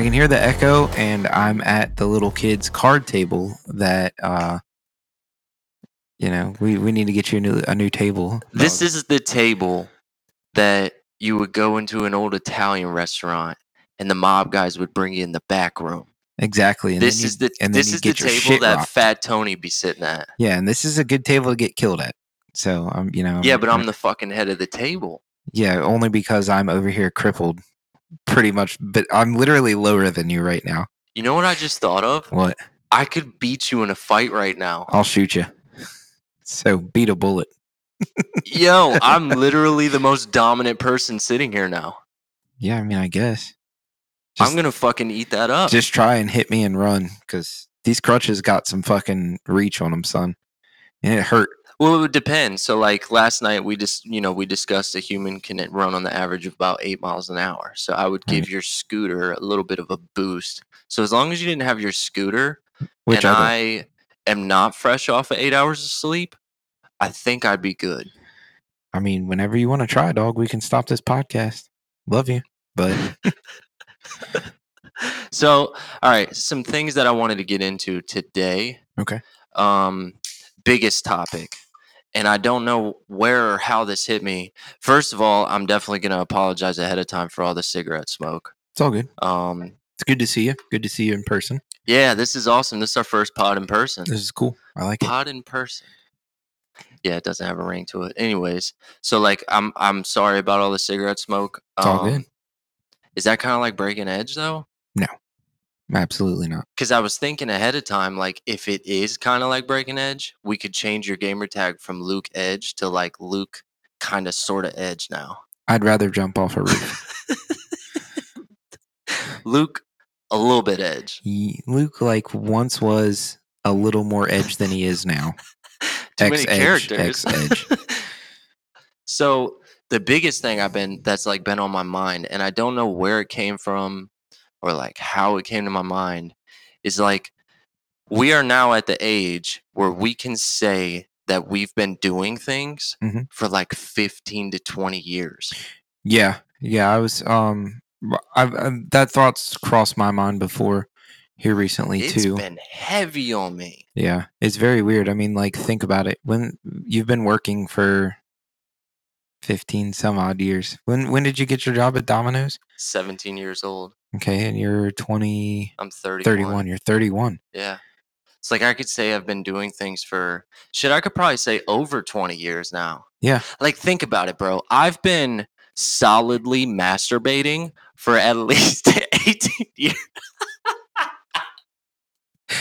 I can hear the echo, and I'm at the little kid's card table that, you know, we need to get you a new table. This is the table that you would go into an old Italian restaurant, and the mob guys would bring you in the back room. Exactly. And this is the table that Fat Tony be sitting at. Yeah, and this is a good table to get killed at. So I'm, you know. Yeah, but I'm the fucking head of the table. Yeah, only because I'm over here crippled, pretty much. But I'm literally lower than you right now. You know what I just thought of? What? I could beat you in a fight right now. I'll shoot you. So beat a bullet. Yo, I'm literally the most dominant person sitting here now. Yeah, I mean, I guess. I'm going to fucking eat that up. Just try and hit me and run, because these crutches got some fucking reach on them, son. And it hurt. Well, it would depend. So, like, last night we discussed a human can run on the average of about 8 miles an hour. So I would give your scooter a little bit of a boost. So as long as you didn't have your scooter, which I am not fresh off of 8 hours of sleep, I think I'd be good. I mean, whenever you want to try, dog, we can stop this podcast. Love you, but... So, all right, some things that I wanted to get into today. Okay. Biggest topic, and I don't know where or how this hit me. First of all, I'm definitely going to apologize ahead of time for all the cigarette smoke. It's all good. It's good to see you. Good to see you in person. Yeah, this is awesome. This is our first pod in person. This is cool. I like it. Pod in person. Yeah, it doesn't have a ring to it. Anyways, so like I'm sorry about all the cigarette smoke. It's all good. Is that kind of like breaking edge, though? No, absolutely not. Because I was thinking ahead of time, like, if it is kind of like breaking edge, we could change your gamer tag from Luke Edge to, like, Luke kind of sort of Edge now. I'd rather jump off a roof. Luke, a little bit Edge. Luke, like, once was a little more Edge than he is now. Too X many edge, characters. X Edge. So... the biggest thing that's been on my mind, and I don't know where it came from or like how it came to my mind, is like we are now at the age where we can say that we've been doing things for like 15 to 20 years. Yeah. Yeah. I was, that thought's crossed my mind before here recently too. It's been heavy on me. Yeah. It's very weird. I mean, like, think about it. When you've been working for 15 some odd years. When did you get your job at Domino's? 17 years old. Okay, and you're 20. I'm 31. 31. You're 31. Yeah. It's like I could say I've been doing things for shit. I could probably say over 20 years now. Yeah. Like, think about it, bro. I've been solidly masturbating for at least 18 years.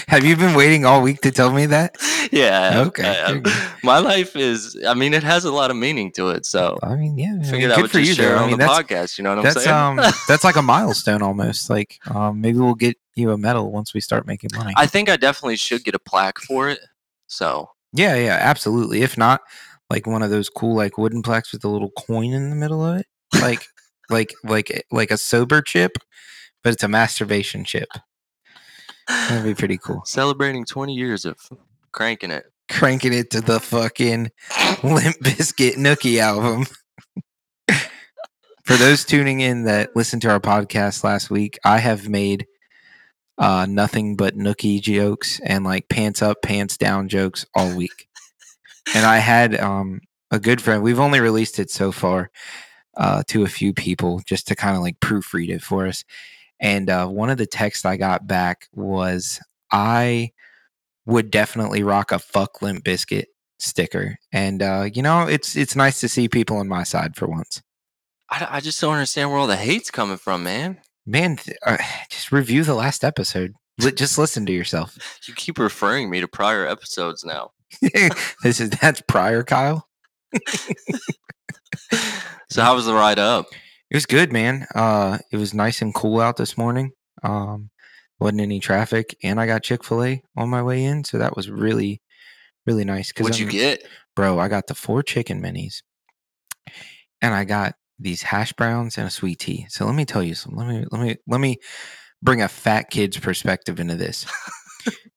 Have you been waiting all week to tell me that? Yeah. Okay. My life is, I mean, it has a lot of meaning to it. So, I mean, yeah. I figured I would just share on the podcast. You know what I'm saying? That's like a milestone almost. Like, maybe we'll get you a medal once we start making money. I think I definitely should get a plaque for it. So, yeah, absolutely. If not, like one of those cool, like wooden plaques with a little coin in the middle of it, like, like a sober chip, but it's a masturbation chip. That'd be pretty cool. Celebrating 20 years of cranking it. Cranking it to the fucking Limp Bizkit Nookie album. For those tuning in that listened to our podcast last week, I have made nothing but Nookie jokes and like pants up, pants down jokes all week. And I had a good friend. We've only released it so far to a few people just to kind of like proofread it for us. And one of the texts I got back was, I would definitely rock a fuck Limp Bizkit sticker. And, you know, it's nice to see people on my side for once. I just don't understand where all the hate's coming from, man. Just review the last episode. Just listen to yourself. You keep referring me to prior episodes now. That's prior, Kyle? So how was the ride up? It was good, man. It was nice and cool out this morning. Wasn't any traffic, and I got Chick-fil-A on my way in, so that was really, really nice. What'd you get? Bro, I got the 4 chicken minis, and I got these hash browns and a sweet tea. So let me tell you something. Let me bring a fat kid's perspective into this.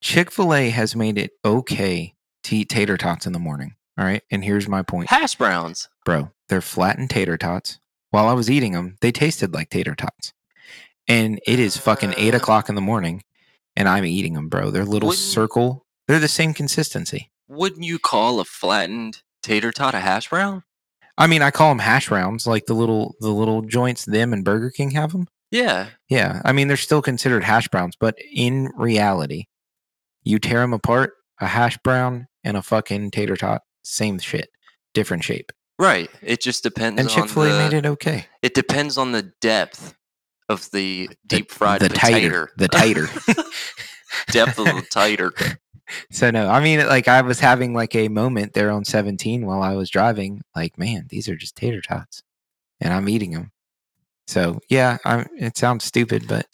Chick-fil-A has made it okay to eat tater tots in the morning, all right? And here's my point. Hash browns. Bro, they're flattened tater tots. While I was eating them, they tasted like tater tots. and it is fucking 8 o'clock in the morning, and I'm eating them, bro. They're little circle. They're the same consistency. Wouldn't you call a flattened tater tot a hash brown? I mean, I call them hash browns, like the little joints. Them and Burger King have them. Yeah, yeah. I mean, they're still considered hash browns, but in reality, you tear them apart. A hash brown and a fucking tater tot, same shit, different shape. Right. It just depends. And Chick-fil-A made it okay. It depends on the depth of the deep fried potato. The tighter. Depth of the tighter. So no, I mean, like, I was having like a moment there on 17 while I was driving. Like, man, these are just tater tots, and I'm eating them. So yeah, it sounds stupid, but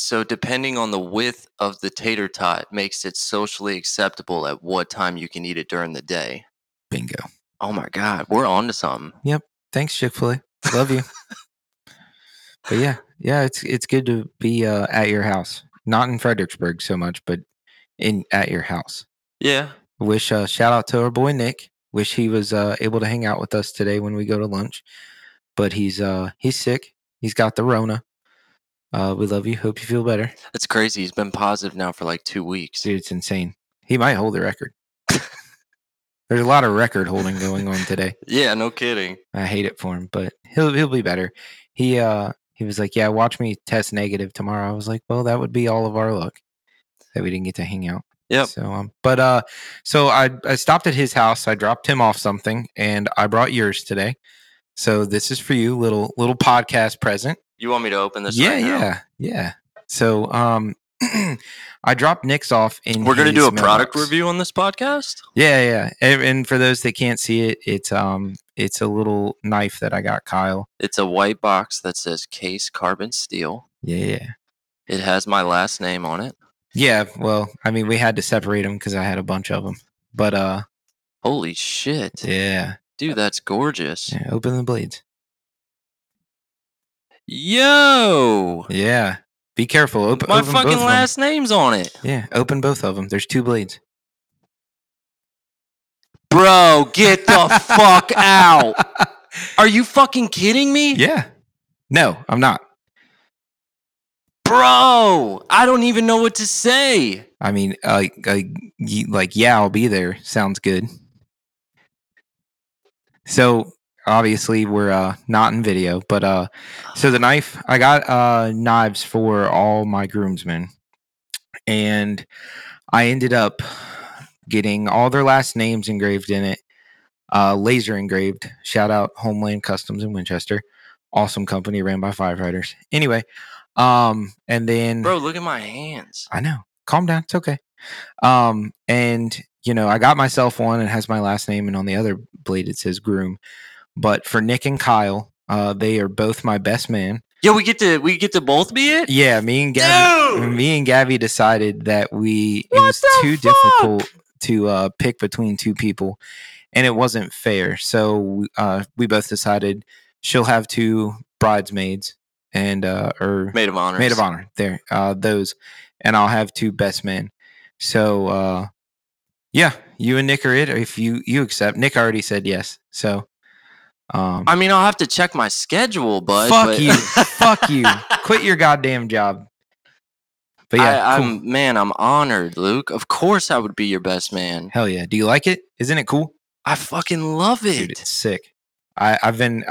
so depending on the width of the tater tot makes it socially acceptable at what time you can eat it during the day. Bingo. Oh my God, we're on to something. Yep. Thanks, Chick-fil-A. Love you. But yeah, it's good to be at your house. Not in Fredericksburg so much, but at your house. Yeah. Wish shout out to our boy Nick. Wish he was able to hang out with us today when we go to lunch. But he's sick. He's got the Rona. We love you. Hope you feel better. That's crazy. He's been positive now for like 2 weeks. Dude, it's insane. He might hold the record. There's a lot of record holding going on today. Yeah, no kidding. I hate it for him, but he'll be better. He was like, yeah, watch me test negative tomorrow. I was like, well, that would be all of our luck that we didn't get to hang out. Yeah. So so I stopped at his house. I dropped him off something, and I brought yours today. So this is for you, little podcast present. You want me to open this? Yeah, right now? Yeah. So, I dropped Nick's off in. We're gonna do a product review on this podcast. Yeah. And for those that can't see it, it's a little knife that I got Kyle. It's a white box that says Case Carbon Steel. Yeah. It has my last name on it. Yeah. Well, I mean, we had to separate them because I had a bunch of them. But holy shit! Yeah, dude, that's gorgeous. Yeah, open the blades. Yo! Yeah. Be careful. Open fucking both last name's on it. Yeah. Open both of them. There's two blades. Bro, get the fuck out. Are you fucking kidding me? Yeah. No, I'm not. Bro, I don't even know what to say. I mean, yeah, I'll be there. Sounds good. So... obviously, we're not in video, but so the knife, I got knives for all my groomsmen, and I ended up getting all their last names engraved in it, laser engraved. Shout out Homeland Customs in Winchester. Awesome company ran by firefighters. Anyway, and then... Bro, look at my hands. I know. Calm down. It's okay. And, you know, I got myself one. It has my last name, and on the other blade, it says groom. But for Nick and Kyle, they are both my best man. Yeah, we get to both be it? Yeah, me and Gabby decided that it was too difficult to pick between two people, and it wasn't fair. So we both decided she'll have two bridesmaids and or maid of honor there, those, and I'll have two best men. So yeah, you and Nick are it. If you accept, Nick already said yes. So. I mean, I'll have to check my schedule, bud. Fuck you. Fuck you. Quit your goddamn job. But yeah, I'm honored, Luke. Of course I would be your best man. Hell yeah. Do you like it? Isn't it cool? I fucking love it. Dude, it's sick. I've been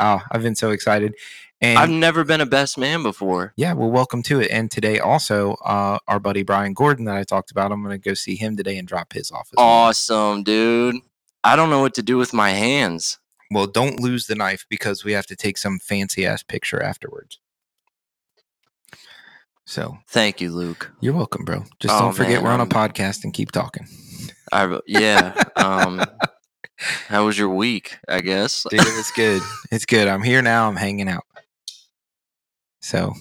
so excited. And I've never been a best man before. Yeah, well, welcome to it. And today also, our buddy Brian Gordon that I talked about, I'm going to go see him today and drop his off. Awesome, dude. I don't know what to do with my hands. Well, don't lose the knife because we have to take some fancy-ass picture afterwards. So, thank you, Luke. You're welcome, bro. Just don't forget we're on a podcast and keep talking. Yeah. How was your week, I guess? Dude, it's good. It's good. I'm here now. I'm hanging out. So,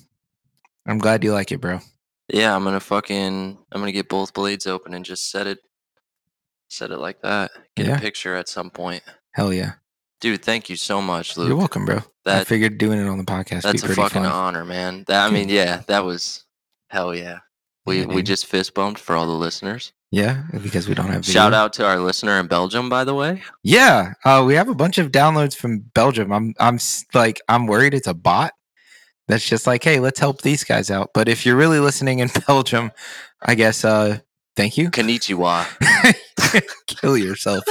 I'm glad you like it, bro. Yeah, I'm going to get both blades open and just set it like that. Get a picture at some point. Hell yeah. Dude, thank you so much, Luke. You're welcome, bro. I figured doing it on the podcast would be pretty fun. That's a fucking honor, man. That was hell yeah. We just fist bumped for all the listeners. Yeah, because we don't have video. Shout out to our listener in Belgium, by the way. Yeah, we have a bunch of downloads from Belgium. I'm worried it's a bot That's just like, hey, let's help these guys out. But if you're really listening in Belgium, I guess thank you. Konnichiwa. Kill yourself.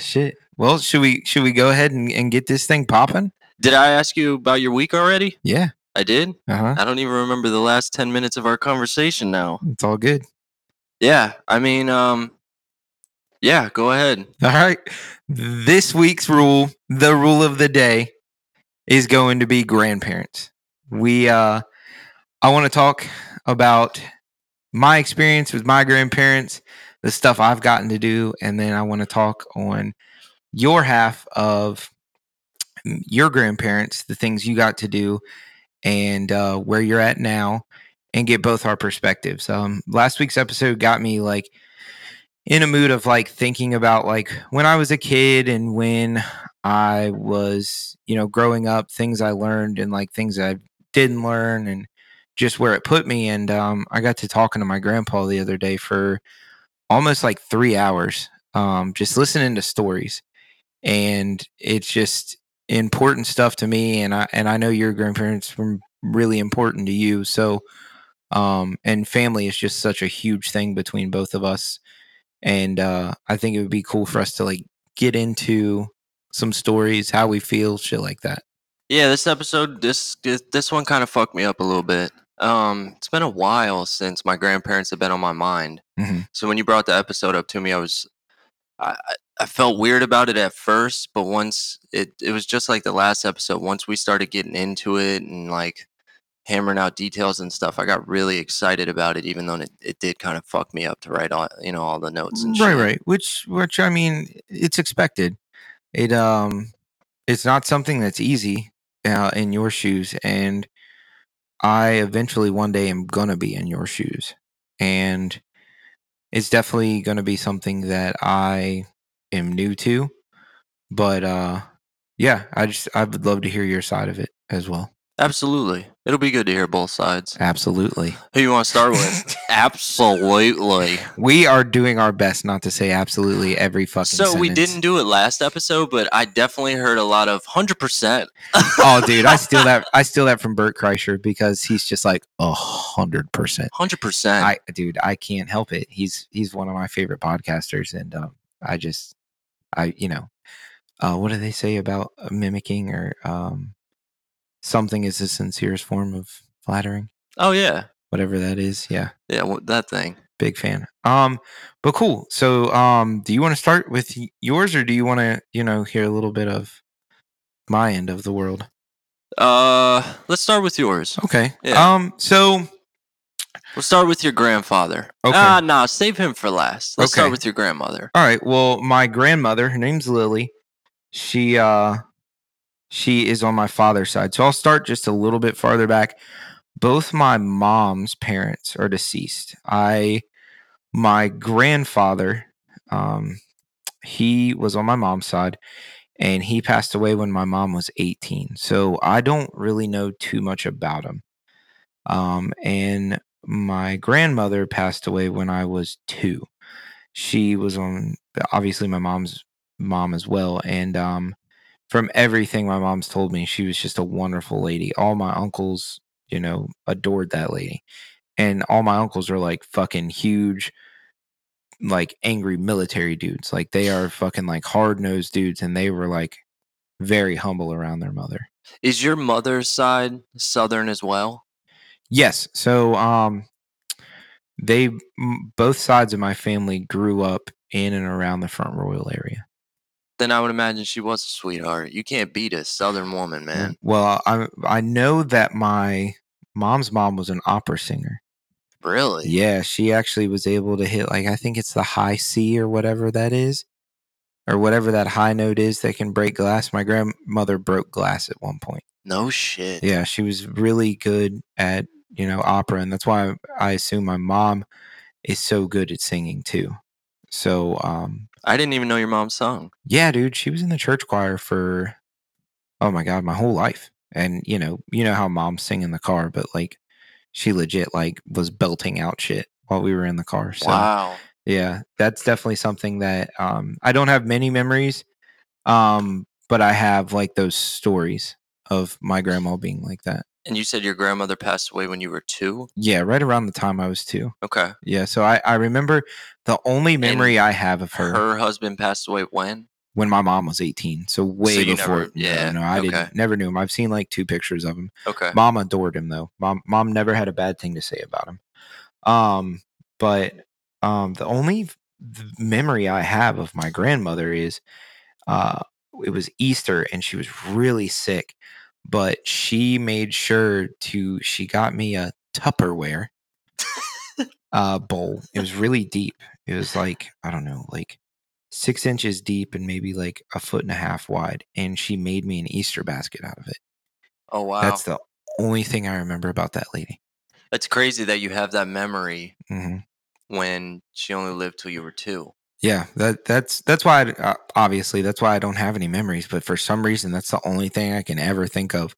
Shit. Well, should we go ahead and get this thing popping? Did I ask you about your week already? Yeah. I did? Uh-huh. I don't even remember the last 10 minutes of our conversation now. It's all good. Yeah. I mean, yeah, go ahead. All right. This week's rule, the rule of the day, is going to be grandparents. I want to talk about my experience with my grandparents, the stuff I've gotten to do, and then I want to talk on your half of your grandparents, the things you got to do, and where you're at now, and get both our perspectives. Last week's episode got me like in a mood of like thinking about like when I was a kid and when I was, you know, growing up, things I learned and like things I didn't learn and just where it put me. And I got to talking to my grandpa the other day for almost like 3 hours, just listening to stories. And it's just important stuff to me, and I know your grandparents were really important to you. So, and family is just such a huge thing between both of us. And I think it would be cool for us to like get into some stories, how we feel, shit like that. Yeah, this episode, this one kind of fucked me up a little bit. It's been a while since my grandparents have been on my mind. Mm-hmm. So when you brought the episode up to me, I felt weird about it at first, but once it was just like the last episode. Once we started getting into it and like hammering out details and stuff, I got really excited about it, even though it did kind of fuck me up to write all, you know, all the notes and shit. Right. Which I mean, it's expected. It's not something that's easy in your shoes, and I eventually one day am gonna be in your shoes, and it's definitely gonna be something that I am new to, but yeah, I would love to hear your side of it as well. Absolutely. It'll be good to hear both sides. Absolutely. Who you want to start with? Absolutely. We are doing our best not to say absolutely every fucking sentence. So we didn't do it last episode, but I definitely heard a lot of 100%. Oh, dude, I steal that from Bert Kreischer because he's just like 100%. 100%. I can't help it. He's one of my favorite podcasters, and what do they say about mimicking or something is the sincerest form of flattering? Oh, yeah. Whatever that is. Yeah. Yeah. Well, that thing. Big fan. But cool. So do you want to start with yours, or do you want to, you know, hear a little bit of my end of the world? Let's start with yours. Okay. Yeah. So we'll start with your grandfather. Okay. No, save him for last. Let's start with your grandmother. All right. Well, my grandmother, her name's Lily. She is on my father's side. So I'll start just a little bit farther back. Both my mom's parents are deceased. My grandfather, he was on my mom's side, and he passed away when my mom was 18. So I don't really know too much about him. And my grandmother passed away when I was 2. She was on, obviously, my mom's mom as well. And from everything my mom's told me, she was just a wonderful lady. All my uncles, you know, adored that lady. And all my uncles are like fucking huge, like angry military dudes. Like they are fucking like hard-nosed dudes. And they were like very humble around their mother. Is your mother's side Southern as well? Yes. So both sides of my family grew up in and around the Front Royal area. Then I would imagine she was a sweetheart. You can't beat a Southern woman, man. Well, I know that my mom's mom was an opera singer. Really? Yeah, she actually was able to hit, like, I think it's the high C or whatever that is, or whatever that high note is that can break glass. My grandmother broke glass at one point. No shit. Yeah, she was really good at, you know, opera, and that's why I assume my mom is so good at singing too. So I didn't even know your mom sung. Yeah, dude, she was in the church choir for my whole life. And you know how moms sing in the car, but like she legit like was belting out shit while we were in the car. So wow. Yeah, that's definitely something that I don't have many memories, but I have like those stories of my grandma being like that. And you said your grandmother passed away when you were 2? Yeah, right around the time I was 2. Okay. Yeah, so I remember the only memory I have of her. Her husband passed away when? When my mom was 18. So before. Never knew him. I've seen like 2 pictures of him. Okay. Mom adored him though. Mom never had a bad thing to say about him. But the only memory I have of my grandmother is it was Easter and she was really sick. But she made sure she got me a Tupperware bowl. It was really deep. It was like, I don't know, like 6 inches deep and maybe like a foot and a half wide. And she made me an Easter basket out of it. Oh, wow. That's the only thing I remember about that lady. It's crazy that you have that memory when she only lived till you were 2. Yeah, that's why I don't have any memories. But for some reason, that's the only thing I can ever think of.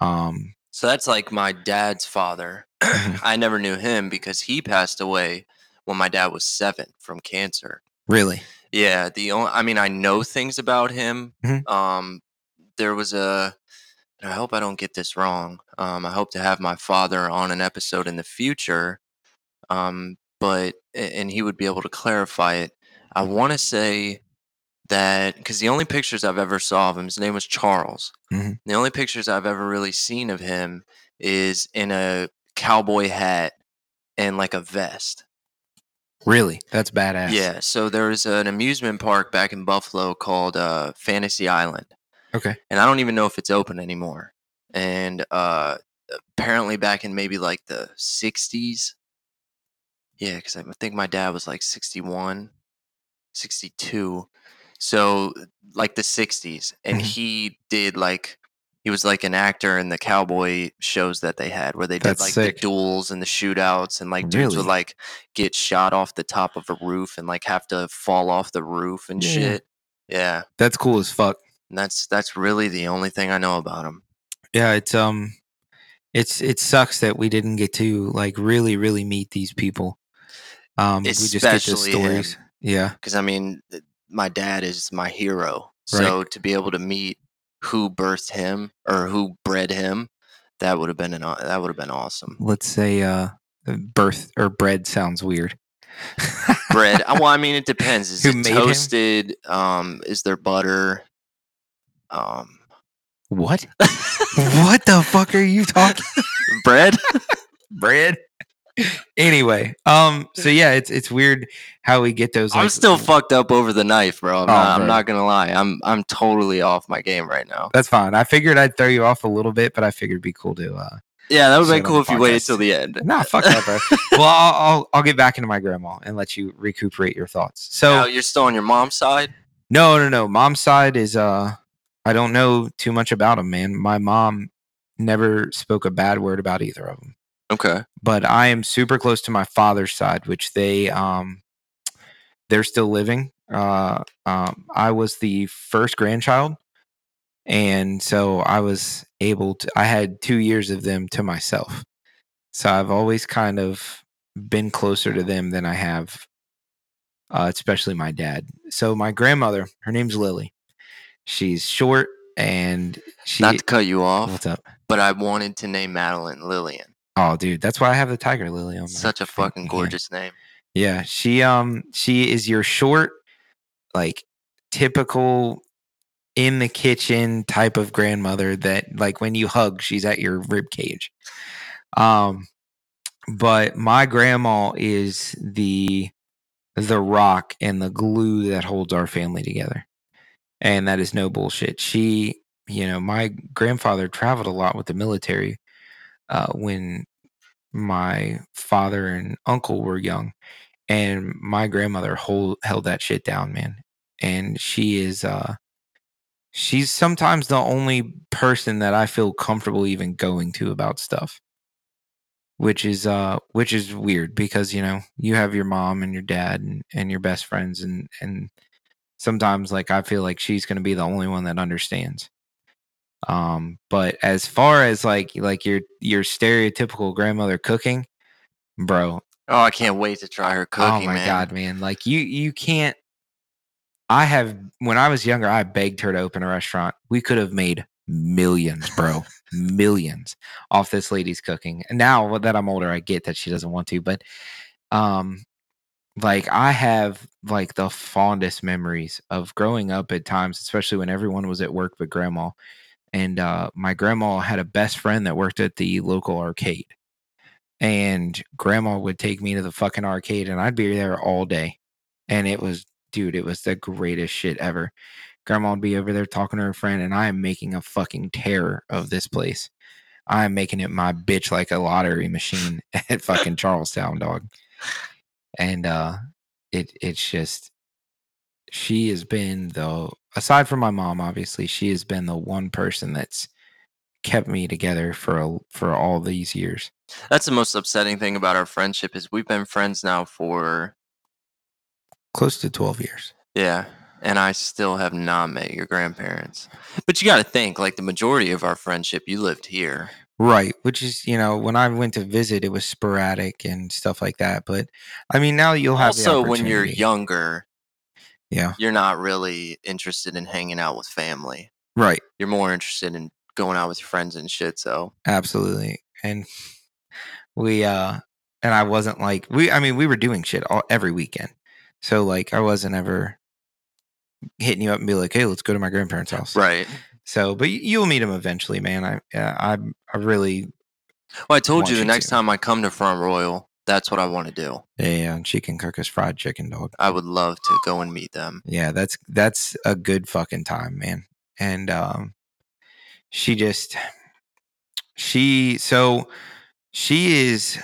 So that's like my dad's father. I never knew him because he passed away when my dad was 7 from cancer. Really? Yeah. I know things about him. Mm-hmm. There was I hope I don't get this wrong. I hope to have my father on an episode in the future. But he would be able to clarify it. I want to say that because the only pictures I've ever saw of him, his name was Charles. Mm-hmm. The only pictures I've ever really seen of him is in a cowboy hat and like a vest. Really? That's badass. Yeah. So there was an amusement park back in Buffalo called Fantasy Island. Okay. And I don't even know if it's open anymore. And apparently back in maybe like the 60s. Yeah, because I think my dad was like 61, 62. So like the 60s. And he did like, he was like an actor in the cowboy shows that they had where they did like the duels and the shootouts and like dudes would like get shot off the top of a roof and like have to fall off the roof and shit. Yeah. That's cool as fuck. And that's really the only thing I know about him. Yeah, it sucks that we didn't get to like really, really meet these people. Especially we just get the stories. Yeah. Because, I mean, my dad is my hero. Right. So to be able to meet who birthed him or who bred him, that would have been awesome. Let's say birth or bred sounds weird. Bread. Well, I mean, it depends. Is it toasted? Is there butter? What? What the fuck are you talking? Bread? Bread? Anyway, so yeah, it's weird how we get those. I'm still fucked up over the knife, bro. I'm not gonna lie. I'm totally off my game right now. That's fine. I figured I'd throw you off a little bit, but I figured it'd be cool to. Yeah, that would have been cool if you waited till the end. Nah, fuck that, bro. Well, I'll get back into my grandma and let you recuperate your thoughts. So now you're still on your mom's side? No. Mom's side is I don't know too much about them, man. My mom never spoke a bad word about either of them. Okay. But I am super close to my father's side, which they're still living. I was the first grandchild. And so I was I had 2 years of them to myself. So I've always kind of been closer to them than I have, especially my dad. So my grandmother, her name's Lily. She's short and she... Not to cut you off. What's up? But I wanted to name Madeline Lillian. Oh, dude, that's why I have the tiger lily on my such a fucking gorgeous name. Yeah, she is your short, like typical in the kitchen type of grandmother that like when you hug, she's at your rib cage. But my grandma is the rock and the glue that holds our family together, and that is no bullshit. She, my grandfather traveled a lot with the military. When my father and uncle were young, and my grandmother held that shit down, man. And she is, she's sometimes the only person that I feel comfortable even going to about stuff, which is weird because, you have your mom and your dad and your best friends. And sometimes like, I feel like she's going to be the only one that understands. But as far as like your stereotypical grandmother cooking, bro. Oh, I can't wait to try her cooking. Oh my God, man. Like you can't, when I was younger, I begged her to open a restaurant. We could have made millions, bro, millions off this lady's cooking. And now that I'm older, I get that she doesn't want to, but like I have like the fondest memories of growing up at times, especially when everyone was at work but grandma. And my grandma had a best friend that worked at the local arcade. And grandma would take me to the fucking arcade and I'd be there all day. And it was, dude, it was the greatest shit ever. Grandma would be over there talking to her friend and I am making a fucking terror of this place. I'm making it my bitch like a lottery machine at fucking Charlestown, dog. And it's just, she has been the, aside from my mom, obviously, she has been the one person that's kept me together for all these years. That's the most upsetting thing about our friendship is we've been friends now for close to 12 years. Yeah. And I still have not met your grandparents. But you got to think, like, the majority of our friendship, you lived here. Right. Which is, you know, when I went to visit, it was sporadic and stuff like that. But, I mean, now you'll have the opportunity. Also, when you're younger, yeah, you're not really interested in hanging out with family. Right. You're more interested in going out with your friends and shit, so. Absolutely. And we, and I wasn't like, we were doing shit every weekend. So, like, I wasn't ever hitting you up and be like, hey, let's go to my grandparents' house. Right. So, but you'll meet them eventually, man. I really. Well, I told you the next time I come to Front Royal, that's what I want to do. Yeah, and she can cook us fried chicken, dog. I would love to go and meet them. Yeah, that's a good fucking time, man. And she is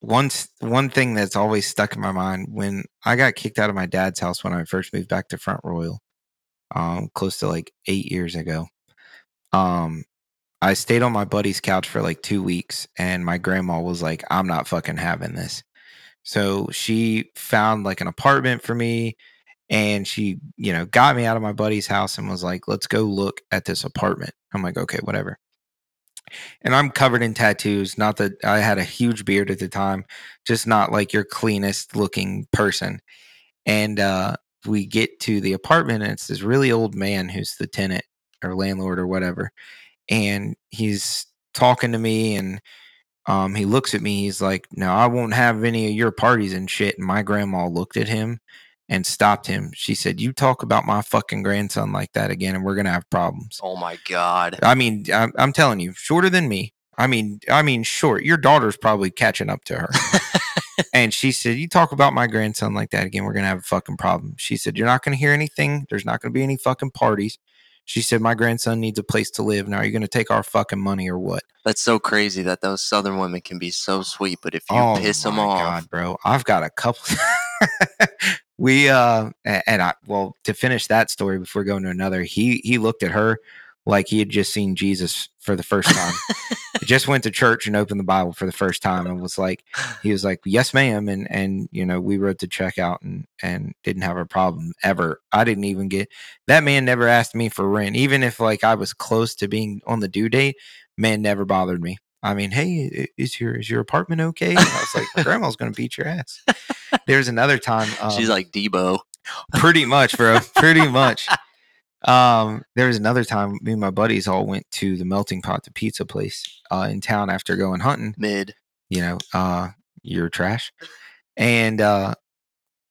one thing that's always stuck in my mind. When I got kicked out of my dad's house when I first moved back to Front Royal, close to like 8 years ago, I stayed on my buddy's couch for like 2 weeks, and my grandma was like, I'm not fucking having this. So she found like an apartment for me, and she, you know, got me out of my buddy's house and was like, let's go look at this apartment. I'm like, okay, whatever. And I'm covered in tattoos. Not that I had a huge beard at the time, just not like your cleanest looking person. And we get to the apartment, and it's this really old man who's the tenant or landlord or whatever. And he's talking to me, and he looks at me. He's like, no, I won't have any of your parties and shit. And my grandma looked at him and stopped him. She said, you talk about my fucking grandson like that again, and we're going to have problems. Oh, my God. I mean, I'm telling you, shorter than me. I mean, short. Your daughter's probably catching up to her. And she said, you talk about my grandson like that again, we're going to have a fucking problem. She said, you're not going to hear anything. There's not going to be any fucking parties. She said, my grandson needs a place to live. Now, are you going to take our fucking money or what? That's so crazy that those Southern women can be so sweet. But if you piss them off. Oh, my God, bro. I've got a couple. We, to finish that story before going to another, he looked at her like he had just seen Jesus for the first time. He just went to church and opened the Bible for the first time and was like, he was like, yes, ma'am. And, you know, we wrote the check out and didn't have a problem ever. I didn't even get, that man never asked me for rent. Even if like I was close to being on the due date, man never bothered me. I mean, hey, is your apartment okay? And I was like, grandma's going to beat your ass. There's another time. She's like Debo. Pretty much, bro. Pretty much. There was another time me and my buddies all went to the Melting Pot, the pizza place in town after going hunting. Mid. You know, you're trash. And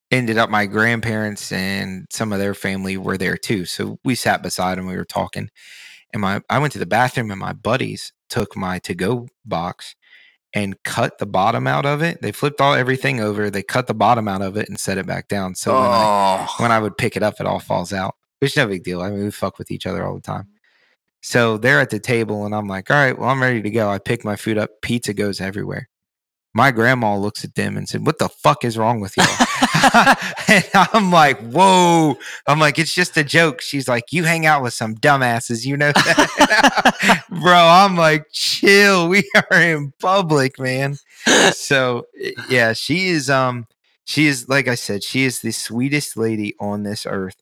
ended up my grandparents and some of their family were there too. So we sat beside them. We were talking. And I went to the bathroom and my buddies took my to-go box and cut the bottom out of it. They flipped everything over. They cut the bottom out of it and set it back down. So when I would pick it up, it all falls out, which is no big deal. I mean, we fuck with each other all the time. So they're at the table and I'm like, all right, well, I'm ready to go. I pick my food up. Pizza goes everywhere. My grandma looks at them and said, what the fuck is wrong with you? And I'm like, whoa. I'm like, it's just a joke. She's like, you hang out with some dumbasses, you know that? Bro, I'm like, chill. We are in public, man. So yeah, she is, like I said, she is the sweetest lady on this earth.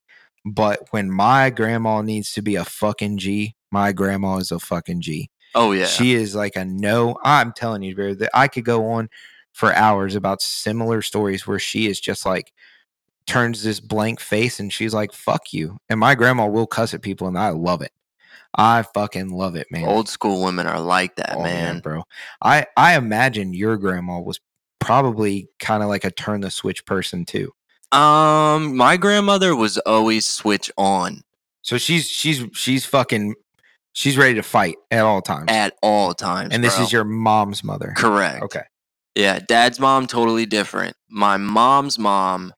But when my grandma needs to be a fucking G, my grandma is a fucking G. Oh, yeah. She is like a no. I'm telling you, bro, that I could go on for hours about similar stories where she is just like turns this blank face and she's like, fuck you. And my grandma will cuss at people and I love it. I fucking love it, man. Old school women are like that, man. Bro. I imagine your grandma was probably kind of like a turn the switch person too. My grandmother was always switch on. So she's ready to fight at all times. At all times. And this is your mom's mother. Correct. Okay. Yeah, dad's mom totally different. My mom's mom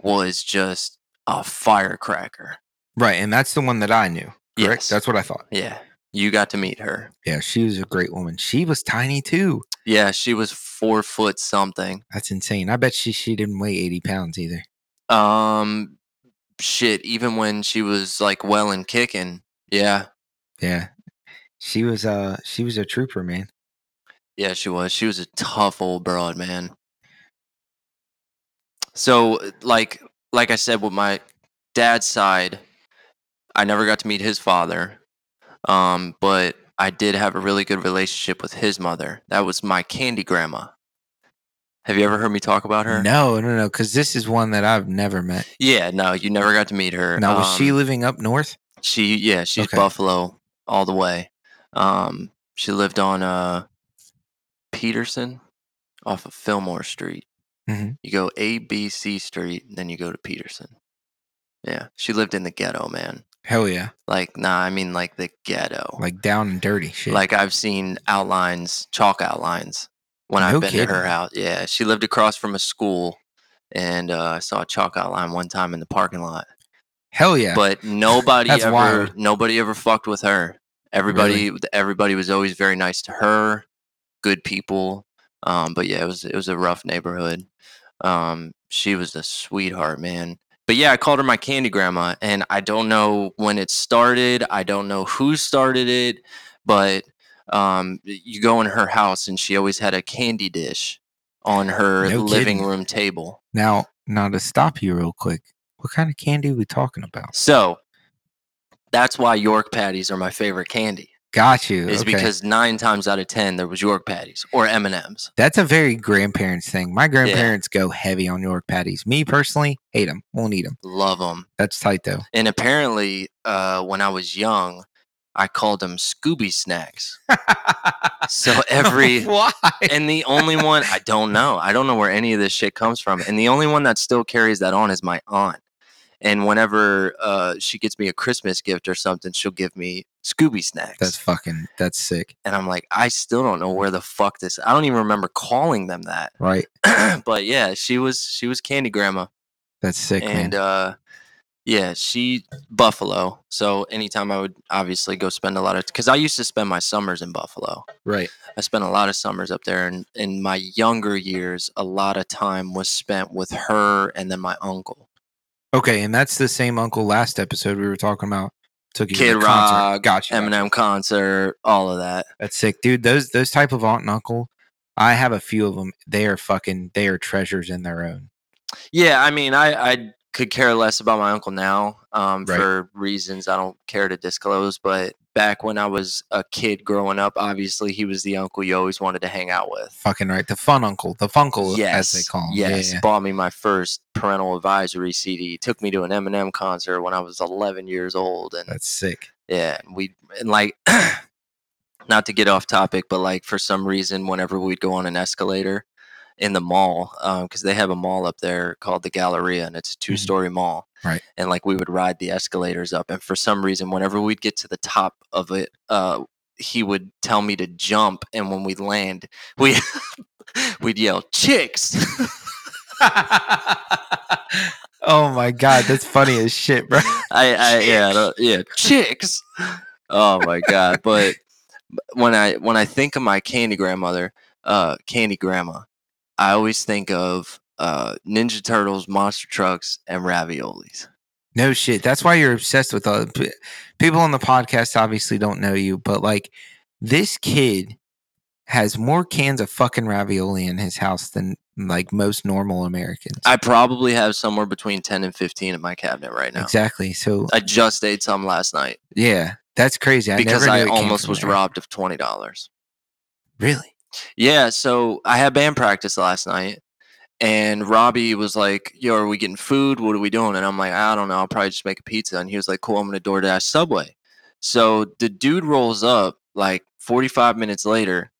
was just a firecracker. Right, and that's the one that I knew. Correct? Yes. That's what I thought. Yeah. You got to meet her. Yeah, she was a great woman. She was tiny too. Yeah, she was 4 foot something. That's insane. I bet she didn't weigh 80 pounds either. Shit, even when she was like well and kicking. Yeah. Yeah. She was a trooper, man. Yeah, she was. She was a tough old broad, man. So, like I said, with my dad's side, I never got to meet his father. But I did have a really good relationship with his mother. That was my candy grandma. Have you ever heard me talk about her? No, because this is one that I've never met. Yeah, no, you never got to meet her. Now, was she living up north? She's okay. Buffalo all the way. She lived on Peterson off of Fillmore Street. Mm-hmm. You go ABC Street, then you go to Peterson. Yeah, she lived in the ghetto, man. Hell yeah. I mean like the ghetto. Like down and dirty shit. Like I've seen chalk outlines when I've been to her house. Yeah, she lived across from a school and I saw a chalk outline one time in the parking lot. Hell yeah. But nobody ever fucked with her. Everybody was always very nice to her. Good people. But yeah, it was a rough neighborhood. She was a sweetheart, man. But yeah, I called her my candy grandma, and I don't know when it started. I don't know who started it, but you go in her house, and she always had a candy dish on her living room table. Now to stop you real quick, what kind of candy are we talking about? So that's why York Patties are my favorite candy. Got you. Is okay. Because 9 times out of 10 there was York Patties or M&Ms. That's a very grandparents thing. My grandparents go heavy on York Patties. Me personally, hate them. Won't eat them. Love them. That's tight though. And apparently, when I was young, I called them Scooby Snacks. So why? And the only one I don't know where any of this shit comes from. And the only one that still carries that on is my aunt. And whenever she gets me a Christmas gift or something, she'll give me Scooby Snacks. That's sick. And I'm like, I still don't know where the fuck this. I don't even remember calling them that. Right. But yeah, she was candy grandma. That's sick. And man. Yeah, she Buffalo. So anytime I would obviously go spend a lot of, because I used to spend my summers in Buffalo. Right. I spent a lot of summers up there, and in my younger years, a lot of time was spent with her and then my uncle. Okay, and that's the same uncle last episode we were talking about. Took you Kid to Rock, gotcha. Eminem concert, all of that. That's sick, dude. Those type of aunt and uncle, I have a few of them. They are treasures in their own. Yeah, I mean, I could care less about my uncle now for reasons I don't care to disclose. But back when I was a kid growing up, obviously he was the uncle you always wanted to hang out with. Fucking right. The fun uncle. The Funkle, as they call him. Yes. Yeah. Bought me my first parental advisory CD. Took me to an Eminem concert when I was 11 years old. And that's sick. Yeah. And not to get off topic, but like for some reason, whenever we'd go on an escalator in the mall, because they have a mall up there called the Galleria, and it's a 2-story mall. Right. And like we would ride the escalators up, and for some reason, whenever we'd get to the top of it, he would tell me to jump, and when we'd land, we'd yell, "Chicks!" Oh my god, that's funny as shit, bro. Chicks. Oh my god, but when I think of my candy grandma, I always think of Ninja Turtles, monster trucks, and raviolis. No shit. That's why you're obsessed with all people on the podcast. Obviously, don't know you, but like this kid has more cans of fucking ravioli in his house than like most normal Americans. I probably have somewhere between 10 and 15 in my cabinet right now. Exactly. So I just ate some last night. Yeah, that's crazy. I almost was robbed of $20. Really? Yeah. So I had band practice last night. And Robbie was like, "Yo, are we getting food? What are we doing?" And I'm like, "I don't know. I'll probably just make a pizza." And he was like, "Cool, I'm going to DoorDash Subway." So the dude rolls up like 45 minutes later,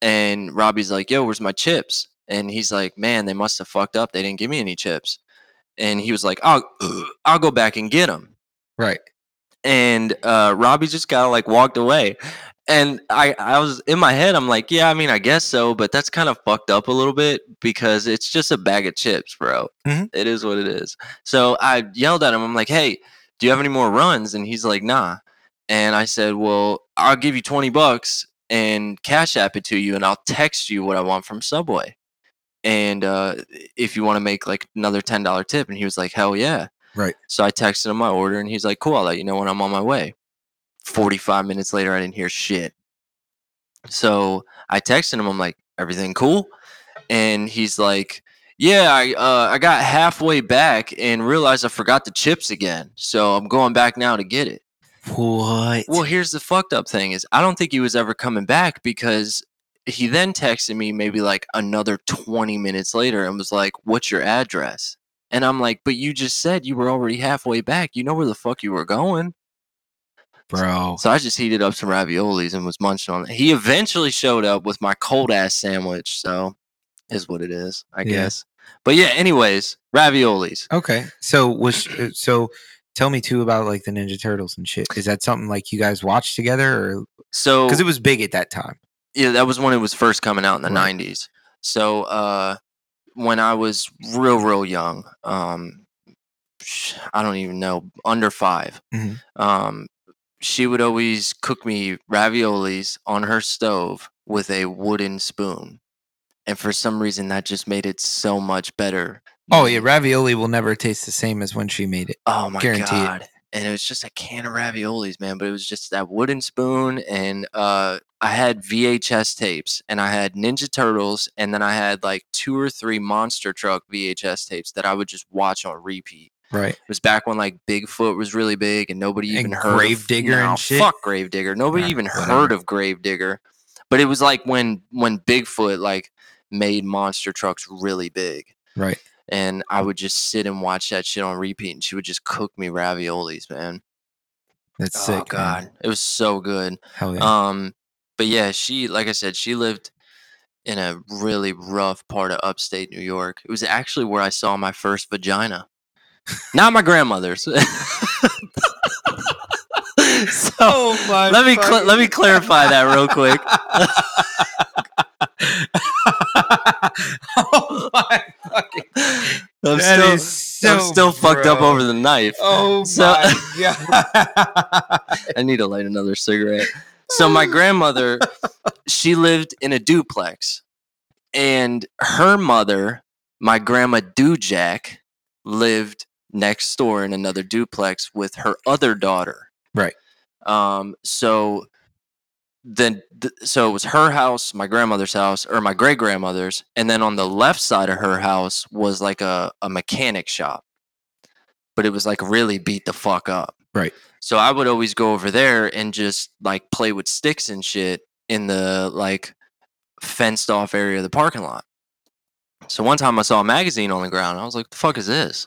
and Robbie's like, yo, where's my chips? And he's like, man, they must have fucked up. They didn't give me any chips. And he was like, I'll go back and get them. Right. And Robbie just kind of like walked away. And I was in my head, I'm like, yeah, I mean, I guess so. But that's kind of fucked up a little bit because it's just a bag of chips, bro. Mm-hmm. It is what it is. So I yelled at him. I'm like, hey, do you have any more runs? And he's like, nah. And I said, well, I'll give you $20 and Cash App it to you. And I'll text you what I want from Subway. And if you want to make like another $10 tip. And he was like, hell yeah. Right. So I texted him my order and he's like, cool, I'll let you know when I'm on my way. 45 minutes later, I didn't hear shit. So I texted him. I'm like, everything cool? And he's like, yeah, I got halfway back and realized I forgot the chips again. So I'm going back now to get it. What? Well, here's the fucked up thing is I don't think he was ever coming back because he then texted me maybe like another 20 minutes later and was like, what's your address? And I'm like, but you just said you were already halfway back. You know where the fuck you were going. Bro. So I just heated up some raviolis and was munching on it. He eventually showed up with my cold-ass sandwich, so is what it is, I guess. But yeah, anyways, raviolis. Okay. So tell me, too, about like the Ninja Turtles and shit. Is that something like you guys watched together? Or... So, because it was big at that time. Yeah, that was when it was first coming out in the 90s. So when I was real young, I don't even know, under 5, mm-hmm. She would always cook me raviolis on her stove with a wooden spoon. And for some reason, that just made it so much better. Oh, yeah. Ravioli will never taste the same as when she made it. Oh, my God. Guaranteed. And it was just a can of raviolis, man. But it was just that wooden spoon. And I had VHS tapes. And I had Ninja Turtles. And then I had like 2 or 3 Monster Truck VHS tapes that I would just watch on repeat. Right. It was back when like Bigfoot was really big and nobody even heard Gravedigger and shit. Fuck Gravedigger. Nobody even heard of Gravedigger. But it was like when Bigfoot like made Monster Trucks really big. Right. And I would just sit and watch that shit on repeat and she would just cook me raviolis, man. That's sick. Oh God. Man. It was so good. Hell yeah. But yeah, she, like I said, she lived in a really rough part of upstate New York. It was actually where I saw my first vagina. Not my grandmother's. So let me clarify that real quick. Oh my fucking! I'm still fucked up over the knife. Oh my God! I need to light another cigarette. So my grandmother, she lived in a duplex, and her mother, my grandma Dujack, lived next door in another duplex with her other daughter. Right. So then, so it was her house, my grandmother's house, or my great grandmother's, and then on the left side of her house was like a mechanic shop, but it was like really beat the fuck up. Right. So I would always go over there and just like play with sticks and shit in the like fenced off area of the parking lot. So one time I saw a magazine on the ground. I was like, the fuck is this?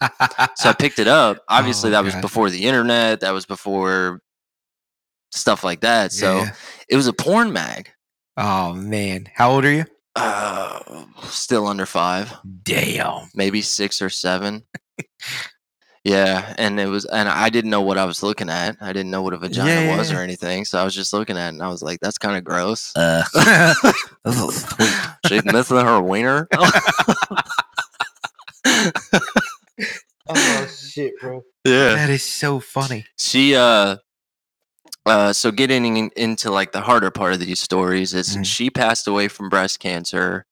So I picked it up. Obviously, that was before the internet. That was before stuff like that. So it was a porn mag. Oh, man. How old are you? Still under 5. Damn. Maybe 6 or 7. Yeah. And it was, and I didn't know what I was looking at. I didn't know what a vagina was or anything. So I was just looking at it and I was like, that's kind of gross. She's missing her wiener. Oh shit, bro. Yeah. That is so funny. She, so getting into like the harder part of these stories is she passed away from breast cancer.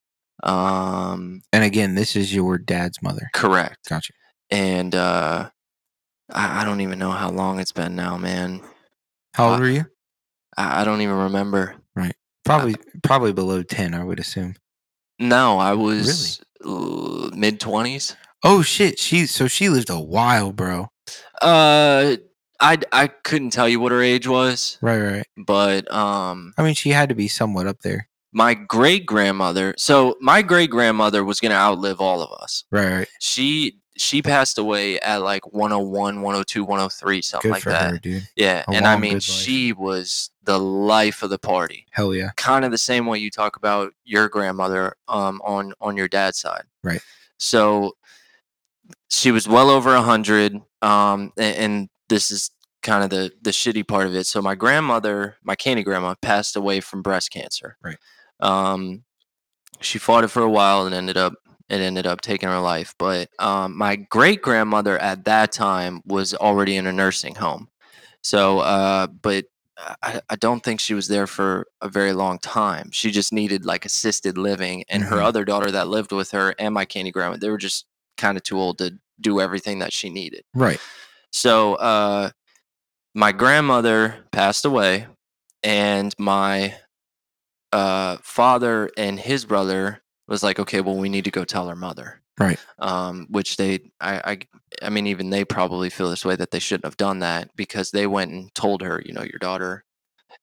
And again, this is your dad's mother. Correct. Gotcha. And I don't even know how long it's been now, man. How old were you? I don't even remember. Right. Probably below 10, I would assume. No, I was mid-20s. Oh, shit. So she lived a while, bro. I couldn't tell you what her age was. Right. But... I mean, she had to be somewhat up there. My great-grandmother was going to outlive all of us. Right. She she passed away at like 101, 102, 103, something like that. Good for her, dude. Yeah, and I mean, she was the life of the party. Hell yeah. Kind of the same way you talk about your grandmother on your dad's side. Right. So she was well over 100, and this is kind of the shitty part of it. So my grandmother, my candy grandma, passed away from breast cancer. Right. She fought it for a while and ended up taking her life. But my great grandmother at that time was already in a nursing home. So, but I don't think she was there for a very long time. She just needed like assisted living, and her other daughter that lived with her and my candy grandma, they were just kind of too old to do everything that she needed. Right. So my grandmother passed away, and my father and his brother was like, okay, well, we need to go tell her mother. Right. Which I mean, even they probably feel this way, that they shouldn't have done that, because they went and told her, you know, your daughter,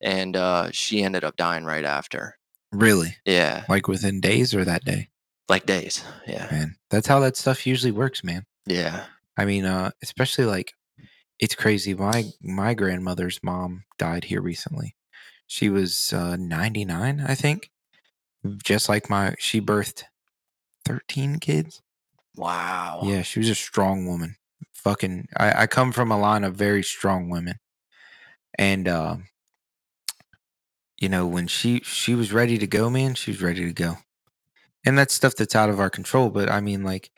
and she ended up dying right after. Really? Yeah. Like within days or that day? Like days. Yeah. Man, that's how that stuff usually works, man. Yeah. I mean, especially like, it's crazy. My grandmother's mom died here recently. She was 99, I think. Just like she birthed 13 kids. Wow. Yeah, she was a strong woman. Fucking, I come from a line of very strong women. And, you know, when she was ready to go, man, she was ready to go. And that's stuff that's out of our control. But I mean, like,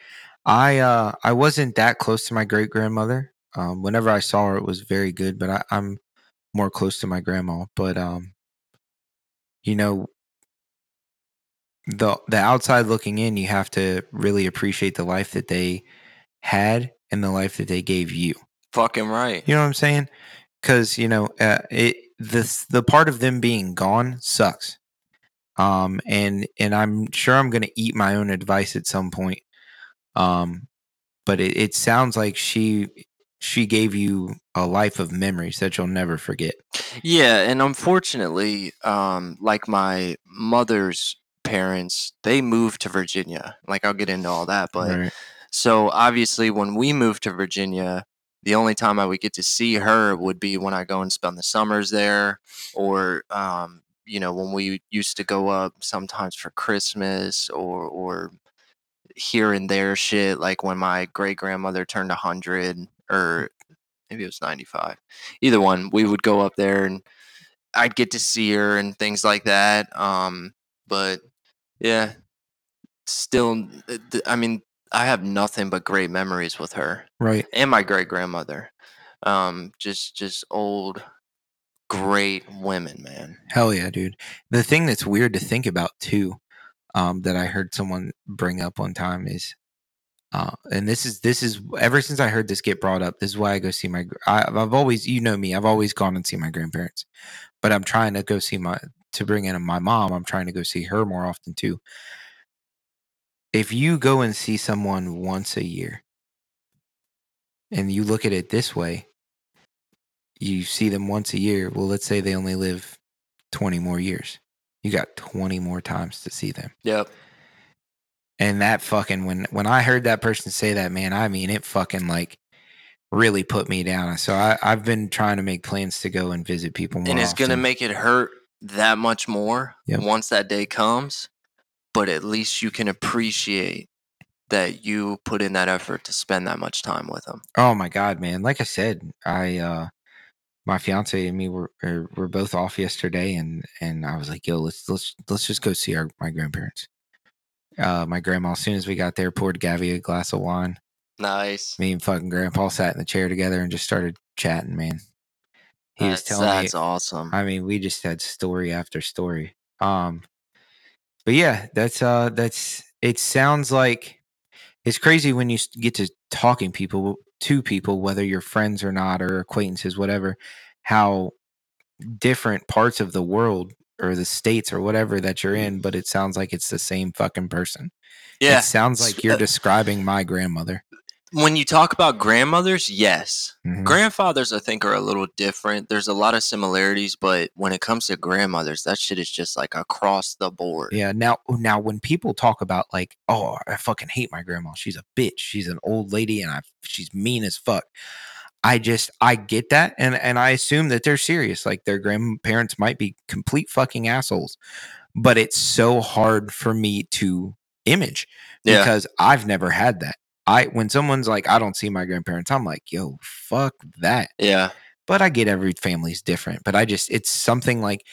I wasn't that close to my great grandmother. Whenever I saw her, it was very good. But I'm more close to my grandma. But, you know, the outside looking in, you have to really appreciate the life that they had and the life that they gave you. Fucking right. You know what I'm saying? Because, you know, the part of them being gone sucks. And I'm sure I'm going to eat my own advice at some point. But it sounds like she gave you a life of memories that you'll never forget. Yeah. And unfortunately, like my mother's parents, they moved to Virginia. Like, I'll get into all that, but right. So obviously when we moved to Virginia, the only time I would get to see her would be when I go and spend the summers there, or you know, when we used to go up sometimes for Christmas, or here and there shit, like when my great grandmother turned 100, or maybe it was 95, either one, we would go up there and I'd get to see her and things like that. But yeah, still, I mean, I have nothing but great memories with her. Right. And my great grandmother. Just old, great women, man. Hell yeah, dude. The thing that's weird to think about too, that I heard someone bring up one time is, and this is ever since I heard this get brought up, this is why I go see I've always, you know me, I've always gone and seen my grandparents, but I'm trying to go see to bring in my mom. I'm trying to go see her more often too. If you go and see someone once a year and you look at it this way, you see them once a year. Well, let's say they only live 20 more years. You got 20 more times to see them. Yep. And that fucking, when I heard that person say that, man, I mean, it fucking like really put me down. So I've been trying to make plans to go and visit people more. And it's going to make it hurt that much more, yep, once that day comes, but at least you can appreciate that you put in that effort to spend that much time with them. Oh my God, man. Like I said, my fiance and me were both off yesterday, and I was like, yo, let's just go see my grandparents. My grandma, as soon as we got there, poured Gabby a glass of wine. Nice. Me and fucking grandpa sat in the chair together and just started chatting, man. He was telling me, that's awesome. I mean, we just had story after story. But yeah, that's. It sounds like it's crazy when you get to talking to people, whether you're friends or not, or acquaintances, whatever. How different parts of the world or the states or whatever that you're in, but it sounds like it's the same fucking person. Yeah, it sounds like you're describing my grandmother. When you talk about grandmothers, yes. Mm-hmm. Grandfathers, I think, are a little different. There's a lot of similarities, but when it comes to grandmothers, that shit is just like across the board. Yeah. Now, when people talk about like, oh, I fucking hate my grandma. She's a bitch. She's an old lady, and she's mean as fuck. I get that, and I assume that they're serious. Like, their grandparents might be complete fucking assholes, but it's so hard for me to image because I've never had that. When someone's like, I don't see my grandparents, I'm like, yo, fuck that. Yeah. But I get every family's different. But it's something like,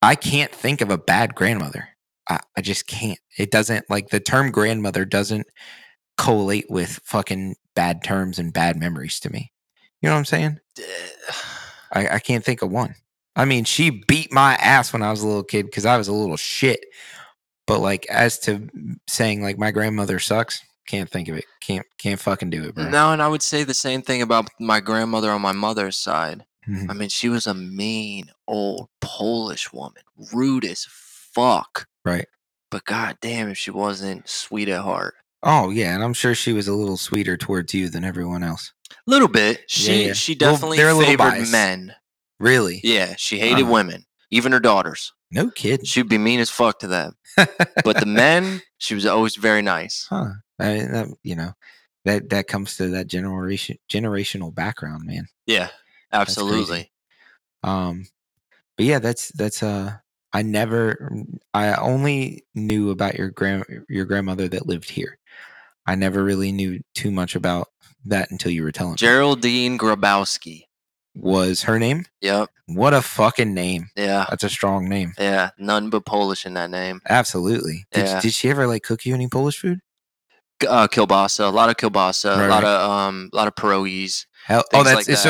I can't think of a bad grandmother. I just can't. It doesn't, like, the term grandmother doesn't collate with fucking bad terms and bad memories to me. You know what I'm saying? I can't think of one. I mean, she beat my ass when I was a little kid because I was a little shit. But like, as to saying like my grandmother sucks, can't think of it. Can't fucking do it, bro. No, and I would say the same thing about my grandmother on my mother's side. Mm-hmm. I mean, she was a mean old Polish woman, rude as fuck. Right. But goddamn, if she wasn't sweet at heart. Oh yeah, and I'm sure she was a little sweeter towards you than everyone else. A little bit. She definitely favored men. Really? Yeah, she hated women, even her daughters. No kidding. She'd be mean as fuck to them. But the men, she was always very nice. Huh. I mean, that, you know, that comes to that generational background, man. Yeah, absolutely. But yeah, that's I only knew about your grandmother that lived here. I never really knew too much about that until you were telling me. Geraldine Grabowski was her name. Yep. What a fucking name. Yeah. That's a strong name. Yeah. None but Polish in that name. Absolutely. Did she ever like cook you any Polish food? Kielbasa, a lot of kielbasa, right. a lot of pierogies. So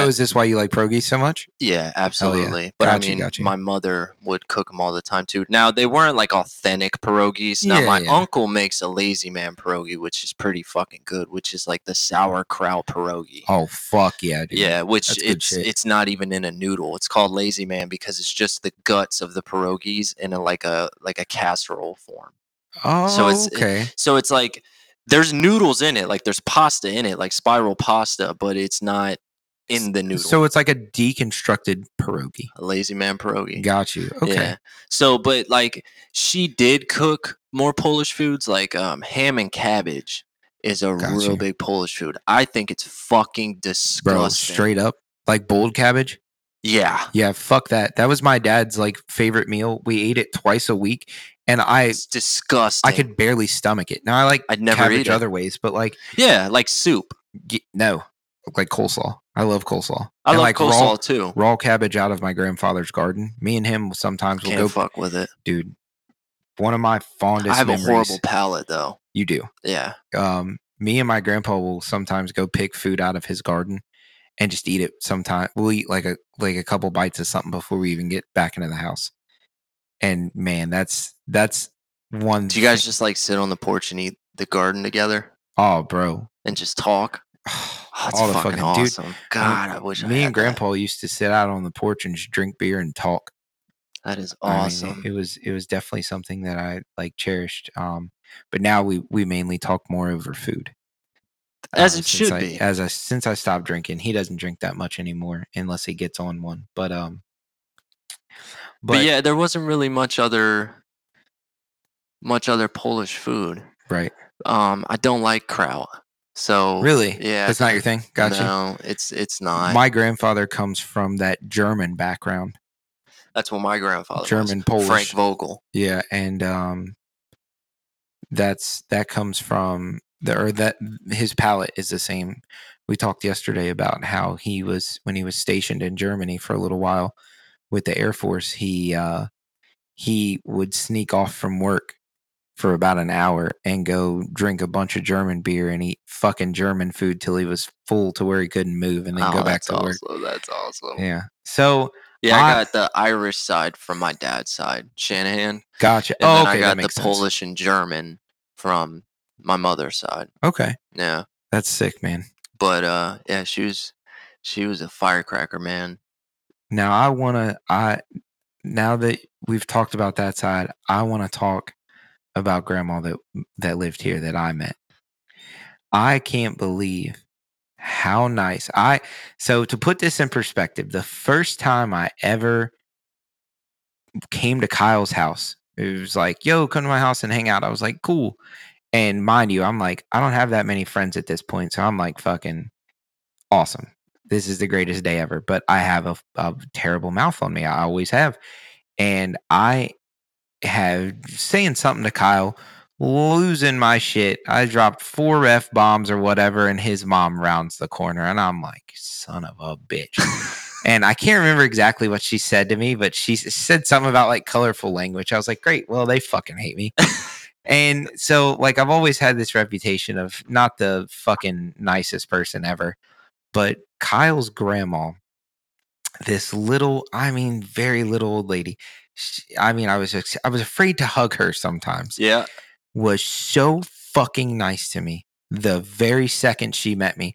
is this why you like pierogies so much? Yeah, absolutely. Yeah. But I mean, my mother would cook them all the time too. Now, they weren't like authentic pierogies. Now, my uncle makes a lazy man pierogi, which is pretty fucking good, which is like the sauerkraut pierogi. Oh, fuck yeah, dude. Yeah, which it's not even in a noodle. It's called lazy man because it's just the guts of the pierogies in a casserole form. Oh, so it's, okay. So it's like, there's noodles in it, like there's pasta in it, like spiral pasta, but it's not in the noodle. So it's like a deconstructed pierogi. A lazy man pierogi. Got you. Okay. Yeah. So, but like, she did cook more Polish foods, like ham and cabbage is a real big Polish food. I think it's fucking disgusting. Bro, straight up. Like boiled cabbage? Yeah. Yeah, fuck that. That was my dad's like favorite meal. We ate it twice a week. And it's disgusting. I could barely stomach it. Now, I like cabbage other ways, but like, yeah, like soup. No, like coleslaw. I love coleslaw. I love like coleslaw too. Raw cabbage out of my grandfather's garden. Me and him sometimes will go fuck with it, dude. One of my fondest. I have memories. A horrible palate, though. You do, yeah. Me and my grandpa will sometimes go pick food out of his garden and just eat it. Sometimes we'll eat like a couple bites of something before we even get back into the house. And man, that's one. Do you guys just like sit on the porch and eat the garden together? Oh, bro, and just talk. Oh, that's all the fucking awesome. Dude, God, I wish. Me and Grandpa used to sit out on the porch and just drink beer and talk. That is awesome. I mean, it was definitely something that I like cherished. But now we mainly talk more over food. As it should be. Since I stopped drinking, he doesn't drink that much anymore unless he gets on one. But yeah, there wasn't really much other Polish food. Right. I don't like kraut. So really? Yeah. That's not your thing? Gotcha. No, it's not. My grandfather comes from that German background. That's what my grandfather German was. Polish. Frank Vogel. Yeah, and that comes from his palate is the same. We talked yesterday about how he was when he was stationed in Germany for a little while. With the Air Force, he would sneak off from work for about an hour and go drink a bunch of German beer and eat fucking German food till he was full to where he couldn't move, and then go back to work. That's awesome. Yeah. So yeah, I got the Irish side from my dad's side, Shanahan. Gotcha. And then okay, I got the Polish and German from my mother's side. Okay. Yeah. That's sick, man. But yeah, she was a firecracker, man. Now now that we've talked about that side, I want to talk about grandma that lived here that I met. I can't believe how nice. So to put this in perspective, the first time I ever came to Kyle's house, it was like, yo, come to my house and hang out. I was like, cool. And mind you, I'm like, I don't have that many friends at this point. So I'm like, fucking awesome. This is the greatest day ever. But I have a terrible mouth on me. I always have. And I have saying something to Kyle, losing my shit. I dropped 4 F-bombs or whatever, and his mom rounds the corner. And I'm like, son of a bitch. And I can't remember exactly what she said to me, but she said something about like colorful language. I was like, great. Well, they fucking hate me. And so, like, I've always had this reputation of not the fucking nicest person ever. But Kyle's grandma, this little, I mean, very little old lady. I was afraid to hug her sometimes. Yeah. Was so fucking nice to me the very second she met me.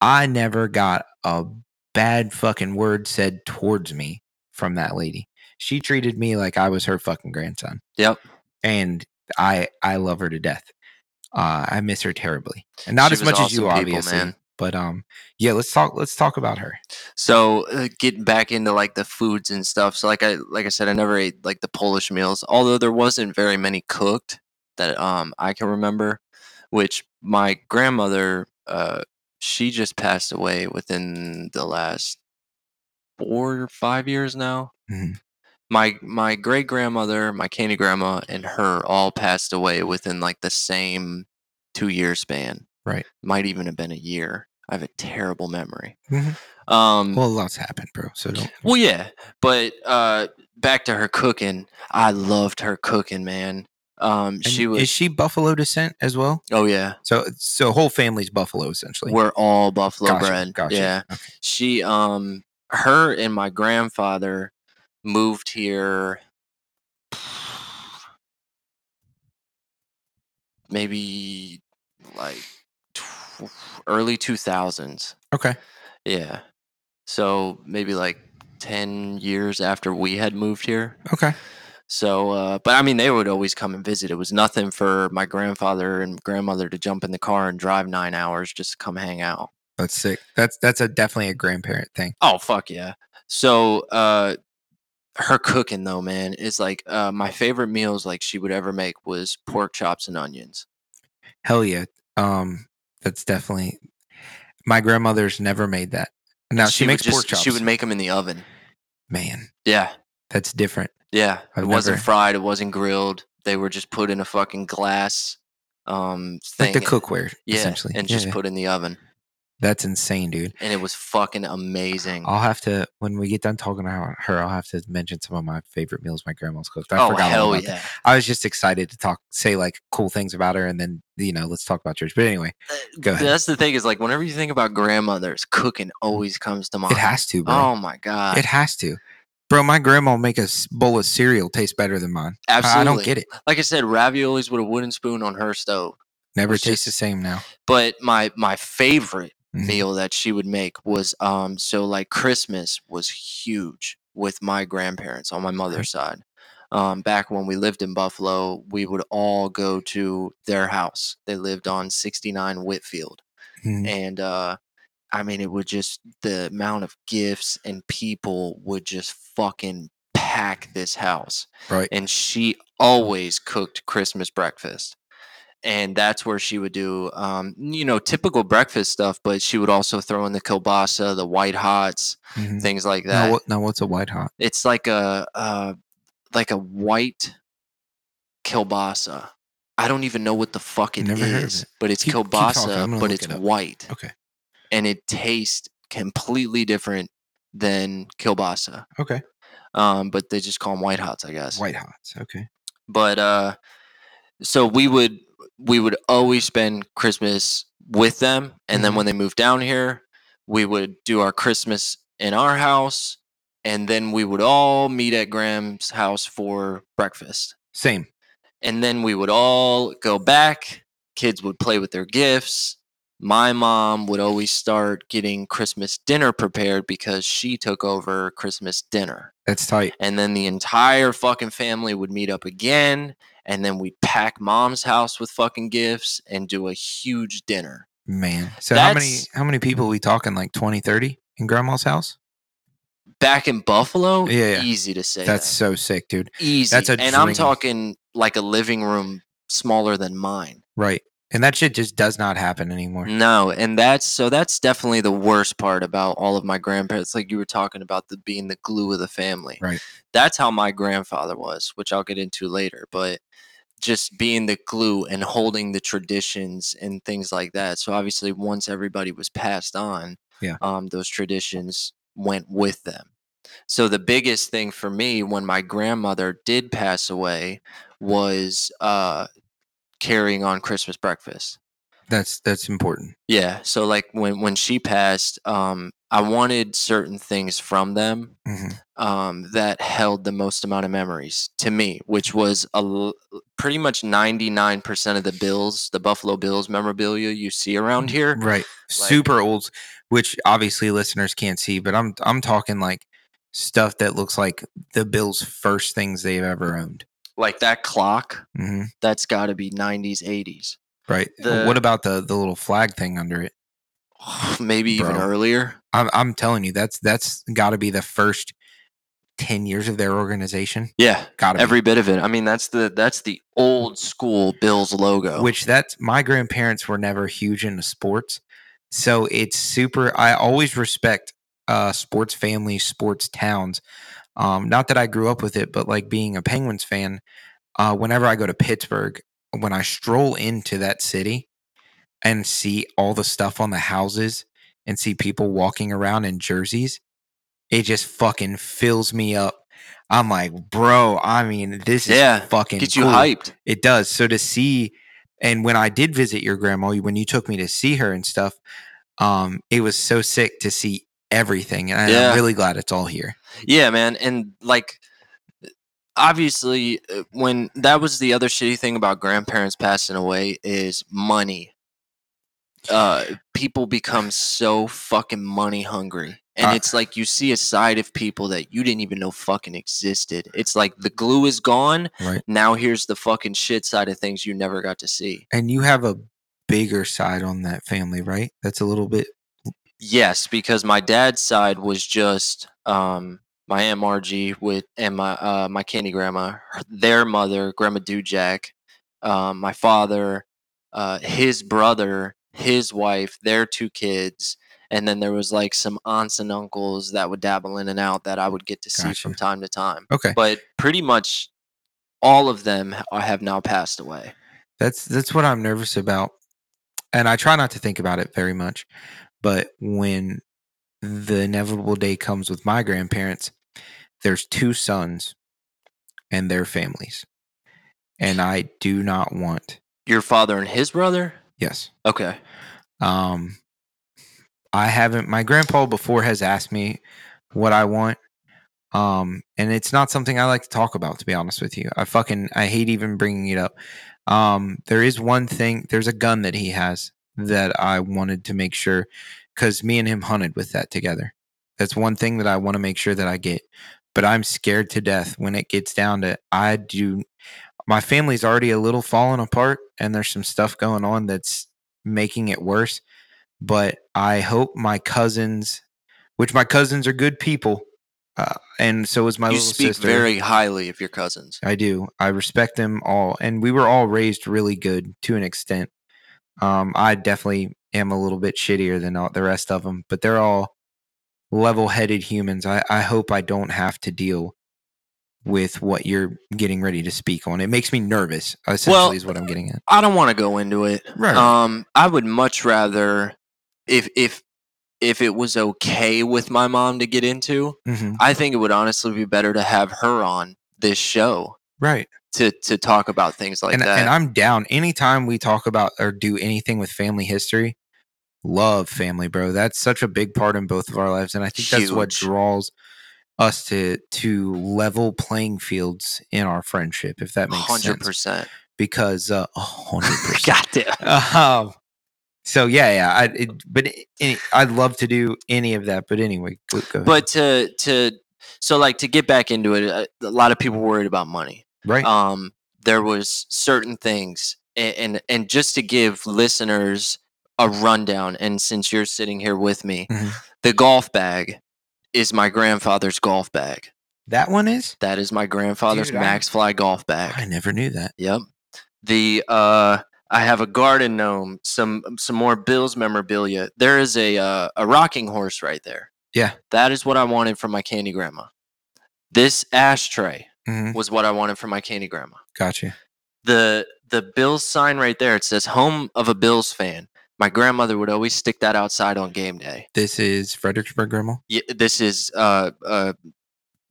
I never got a bad fucking word said towards me from that lady. She treated me like I was her fucking grandson. Yep. And I love her to death. I miss her terribly. And not as much as you, obviously. Man. But yeah, let's talk about her. So getting back into like the foods and stuff. So like I said, I never ate like the Polish meals, although there wasn't very many cooked that I can remember, which my grandmother, she just passed away within the last 4 or 5 years now. Mm-hmm. My great grandmother, my candy grandma, and her all passed away within like the same 2-year span. Right. Might even have been a year. I have a terrible memory. Mm-hmm. Well, lots happened, bro. So don't. Well, yeah. But back to her cooking. I loved her cooking, man. Is she Buffalo descent as well? Oh, yeah. So whole family's Buffalo, essentially. We're all Buffalo bred. Gotcha. Yeah. Okay. She, her and my grandfather moved here maybe like early 2000s. Okay. Yeah. So maybe like 10 years after we had moved here. Okay. So, but I mean, they would always come and visit. It was nothing for my grandfather and grandmother to jump in the car and drive 9 hours just to come hang out. That's sick. That's definitely a grandparent thing. Oh, fuck yeah. So, her cooking though, man, is like, my favorite meals like she would ever make was pork chops and onions. Hell yeah. That's definitely, my grandmother's never made that. Now she makes pork chops. She would make them in the oven. Man. Yeah. That's different. Yeah. It wasn't fried. It wasn't grilled. They were just put in a fucking glass thing. Like the cookware, essentially. And just put in the oven. That's insane, dude. And it was fucking amazing. I'll have to, when we get done talking about her, I'll have to mention some of my favorite meals my grandma's cooked. I forgot all about that. I was just excited to say like cool things about her, and then, you know, let's talk about church. But anyway, go ahead. That's the thing is like whenever you think about grandmothers, cooking always comes to mind. It has to, bro. Oh my God. It has to. Bro, my grandma will make a bowl of cereal taste better than mine. Absolutely. I don't get it. Like I said, raviolis with a wooden spoon on her stove. Never tastes the same now. But my favorite meal that she would make was so like Christmas was huge with my grandparents on my mother's side. Back when we lived in Buffalo, we would all go to their house. They lived on 69 Whitfield. Mm-hmm. And I mean, it would just, the amount of gifts and people would just fucking pack this house. Right. And she always cooked Christmas breakfast. And that's where she would do, you know, typical breakfast stuff, but she would also throw in the kielbasa, the white hots, things like that. Now, what's a white hot? It's like a white kielbasa. I don't even know what the fuck it is, but it's kielbasa, but it's white. Okay. And it tastes completely different than kielbasa. Okay. But they just call them white hots, I guess. White hots. Okay. But so we would always spend Christmas with them. And then when they moved down here, we would do our Christmas in our house. And then we would all meet at Graham's house for breakfast. Same. And then we would all go back. Kids would play with their gifts. My mom would always start getting Christmas dinner prepared because she took over Christmas dinner. That's tight. And then the entire fucking family would meet up again. And then we'd pack mom's house with fucking gifts and do a huge dinner. Man. So how many people are we talking? Like 20, 30 in grandma's house? Back in Buffalo? Yeah. Easy to say. That's so sick, dude. Easy. That's a dream. I'm talking like a living room smaller than mine. Right. And that shit just does not happen anymore. No, and that's definitely the worst part about all of my grandparents. Like you were talking about being the glue of the family. Right. That's how my grandfather was, which I'll get into later. But just being the glue and holding the traditions and things like that. So obviously once everybody was passed on, those traditions went with them. So the biggest thing for me when my grandmother did pass away was carrying on Christmas breakfast. That's important. Yeah. So like when she passed, I wanted certain things from them that held the most amount of memories to me, which was pretty much 99% of the Buffalo Bills memorabilia you see around here. Right. Like, super old, which obviously listeners can't see, but I'm talking like stuff that looks like the Bills' first things they've ever owned. Like that clock, that's got to be 90s, 80s. Right. What about the little flag thing under it? Maybe even earlier. I'm telling you, that's got to be the first 10 years of their organization. Yeah, got every bit of it. I mean, that's the old school Bills logo. Which my grandparents were never huge into sports, so it's super. I always respect sports families, sports towns. Not that I grew up with it, but like being a Penguins fan, whenever I go to Pittsburgh, when I stroll into that city and see all the stuff on the houses and see people walking around in jerseys, it just fucking fills me up. I'm like, bro, I mean, this is fucking gets you hyped. It does. So to see, and when I did visit your grandma, when you took me to see her and stuff, it was so sick to see everything. And I'm really glad it's all here. Yeah, man. And like, obviously, when that was the other shitty thing about grandparents passing away is money. People become so fucking money hungry. And it's like you see a side of people that you didn't even know fucking existed. It's like the glue is gone. Right. Now here's the fucking shit side of things you never got to see. And you have a bigger side on that family, right? That's a little bit. Yes, because my dad's side was just my Aunt Margie and my candy grandma, their mother, Grandma Dujak, my father, his brother, his wife, their two kids, and then there was like some aunts and uncles that would dabble in and out that I would get to see from time to time. Okay, but pretty much all of them have now passed away. That's what I'm nervous about, and I try not to think about it very much. But when the inevitable day comes with my grandparents, there's two sons and their families. And I do not want... Your father and his brother? Yes. Okay. I haven't... My grandpa before has asked me what I want. And it's not something I like to talk about, to be honest with you. I hate even bringing it up. There is one thing. There's a gun that he has that I wanted to make sure, because me and him hunted with that together. That's one thing that I want to make sure that I get. But I'm scared to death when it gets down to my family's already a little fallen apart, and there's some stuff going on that's making it worse. But I hope my cousins, which my cousins are good people, and so is my little sister. You speak very highly of your cousins. I do. I respect them all. And we were all raised really good to an extent. I definitely am a little bit shittier than all the rest of them, but they're all level-headed humans. I hope I don't have to deal with what you're getting ready to speak on. It makes me nervous, essentially, is what I'm getting at. I don't want to go into it. Right. I would much rather, if it was okay with my mom to get into, I think it would honestly be better to have her on this show. Right. To talk about things like that. And I'm down. Anytime we talk about or do anything with family history, love family, bro. That's such a big part in both of our lives. And I think that's what draws us to level playing fields in our friendship, if that makes 100%. Sense. Because 100%. Goddamn. So, yeah. I'd love to do any of that. But anyway, go ahead. But to So, like, to get back into it, a lot of people worried about money. Right. There was certain things, and just to give listeners a rundown, and since you're sitting here with me, mm-hmm. the golf bag is my grandfather's golf bag. That one is? That is my grandfather's Max Fly golf bag. I never knew that. Yep. The I have a garden gnome, some more Bills memorabilia. There is a rocking horse right there. Yeah. That is what I wanted from my candy grandma. This ashtray mm-hmm. was what I wanted from my candy grandma. Gotcha. The Bills sign right there, it says home of a Bills fan. My grandmother would always stick that outside on game day. This is Fredericksburg, Grandma? Yeah, this is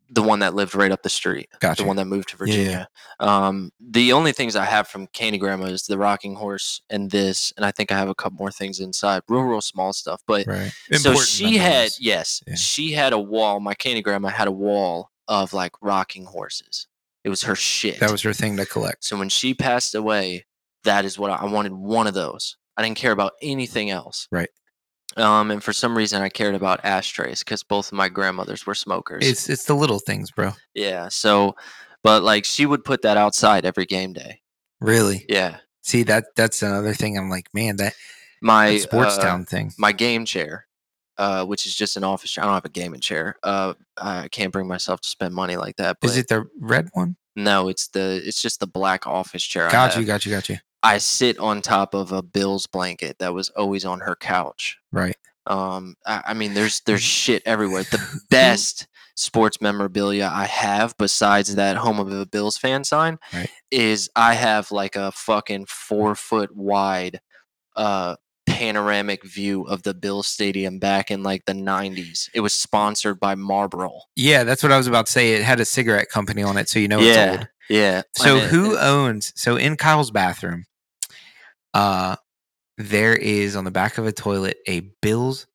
the one that lived right up the street. Gotcha. The one that moved to Virginia. Yeah. The only things I have from Candy Grandma is the rocking horse and this, and I think I have a couple more things inside. Real small stuff. But right. So important she had, yes, yeah. she had a wall. My Candy Grandma had a wall of like rocking horses. It was her shit. That was her thing to collect. So when she passed away, that is what I wanted, one of those. I didn't care about anything else. Right. And for some reason, I cared about ashtrays because both of my grandmothers were smokers. It's the little things, bro. Yeah. So, but like she would put that outside every game day. Really? Yeah. See, that's another thing. I'm like, man, that sports town thing. My game chair, which is just an office chair. I don't have a gaming chair. I can't bring myself to spend money like that. But is it the red one? No, it's just the black office chair. Got you. I sit on top of a Bill's blanket that was always on her couch. Right. I mean, there's shit everywhere. The best sports memorabilia I have, besides that home of a Bills fan sign, right. is I have like a fucking 4 foot wide panoramic view of the Bills Stadium back in like the 90s. It was sponsored by Marlboro. Yeah, that's what I was about to say. It had a cigarette company on it, so you know it's old. Yeah. So so in Kyle's bathroom, there is on the back of a toilet a Bills.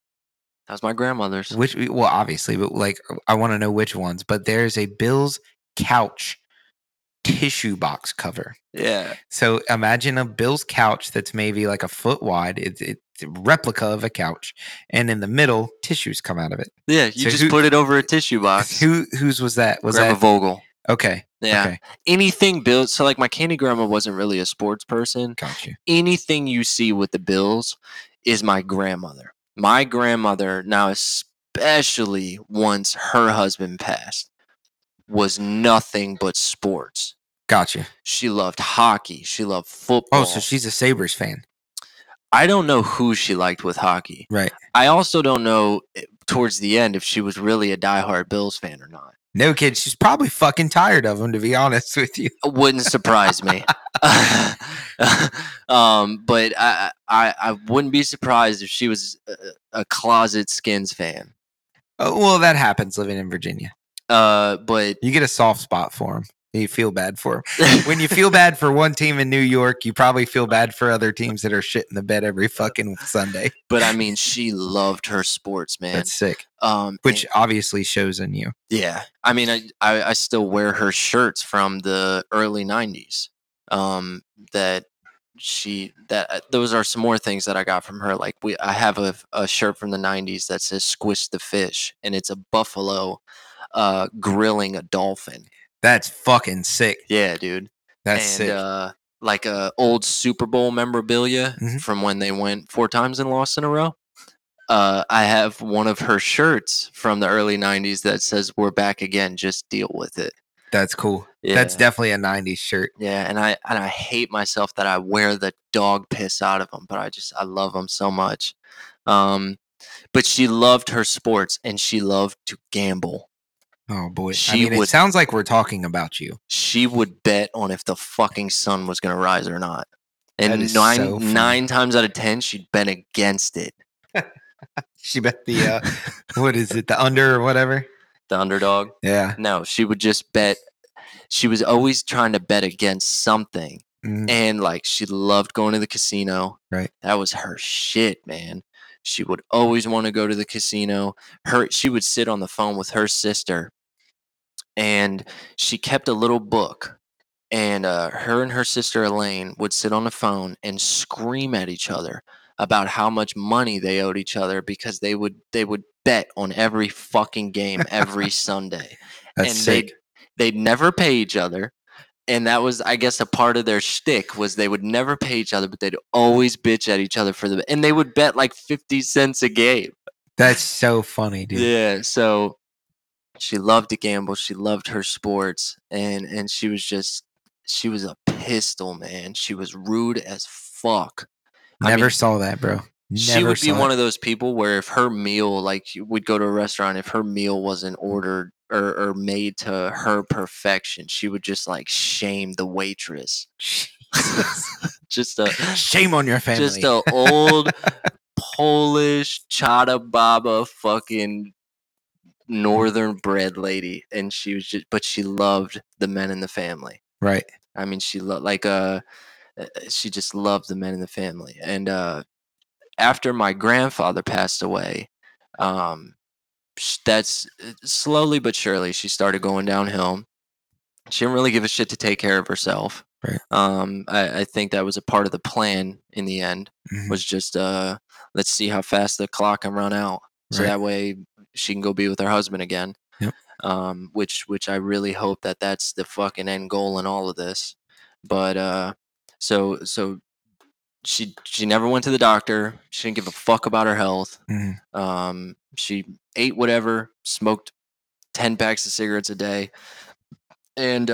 That was my grandmother's. Well, obviously, but like I want to know which ones. But there's a Bills couch tissue box cover. Yeah. So imagine a Bills couch that's maybe like a foot wide. It's a replica of a couch, and in the middle, tissues come out of it. Yeah. Put it over a tissue box. Whose was that? Was Grandma Vogel? Okay. Yeah. Okay. Anything Bills. So like my candy grandma wasn't really a sports person. Gotcha. Anything you see with the Bills is my grandmother. My grandmother, now especially once her husband passed, was nothing but sports. Gotcha. She loved hockey. She loved football. Oh, so she's a Sabres fan. I don't know who she liked with hockey. Right. I also don't know towards the end if she was really a diehard Bills fan or not. No kid, she's probably fucking tired of him, to be honest with you. Wouldn't surprise me. But I wouldn't be surprised if she was a closet Skins fan. Oh, well, that happens living in Virginia. But you get a soft spot for him. You feel bad for him. When you feel bad for one team in New York, you probably feel bad for other teams that are shit in the bed every fucking Sunday. But I mean, she loved her sports, man. That's sick. Which obviously shows in you. Yeah. I mean, I still wear her shirts from the early 90s. Those are some more things that I got from her. Like I have a shirt from the 90s that says Squish the Fish, and it's a buffalo grilling a dolphin. That's fucking sick. Yeah, dude. That's sick. Like old Super Bowl memorabilia mm-hmm. from when they went 4 times and lost in a row. I have one of her shirts from the early 90s that says, "We're back again, just deal with it." That's cool. Yeah. That's definitely a 90s shirt. Yeah, and I hate myself that I wear the dog piss out of them, but I love them so much. But she loved her sports, and she loved to gamble. Oh, boy. It sounds like we're talking about you. She would bet on if the fucking sun was going to rise or not. And nine times out of 10, she'd bet against it. She bet the, what is it, the under or whatever? The underdog? Yeah. No, she would just bet. She was always trying to bet against something. Mm. And, like, she loved going to the casino. Right. That was her shit, man. She would always want to go to the casino. She would sit on the phone with her sister. And she kept a little book, and her and her sister Elaine would sit on the phone and scream at each other about how much money they owed each other because they would bet on every fucking game every Sunday. That's and sick. They'd never pay each other. And that was, I guess, a part of their shtick was they would never pay each other, but they'd always bitch at each other for the – and they would bet like 50 cents a game. That's so funny, dude. Yeah, so she loved to gamble. She loved her sports, and she was just – she was a pistol, man. She was rude as fuck. I never saw that, bro. She would be one of those people where if her meal, like we'd go to a restaurant, if her meal wasn't ordered or made to her perfection, she would just like shame the waitress. Just a shame on your family. Just an old Polish chata baba fucking northern bread lady. And she was just, but she loved the men in the family. Right. I mean, she loved like, she just loved the men in the family. And, after my grandfather passed away, that's slowly but surely she started going downhill. She didn't really give a shit to take care of herself. Right. I think that was a part of the plan in the end, mm-hmm. was just let's see how fast the clock can run out, so right. that way she can go be with her husband again. Yep. Which I really hope that that's the fucking end goal in all of this. But so. She never went to the doctor. She didn't give a fuck about her health. Mm-hmm. She ate whatever, smoked 10 packs of cigarettes a day. And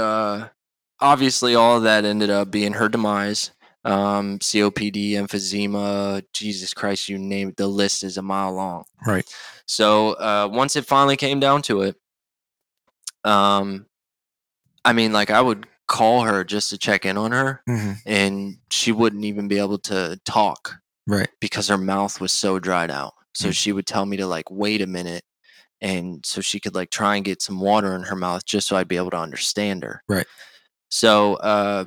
obviously all of that ended up being her demise. COPD, emphysema, Jesus Christ, you name it. The list is a mile long. Right. So once it finally came down to it, I mean, like I would call her just to check in on her, mm-hmm. and she wouldn't even be able to talk, right? Because her mouth was so dried out. So mm-hmm. she would tell me to like wait a minute, and so she could like try and get some water in her mouth just so I'd be able to understand her, right? So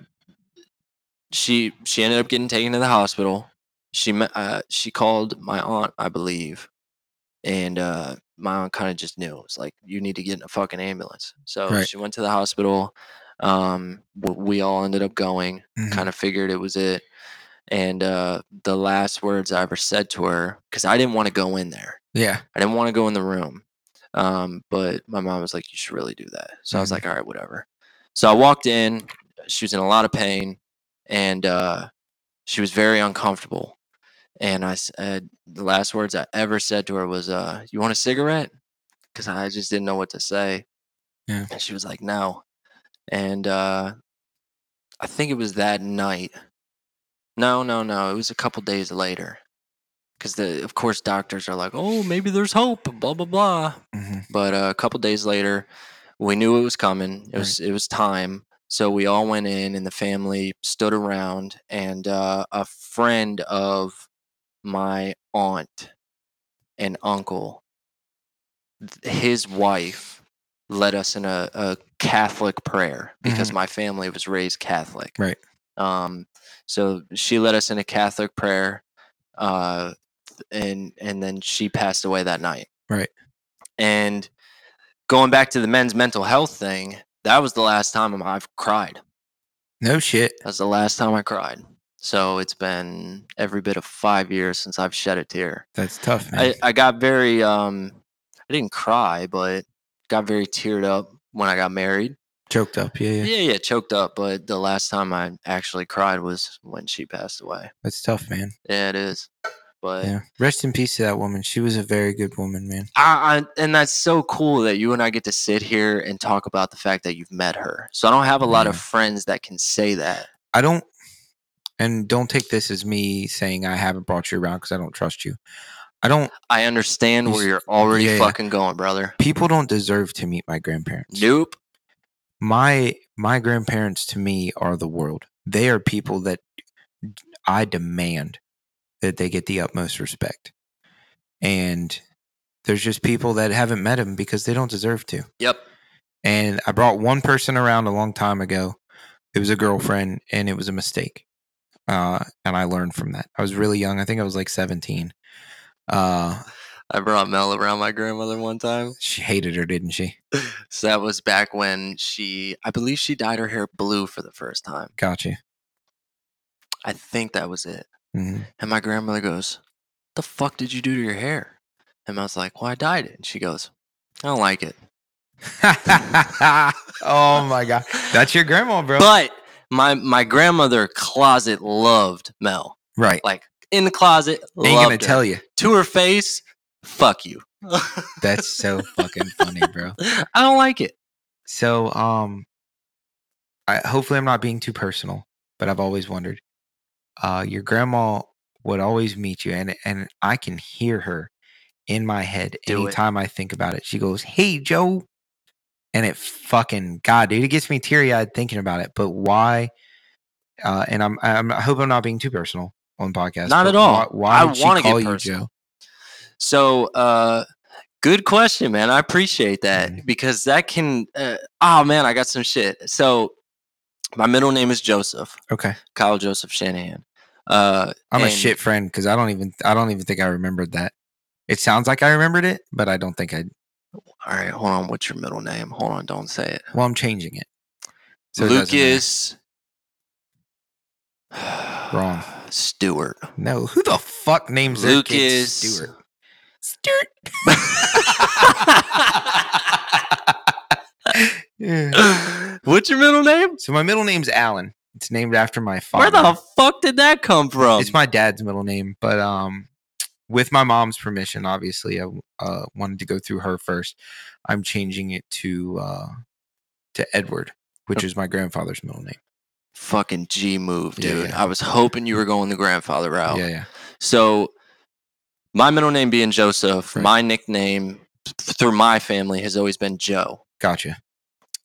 she ended up getting taken to the hospital. She called my aunt, I believe, and my aunt kind of just knew. It's like, you need to get in a fucking ambulance. So right. she went to the hospital. We all ended up going, mm-hmm. kind of figured it was it. And the last words I ever said to her, because I didn't want to go in there. Yeah. I didn't want to go in the room. But my mom was like, you should really do that. So mm-hmm. I was like, all right, whatever. So I walked in. She was in a lot of pain, and she was very uncomfortable. And I said, the last words I ever said to her was, you want a cigarette? Because I just didn't know what to say. Yeah. And she was like, no. And I think it was that night. No. It was a couple days later. Because, of course, doctors are like, oh, maybe there's hope, blah, blah, blah. Mm-hmm. But a couple days later, we knew it was coming. It was time. So we all went in, and the family stood around. And a friend of my aunt and uncle, his wife, led us in a Catholic prayer, because mm-hmm. my family was raised Catholic. Right. So she led us in a Catholic prayer, and then she passed away that night. Right. And going back to the men's mental health thing, that was the last time I've cried. No shit. That's the last time I cried. So it's been every bit of 5 years since I've shed a tear. That's tough, man. I got very, I didn't cry, but got very teared up when I got married. Choked up, yeah, choked up. But the last time I actually cried was when she passed away. That's tough, man. Yeah, it is. But yeah. Rest in peace to that woman. She was a very good woman, man. And that's so cool that you and I get to sit here and talk about the fact that you've met her. So I don't have a lot of friends that can say that. I don't, and don't take this as me saying I haven't brought you around because I don't trust you. I understand where you're already fucking going, brother. People don't deserve to meet my grandparents. Nope. My grandparents to me are the world. They are people that I demand that they get the utmost respect. And there's just people that haven't met them because they don't deserve to. Yep. And I brought one person around a long time ago. It was a girlfriend, and it was a mistake. And I learned from that. I was really young. I think I was like 17. I brought Mel around my grandmother one time. She hated her, didn't she? So that was back when I believe she dyed her hair blue for the first time. Gotcha. I think that was it. Mm-hmm. And my grandmother goes, "The fuck did you do to your hair?" And I was like, well, I dyed it. And she goes, I don't like it. Oh, my God. That's your grandma, bro. But my grandmother closet loved Mel. Right. Like, in the closet. Ain't going to tell you. To her face, fuck you. That's so fucking funny, bro. I don't like it. So, hopefully I'm not being too personal, but I've always wondered. Your grandma would always meet you, and I can hear her in my head anytime I think about it. She goes, "Hey, Joe," and it fucking God, dude, it gets me teary-eyed thinking about it. But why? And I hope I'm not being too personal on podcast. Not at all. Why would she call you Joe? So, good question, man. I appreciate that because that can. Oh man, I got some shit. So. My middle name is Joseph. Okay. Kyle Joseph Shanahan. I'm a shit friend because I don't even think I remembered that. It sounds like I remembered it, but I don't think I. All right, hold on. What's your middle name? Hold on, don't say it. Well, I'm changing it. So Lucas. Wrong. Stewart. No, who the fuck names Lucas their kid Stewart? Stewart. Yeah. What's your middle name? So my middle name's Alan. It's named after my father. Where the fuck did that come from? It's my dad's middle name, but with my mom's permission, obviously, I wanted to go through her first. I'm changing it to Edward, which is my grandfather's middle name. Fucking G move, dude. Yeah. I was hoping you were going the grandfather route. Yeah. So my middle name being Joseph, right. My nickname through my family has always been Joe. Gotcha.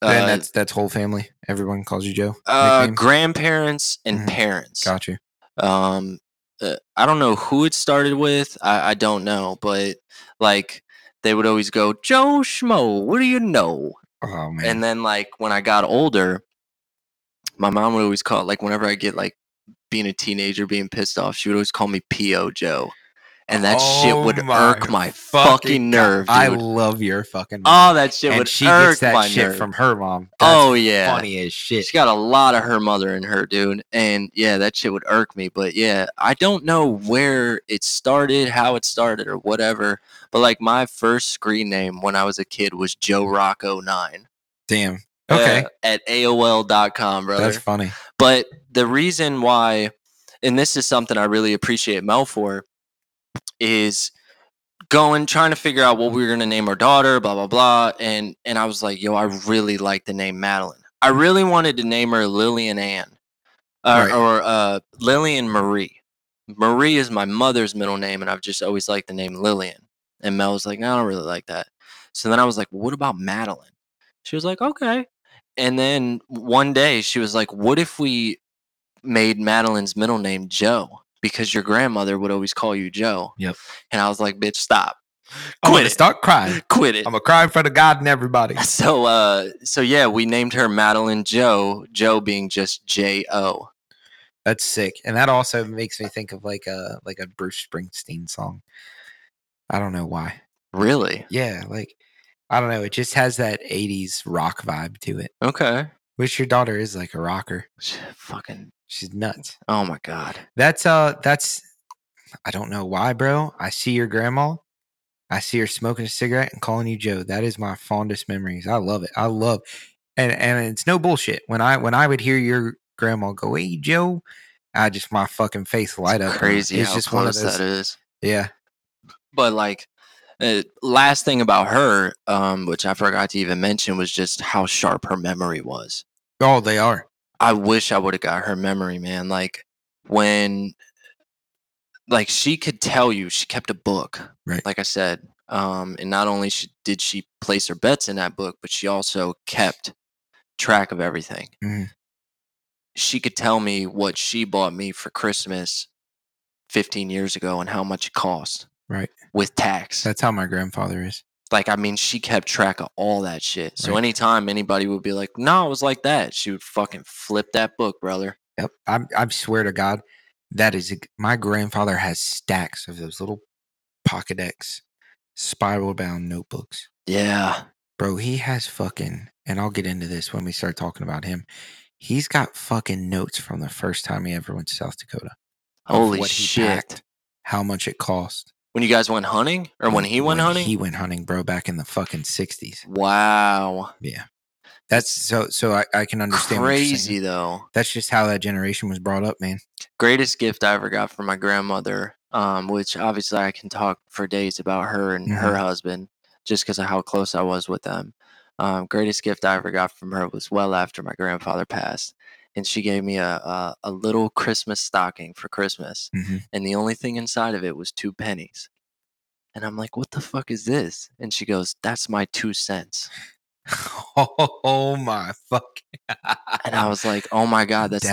Then that's whole family. Everyone calls you Joe. Grandparents and parents. Got you. I don't know who it started with. I don't know, but like they would always go, Joe Schmo. What do you know? Oh man. And then like when I got older, my mom would always call. Like whenever I get like being a teenager, being pissed off, she would always call me P.O. Joe. And that shit would irk my fucking nerve, dude. I love your fucking mom. Oh, that shit would irk my nerve from her mom. That's funny as shit. She got a lot of her mother in her, dude. And yeah, that shit would irk me. But yeah, I don't know where it started, how it started, or whatever. But like my first screen name when I was a kid was Joe Rocco 9. Damn. Okay. At AOL.com, brother. That's funny. But the reason why, and this is something I really appreciate Mel for, is trying to figure out what we were going to name our daughter, blah, blah, blah. And I was like, yo, I really like the name Madeline. I really wanted to name her Lillian Ann or Lillian Marie. Marie is my mother's middle name, and I've just always liked the name Lillian. And Mel was like, no, I don't really like that. So then I was like, what about Madeline? She was like, okay. And then one day she was like, what if we made Madeline's middle name Joe? Because your grandmother would always call you Joe. Yep. And I was like, bitch, stop. Quit it. Start crying. Quit it. I'm going to cry in front of God and everybody. So yeah, we named her Madeline Joe. Joe being just J-O. That's sick. And that also makes me think of like a Bruce Springsteen song. I don't know why. Really? Yeah. Like, I don't know. It just has that 80s rock vibe to it. Okay. Which your daughter is like a rocker. She's nuts. Oh my God. That's I don't know why, bro. I see your grandma. I see her smoking a cigarette and calling you Joe. That is my fondest memories. I love it. And it's no bullshit. When I would hear your grandma go, "Hey, Joe," my fucking face light up. Crazy. It's how just close one of those, that is. Yeah. But like last thing about her, which I forgot to even mention, was just how sharp her memory was. Oh, they are. I wish I would have got her memory, man. Like when, like she could tell you, she kept a book, right? Like I said, and not only did she place her bets in that book, but she also kept track of everything. Mm-hmm. She could tell me what she bought me for Christmas 15 years ago and how much it cost, right? With tax. That's how my grandfather is. Like, I mean, she kept track of all that shit. So Anytime anybody would be like, no, it was like that, she would fucking flip that book, brother. Yep. I swear to God, my grandfather has stacks of those little Pocket-X spiral-bound notebooks. Yeah. Bro, he has fucking, and I'll get into this when we start talking about him, he's got fucking notes from the first time he ever went to South Dakota. Holy shit. He packed, how much it cost. When you guys went hunting? Or when he went hunting? He went hunting, bro, back in the fucking 60s. Wow. Yeah. That's so I can understand. Crazy though. That's just how that generation was brought up, man. Greatest gift I ever got from my grandmother, which obviously I can talk for days about her and her husband just because of how close I was with them. Greatest gift I ever got from her was well after my grandfather passed. And she gave me a little Christmas stocking for Christmas. Mm-hmm. And the only thing inside of it was 2 pennies. And I'm like, what the fuck is this? And she goes, that's my 2 cents. Oh my fucking. And I was like, oh my God, that's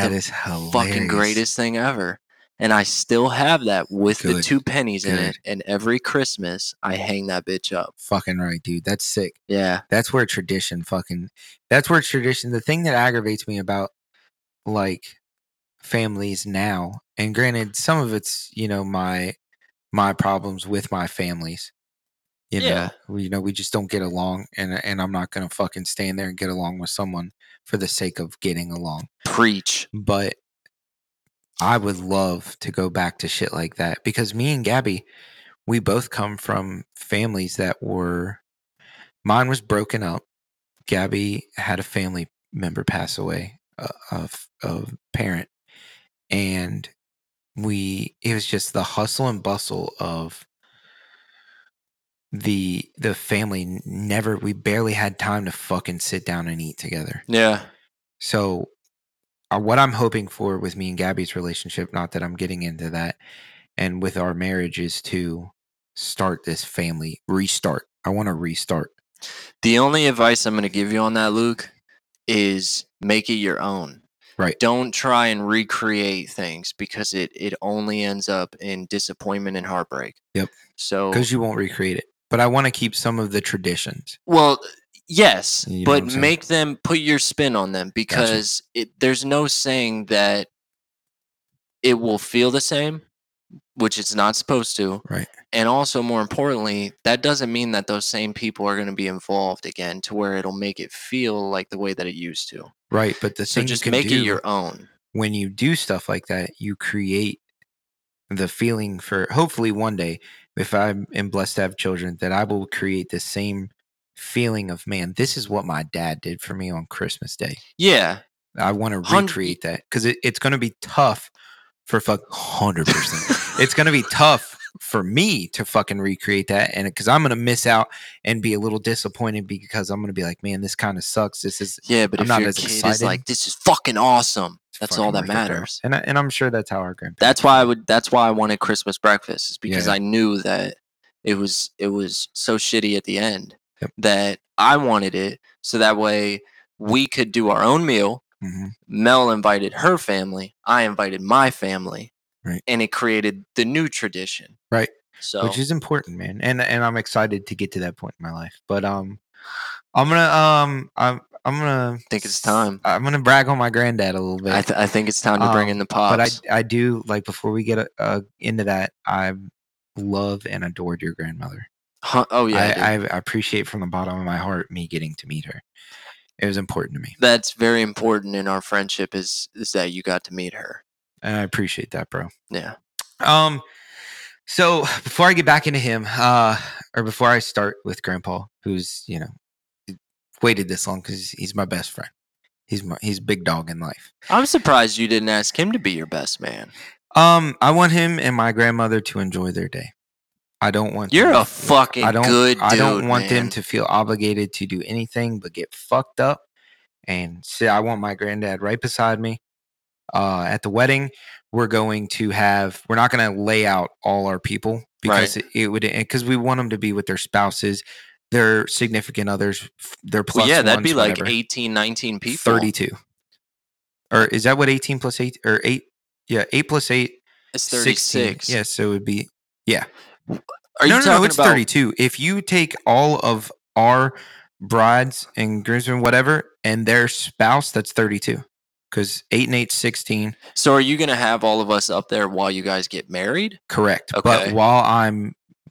fucking greatest thing ever. And I still have that with the 2 pennies in it. And every Christmas, I hang that bitch up. Fucking right, dude. That's sick. Yeah. That's where tradition fucking, the thing that aggravates me about like families now, and granted, some of it's, you know, my problems with my families. You know, we just don't get along, and I'm not gonna fucking stand there and get along with someone for the sake of getting along. Preach. But I would love to go back to shit like that, because me and Gabby, we both come from families that were. Mine was broken up. Gabby had a family member pass away, a parent, and it was just the hustle and bustle of. The family we barely had time to fucking sit down and eat together. Yeah. So what I'm hoping for with me and Gabby's relationship, not that I'm getting into that, and with our marriage, is to start this family, restart. I want to restart. The only advice I'm going to give you on that, Luke, is make it your own. Right. Don't try and recreate things, because it only ends up in disappointment and heartbreak. Yep. So because you won't recreate it. But I want to keep some of the traditions. Well, yes, you know, but make them, put your spin on them, because there's no saying that it will feel the same, which it's not supposed to. Right. And also, more importantly, that doesn't mean that those same people are going to be involved again to where it'll make it feel like the way that it used to. Right. But just make it your own. When you do stuff like that, you create the feeling for, hopefully one day, if I am blessed to have children, that I will create the same feeling of, man, this is what my dad did for me on Christmas Day. Yeah. I want to recreate that, because it's going to be tough for 100%. It's going to be tough for me to fucking recreate that, and because I'm going to miss out and be a little disappointed, because I'm going to be like, man, this kind of sucks. This is, yeah, but I'm if not your as kid excited. Is like, this is fucking awesome. That's fucking all that matters. And I'm sure that's how our grandparents. That's why I wanted Christmas breakfast, is because I knew that it was so shitty at the end that I wanted it. So that way we could do our own meal. Mm-hmm. Mel invited her family. I invited my family. Right. And it created the new tradition. Right. So, which is important, man. And I'm excited to get to that point in my life. But I'm gonna think it's time. I'm gonna brag on my granddad a little bit. I think it's time to bring in the pops. But I do, like, before we get into that, I love and adored your grandmother. Oh yeah, I appreciate from the bottom of my heart me getting to meet her. It was important to me. That's very important in our friendship, is that you got to meet her, and I appreciate that, bro. Yeah. So before I get back into him, or before I start with Grandpa, who's, you know, waited this long because he's my best friend. He's big dog in life. I'm surprised you didn't ask him to be your best man. I want him and my grandmother to enjoy their day. I don't want I don't want them to feel obligated to do anything but get fucked up. And so I want my granddad right beside me. At the wedding, we're not going to lay out all our people, because because we want them to be with their spouses, their significant others, their plus ones, that'd be whatever. Like 18, 19 people. 32. Or is that what 18 plus 8 or 8? Yeah, 8 plus 8 is 36. 16. Yeah, so it would be it's 32. If you take all of our brides and groomsmen, whatever, and their spouse, that's 32. Because 8 and 8 is 16. So are you going to have all of us up there while you guys get married? Correct. Okay. But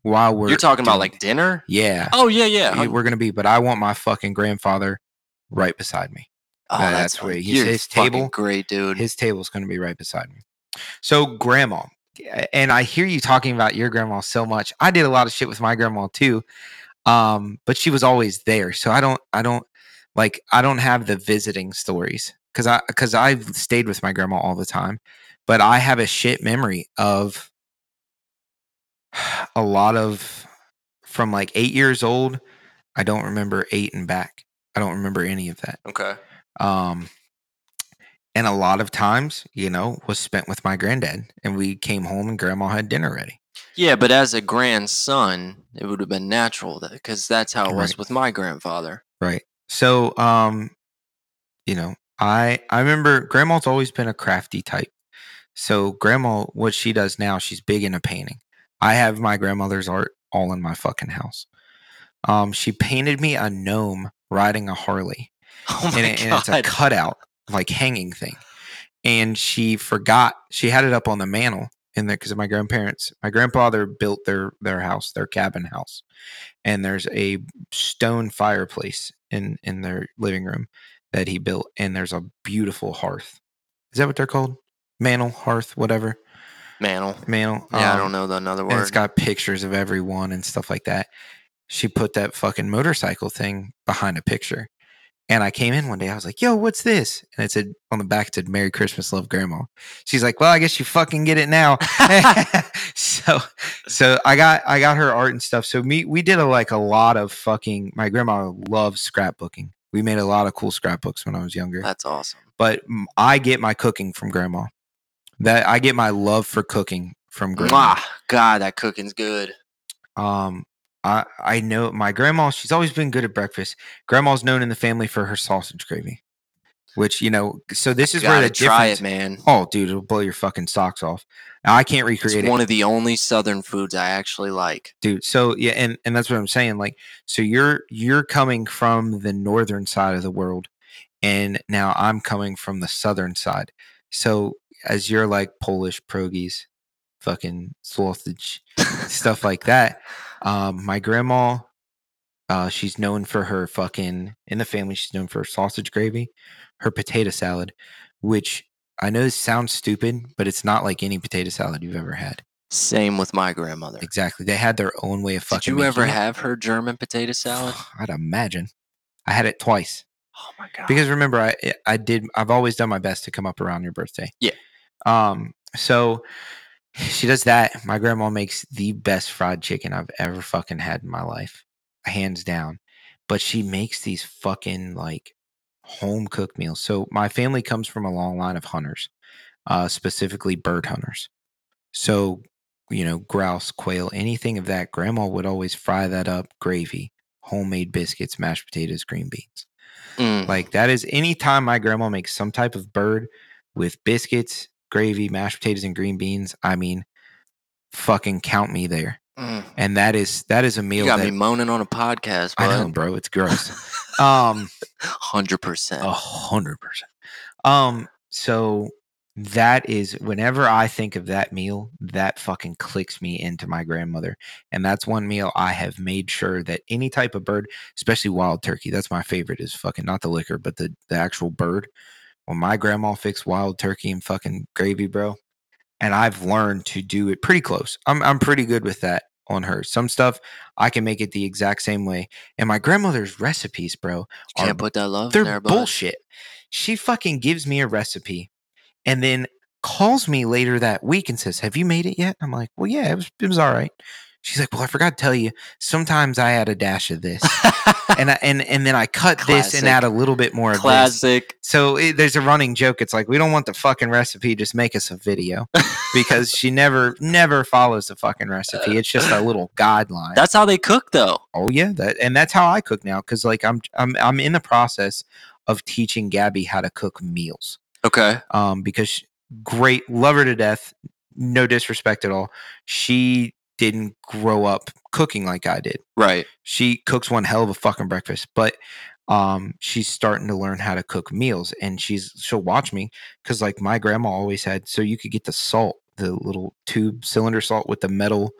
you're talking about like dinner? Yeah. Oh, yeah, yeah. We're going to be, but I want my fucking grandfather right beside me. Oh, that's where his table. Great, dude. His table's going to be right beside me. So, Grandma, and I hear you talking about your grandma so much. I did a lot of shit with my grandma too. But she was always there. So I don't have the visiting stories because I've stayed with my grandma all the time, but I have a shit memory of a lot of, from like 8 years old. I don't remember 8 and back. I don't remember any of that. Okay. And a lot of times, was spent with my granddad, and we came home and grandma had dinner ready. Yeah, but as a grandson, it would have been natural because that's how it was with my grandfather. Right. So, I remember grandma's always been a crafty type. So grandma, what she does now, she's big into painting. I have my grandmother's art all in my fucking house. She painted me a gnome riding a Harley. Oh my God. And it's a cutout, like hanging thing. And she had it up on the mantle in there because my grandfather built their house, their cabin house. And there's a stone fireplace in their living room that he built. And there's a beautiful hearth. Is that what they're called? Mantle, hearth, whatever. Mantle. Yeah, I don't know another word. And it's got pictures of everyone and stuff like that. She put that fucking motorcycle thing behind a picture. And I came in one day, I was like, yo, what's this? And it said, on the back, it said, Merry Christmas, love grandma. She's like, well, I guess you fucking get it now. So I got her art and stuff. So we did a lot of fucking, my grandma loves scrapbooking. We made a lot of cool scrapbooks when I was younger. That's awesome. But I get my cooking from grandma. That I get my love for cooking from grandma. God, that cooking's good. I know my grandma, she's always been good at breakfast. Grandma's known in the family for her sausage gravy, which, so this is where the try it, man. Oh, dude, it'll blow your fucking socks off. I can't recreate it. It's one of the only Southern foods I actually like. Dude, so yeah, and that's what I'm saying. Like, so you're coming from the northern side of the world, and now I'm coming from the southern side. So as you're like Polish pierogies, fucking sausage, stuff like that. My grandma, she's known for her fucking, in the family, she's known for her sausage gravy, her potato salad, which I know sounds stupid, but it's not like any potato salad you've ever had. Same with my grandmother. Exactly. They had their own way of fucking. Did you ever have her German potato salad? I'd imagine. I had it twice. Oh my God. Because remember, I've always done my best to come up around your birthday. Yeah. So she does that. My grandma makes the best fried chicken I've ever fucking had in my life, hands down. But she makes these fucking like home cooked meals. So my family comes from a long line of hunters, specifically bird hunters. So, grouse, quail, anything of that, grandma would always fry that up, gravy, homemade biscuits, mashed potatoes, green beans. Like that is any time my grandma makes some type of bird with biscuits, gravy, mashed potatoes, and green beans. I mean, fucking count me there. And that is a meal. You got me moaning on a podcast, bro. I know, bro. It's gross. 100%. 100%. So that is, whenever I think of that meal, that fucking clicks me into my grandmother. And that's one meal I have made sure that any type of bird, especially wild turkey, that's my favorite, is fucking not the liquor, but the actual bird. Well, my grandma fixed wild turkey and fucking gravy, bro. And I've learned to do it pretty close. I'm pretty good with that on her. Some stuff I can make it the exact same way. And my grandmother's recipes, bro. You can't put that love in there, bud. They're bullshit. She fucking gives me a recipe and then calls me later that week and says, have you made it yet? I'm like, well, yeah, it was all right. She's like, well, I forgot to tell you, sometimes I add a dash of this and then I cut this and add a little bit more of this. So there's a running joke. It's like, we don't want the fucking recipe. Just make us a video because she never follows the fucking recipe. It's just a little guideline. That's how they cook though. Oh yeah. And that's how I cook now. Cause like I'm in the process of teaching Gabby how to cook meals. Okay. Because love her to death. No disrespect at all. She didn't grow up cooking like I did. Right. She cooks one hell of a fucking breakfast, but she's starting to learn how to cook meals, and she'll watch me because like my grandma always had, so you could get the salt, the little tube cylinder salt with the metal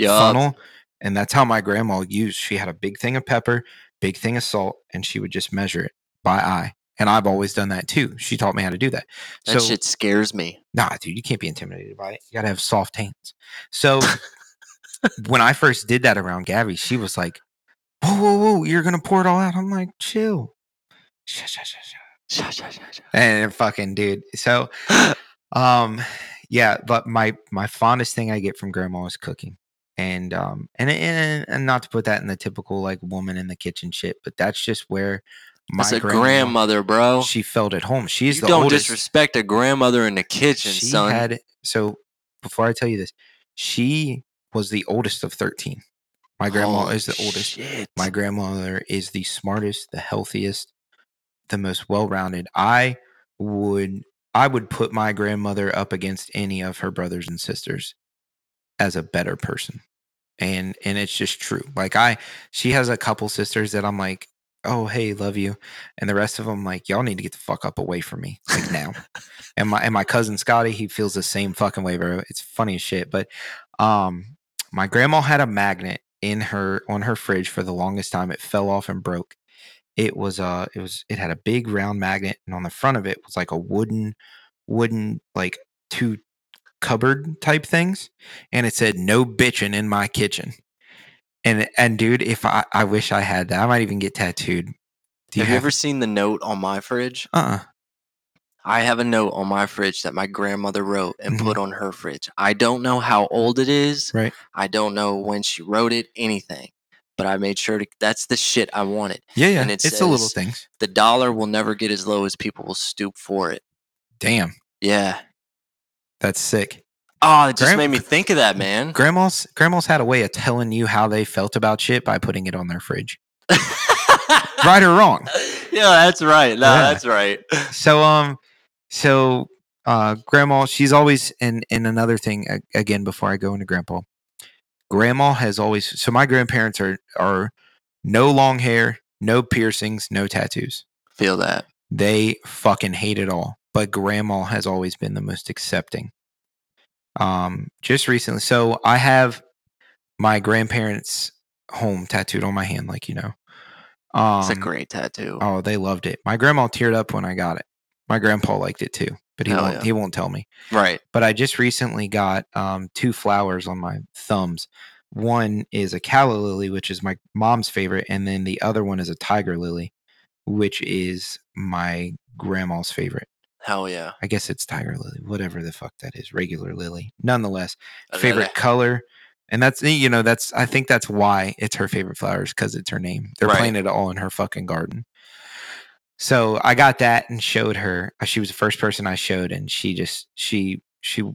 funnel, and that's how my grandma used. She had a big thing of pepper, big thing of salt, and she would just measure it by eye. And I've always done that too. She taught me how to do that. That shit scares me. Nah, dude, you can't be intimidated by it. You got to have soft hands. So when I first did that around Gabby, she was like, whoa, you're going to pour it all out. I'm like, chill. And fucking dude. So, yeah, but my fondest thing I get from grandma is cooking. And not to put that in the typical like woman in the kitchen shit, but that's just where my grandmother, bro, she felt at home. She's the oldest. Don't disrespect a grandmother in the kitchen, son. So before I tell you this, she was the oldest of 13. My grandma is the oldest. Shit. My grandmother is the smartest, the healthiest, the most well-rounded. I would put my grandmother up against any of her brothers and sisters as a better person. And it's just true. Like she has a couple sisters that I'm like, oh, hey, love you. And the rest of them like, y'all need to get the fuck up away from me like now. and my cousin Scotty, he feels the same fucking way, bro. It's funny as shit. But my grandma had a magnet on her fridge for the longest time. It fell off and broke. It had a big round magnet, and on the front of it was like a wooden like two cupboard type things, and it said "No bitching in my kitchen." And dude, if I wish I had that, I might even get tattooed. Have you ever seen the note on my fridge? I have a note on my fridge that my grandmother wrote and put on her fridge. I don't know how old it is. Right. I don't know when she wrote it, anything. But I made sure that's the shit I wanted. Yeah, yeah. And it's the little things. The dollar will never get as low as people will stoop for it. Damn. Yeah. That's sick. Oh, it just made me think of that, man. Grandma's had a way of telling you how they felt about shit by putting it on their fridge. Right or wrong? Yeah, that's right. No, that's right. So, grandma, she's always, and another thing, again, before I go into grandpa, grandma has always, so my grandparents are no long hair, no piercings, no tattoos. Feel that. They fucking hate it all. But grandma has always been the most accepting. Just recently. So I have my grandparents' home tattooed on my hand, like, you know. It's a great tattoo. Oh, they loved it. My grandma teared up when I got it. My grandpa liked it too, but he won't tell me. Right. But I just recently got two flowers on my thumbs. One is a calla lily, which is my mom's favorite, and then the other one is a tiger lily, which is my grandma's favorite. Hell yeah. I guess it's tiger lily, whatever the fuck that is, regular lily. Nonetheless, favorite color. And that's, you know, I think that's why it's her favorite flowers, because it's her name. They're planted all in her fucking garden. So I got that and showed her. She was the first person I showed, and she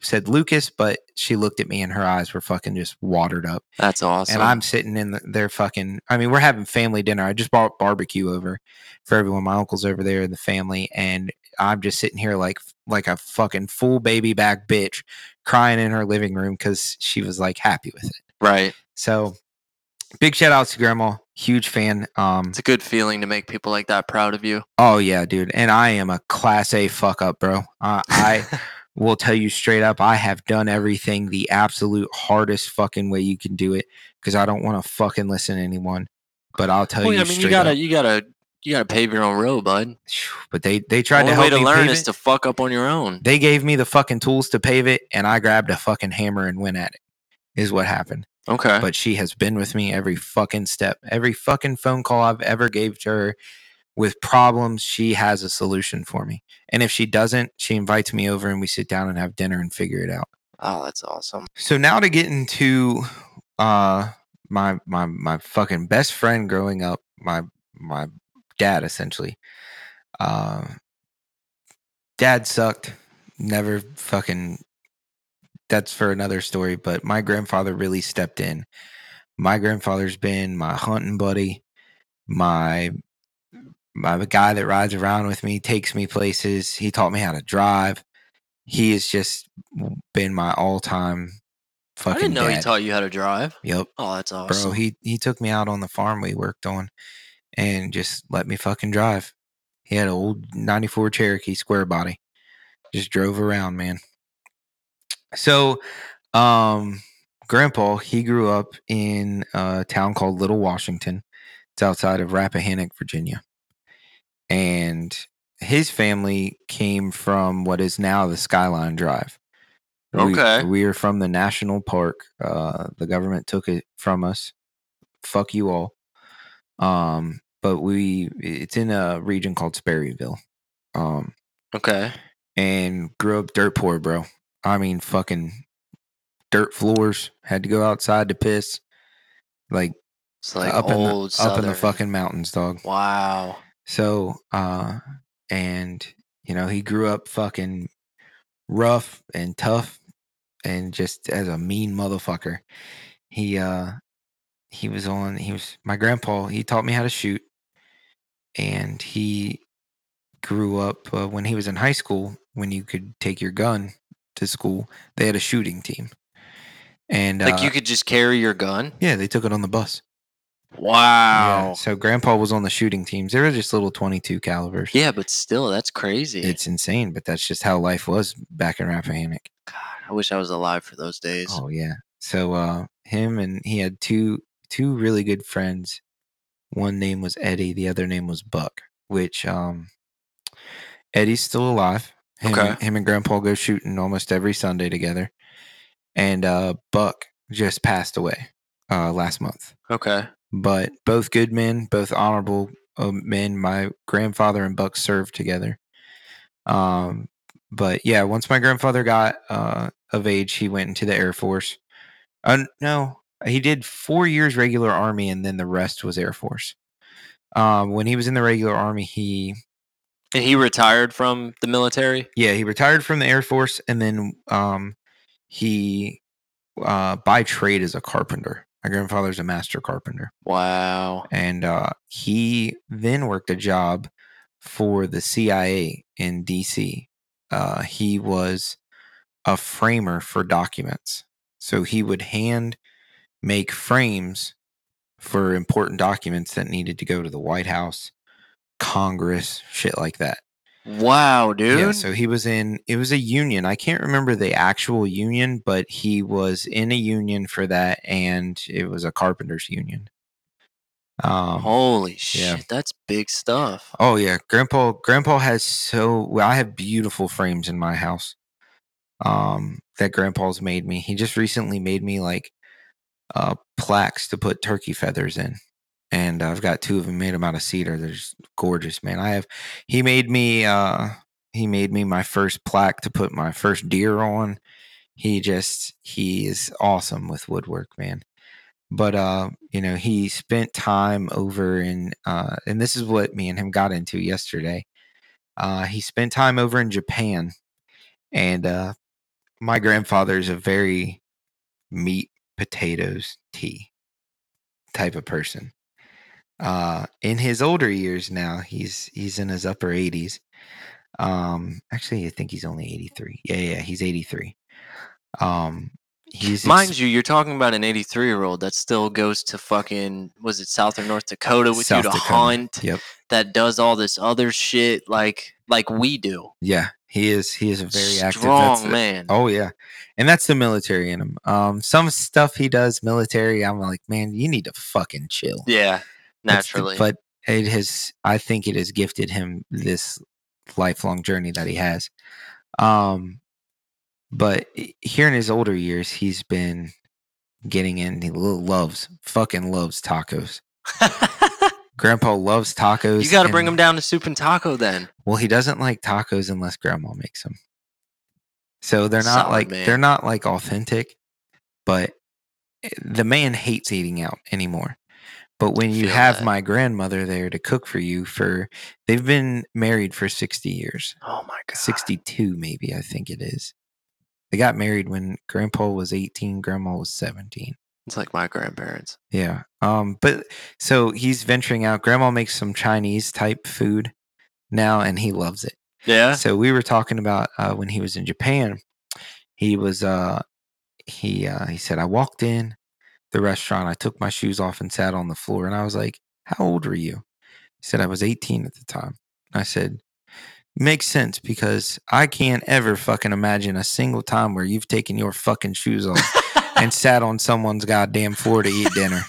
said Lucas, but she looked at me and her eyes were fucking just watered up. That's awesome. And I'm sitting in their fucking, I mean, we're having family dinner. I just bought barbecue over for everyone. My uncle's over there and the family, and I'm just sitting here like a fucking full baby back bitch crying in her living room because she was like happy with it. Right. So big shout out to grandma. Huge fan. It's a good feeling to make people like that proud of you. Oh yeah, dude. And I am a class A fuck up, bro. I will tell you straight up, I have done everything the absolute hardest fucking way you can do it because I don't want to fucking listen to anyone. But I'll tell you straight up. You gotta pave your own road, bud. But they tried to help me. The only way to learn is to fuck up on your own. They gave me the fucking tools to pave it, and I grabbed a fucking hammer and went at it. Is what happened. Okay. But she has been with me every fucking step. Every fucking phone call I've ever gave to her with problems, she has a solution for me. And if she doesn't, she invites me over and we sit down and have dinner and figure it out. Oh, that's awesome. So now to get into my fucking best friend growing up, my dad essentially. Dad sucked. Never fucking... That's for another story, but my grandfather really stepped in. My grandfather's been my hunting buddy, my guy that rides around with me, takes me places. He taught me how to drive. He has just been my all-time fucking dad. I didn't know he taught you how to drive. Yep. Oh, that's awesome. Bro, he took me out on the farm we worked on and just let me fucking drive. He had an old 94 Cherokee square body. Just drove around, man. So, Grandpa, he grew up in a town called Little Washington. It's outside of Rappahannock, Virginia. And his family came from what is now the Skyline Drive. Okay. We are from the national park. The government took it from us. Fuck you all. But it's in a region called Sperryville. Okay. And grew up dirt poor, bro. I mean, fucking dirt floors. Had to go outside to piss. Like up in the fucking mountains, dog. Wow. So, and you know, he grew up fucking rough and tough, and just as a mean motherfucker. He was my grandpa. He taught me how to shoot, and he grew up when he was in high school. When you could take your gun to school, they had a shooting team, and like you could just carry your gun. Yeah, they took it on the bus. Wow. Yeah, so grandpa was on the shooting teams. They were just little 22 calibers. Yeah, but still, that's crazy. It's insane, but that's just how life was back in Rappahannock. God, I wish I was alive for those days. Oh, yeah. So him and he had two really good friends. One name was Eddie. The other name was Buck, which Eddie's still alive. Him and grandpa go shooting almost every Sunday together. And Buck just passed away last month. Okay. But both good men, both honorable men. My grandfather and Buck served together. But yeah, once my grandfather got of age, he went into the Air Force. No, he did 4 years regular Army, and then the rest was Air Force. When he was in the regular Army, he retired from the military? Yeah, he retired from the Air Force, and then he by trade is a carpenter. My grandfather's a master carpenter. Wow. And he then worked a job for the CIA in D.C. He was a framer for documents. So he would hand make frames for important documents that needed to go to the White House, Congress, shit like that. Wow, dude. Yeah, so he was it was a union. I can't remember the actual union, but he was in a union for that, and it was a carpenter's union. Holy shit, that's big stuff. Oh yeah, Grandpa has I have beautiful frames in my house that Grandpa's made me. He just recently made me like plaques to put turkey feathers in. And I've got two of them, made them out of cedar. They're just gorgeous, man. He made me my first plaque to put my first deer on. He is awesome with woodwork, man. But, you know, he spent time over in, and this is what me and him got into yesterday. He spent time over in Japan, and my grandfather's a very meat, potatoes, tea type of person. In his older years now, he's in his upper 80s. Actually, I think he's only 83. Yeah, he's 83. Mind you, you're talking about an 83-year-old that still goes to fucking, was it South or North Dakota with South you to Dakota. Hunt? Yep. That does all this other shit like we do. Yeah, he is a very strong man. Oh yeah, and that's the military in him. Some stuff he does military, I'm like, man, you need to fucking chill. Yeah. Naturally, but it has. I think it has gifted him this lifelong journey that he has. But here in his older years, he's been getting in. He fucking loves tacos. Grandpa loves tacos. You got to bring him down to soup and taco then. Well, he doesn't like tacos unless Grandma makes them. So they're not they're not like authentic. But the man hates eating out anymore. But when you have that. My grandmother there to cook for you they've been married for 60 years. Oh my God. 62 maybe, I think it is. They got married when Grandpa was 18, Grandma was 17. It's like my grandparents. Yeah. But so he's venturing out. Grandma makes some Chinese type food now, and he loves it. Yeah. So we were talking about when he was in Japan, he said, I walked in the restaurant, I took my shoes off and sat on the floor, and I was like, how old were you? He said, I was 18 at the time. I said, makes sense, because I can't ever fucking imagine a single time where you've taken your fucking shoes off and sat on someone's goddamn floor to eat dinner.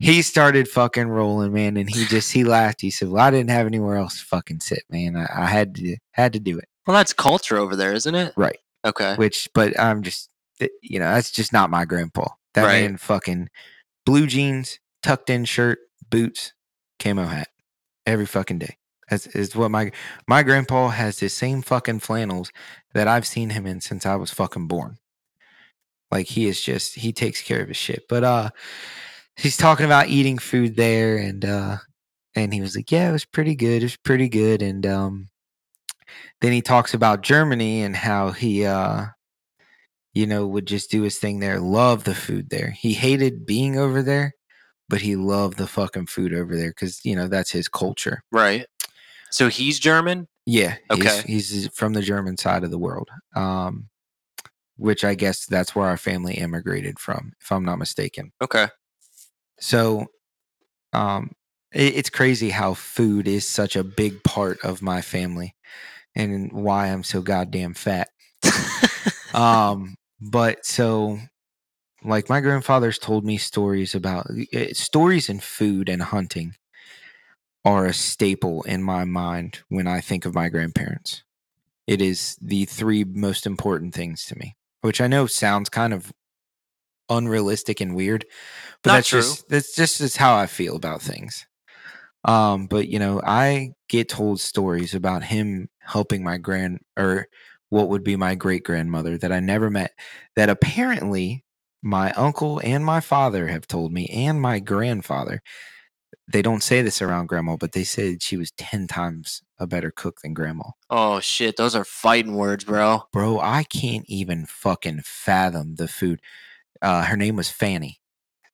He started fucking rolling, man, and he laughed. He said, "Well, I didn't have anywhere else to fucking sit, man. I had to do it." Well, that's culture over there, isn't it? Right. Okay. But I'm just, you know, that's just not my grandpa. That right. Man, fucking blue jeans, tucked in shirt, boots, camo hat, every fucking day. That's what my grandpa has. The same fucking flannels that I've seen him in since I was fucking born. Like he takes care of his shit. But he's talking about eating food there, and he was like, "Yeah, it was pretty good. It was pretty good." And then he talks about Germany and how he would just do his thing there. Love the food there. He hated being over there, but he loved the fucking food over there because that's his culture, right? So he's German? Yeah. Okay. He's from the German side of the world. Which I guess that's where our family immigrated from, if I'm not mistaken. Okay. So it's crazy how food is such a big part of my family and why I'm so goddamn fat. But so like my grandfather's told me stories about stories in food, and hunting are a staple in my mind when I think of my grandparents. It is the three most important things to me. Which I know sounds kind of unrealistic and weird, but that's just how I feel about things. But I get told stories about him helping my what would be my great grandmother that I never met, that apparently my uncle and my father have told me, and my grandfather. They don't say this around grandma, but they said she was 10 times a better cook than grandma. Oh, shit. Those are fighting words, bro. Bro, I can't even fucking fathom the food. Her name was Fanny.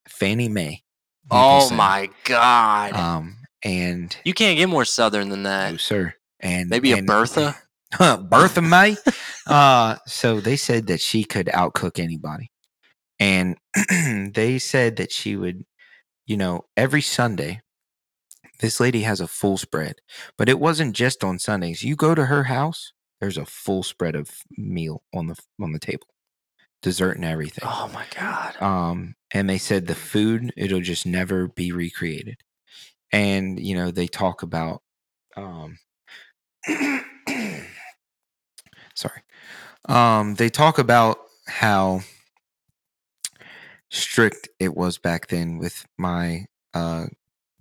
Fanny Mae. Oh, my God. And you can't get more Southern than that. No, sir. And maybe a Bertha? Bertha Mae? So they said that she could outcook anybody. And they said that she would, every Sunday, this lady has a full spread, but it wasn't just on Sundays. You go to her house, there's a full spread of meal on the table, dessert and everything. Oh my God! And they said the food, it'll just never be recreated. And they talk about, sorry, they talk about how strict it was back then with my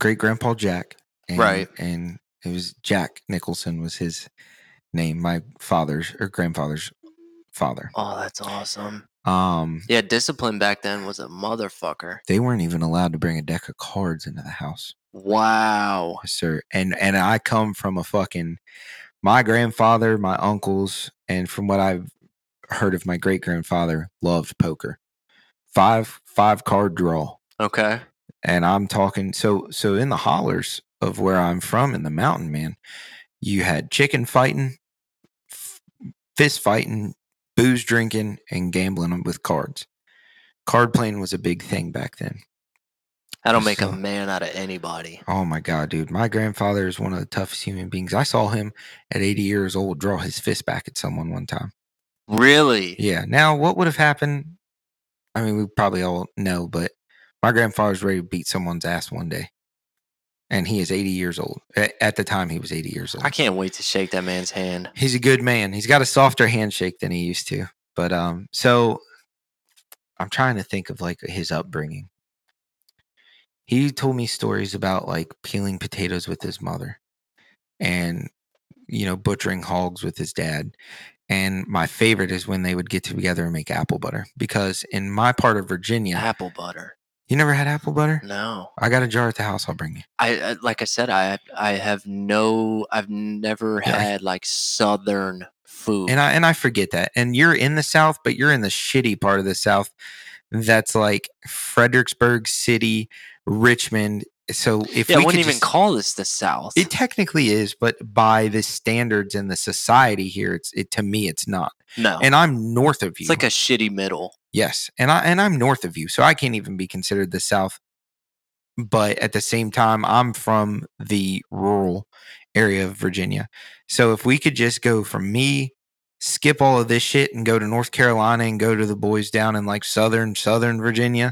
great grandpa Jack, and it was Jack Nicholson was his name, my father's or grandfather's father. Oh, that's awesome. Yeah, discipline back then was a motherfucker. They weren't even allowed to bring a deck of cards into the house. Wow. Yes, sir. And I come from a fucking, my grandfather, my uncles, and from what I've heard of my great grandfather, loved poker. Five card draw. Okay. And I'm talking so in the hollers of where I'm from in the mountain, man, you had chicken fighting, fist fighting, booze drinking, and gambling with cards. Card playing was a big thing back then. That'll make a man out of anybody. Oh my God, dude. My grandfather is one of the toughest human beings. I saw him at 80 years old draw his fist back at someone one time. Really? Yeah. Now what would have happened? I mean, we probably all know, but my grandfather's ready to beat someone's ass one day. And he is 80 years old. At the time, he was 80 years old. I can't wait to shake that man's hand. He's a good man. He's got a softer handshake than he used to. But so I'm trying to think of like his upbringing. He told me stories about like peeling potatoes with his mother and, butchering hogs with his dad. And my favorite is when they would get together and make apple butter. Because in my part of Virginia... Apple butter. You never had apple butter? No. I got a jar at the house. I'll bring you. I've never had like Southern food. And I forget that. And you're in the South, but you're in the shitty part of the South. That's like Fredericksburg City, Richmond. So if we wouldn't even call this the South. It technically is, but by the standards and the society here, it to me it's not. No. And I'm north of you. It's like a shitty middle. Yes. And I'm north of you, so I can't even be considered the South. But at the same time, I'm from the rural area of Virginia. So if we could just go from me, skip all of this shit and go to North Carolina and go to the boys down in like southern Virginia,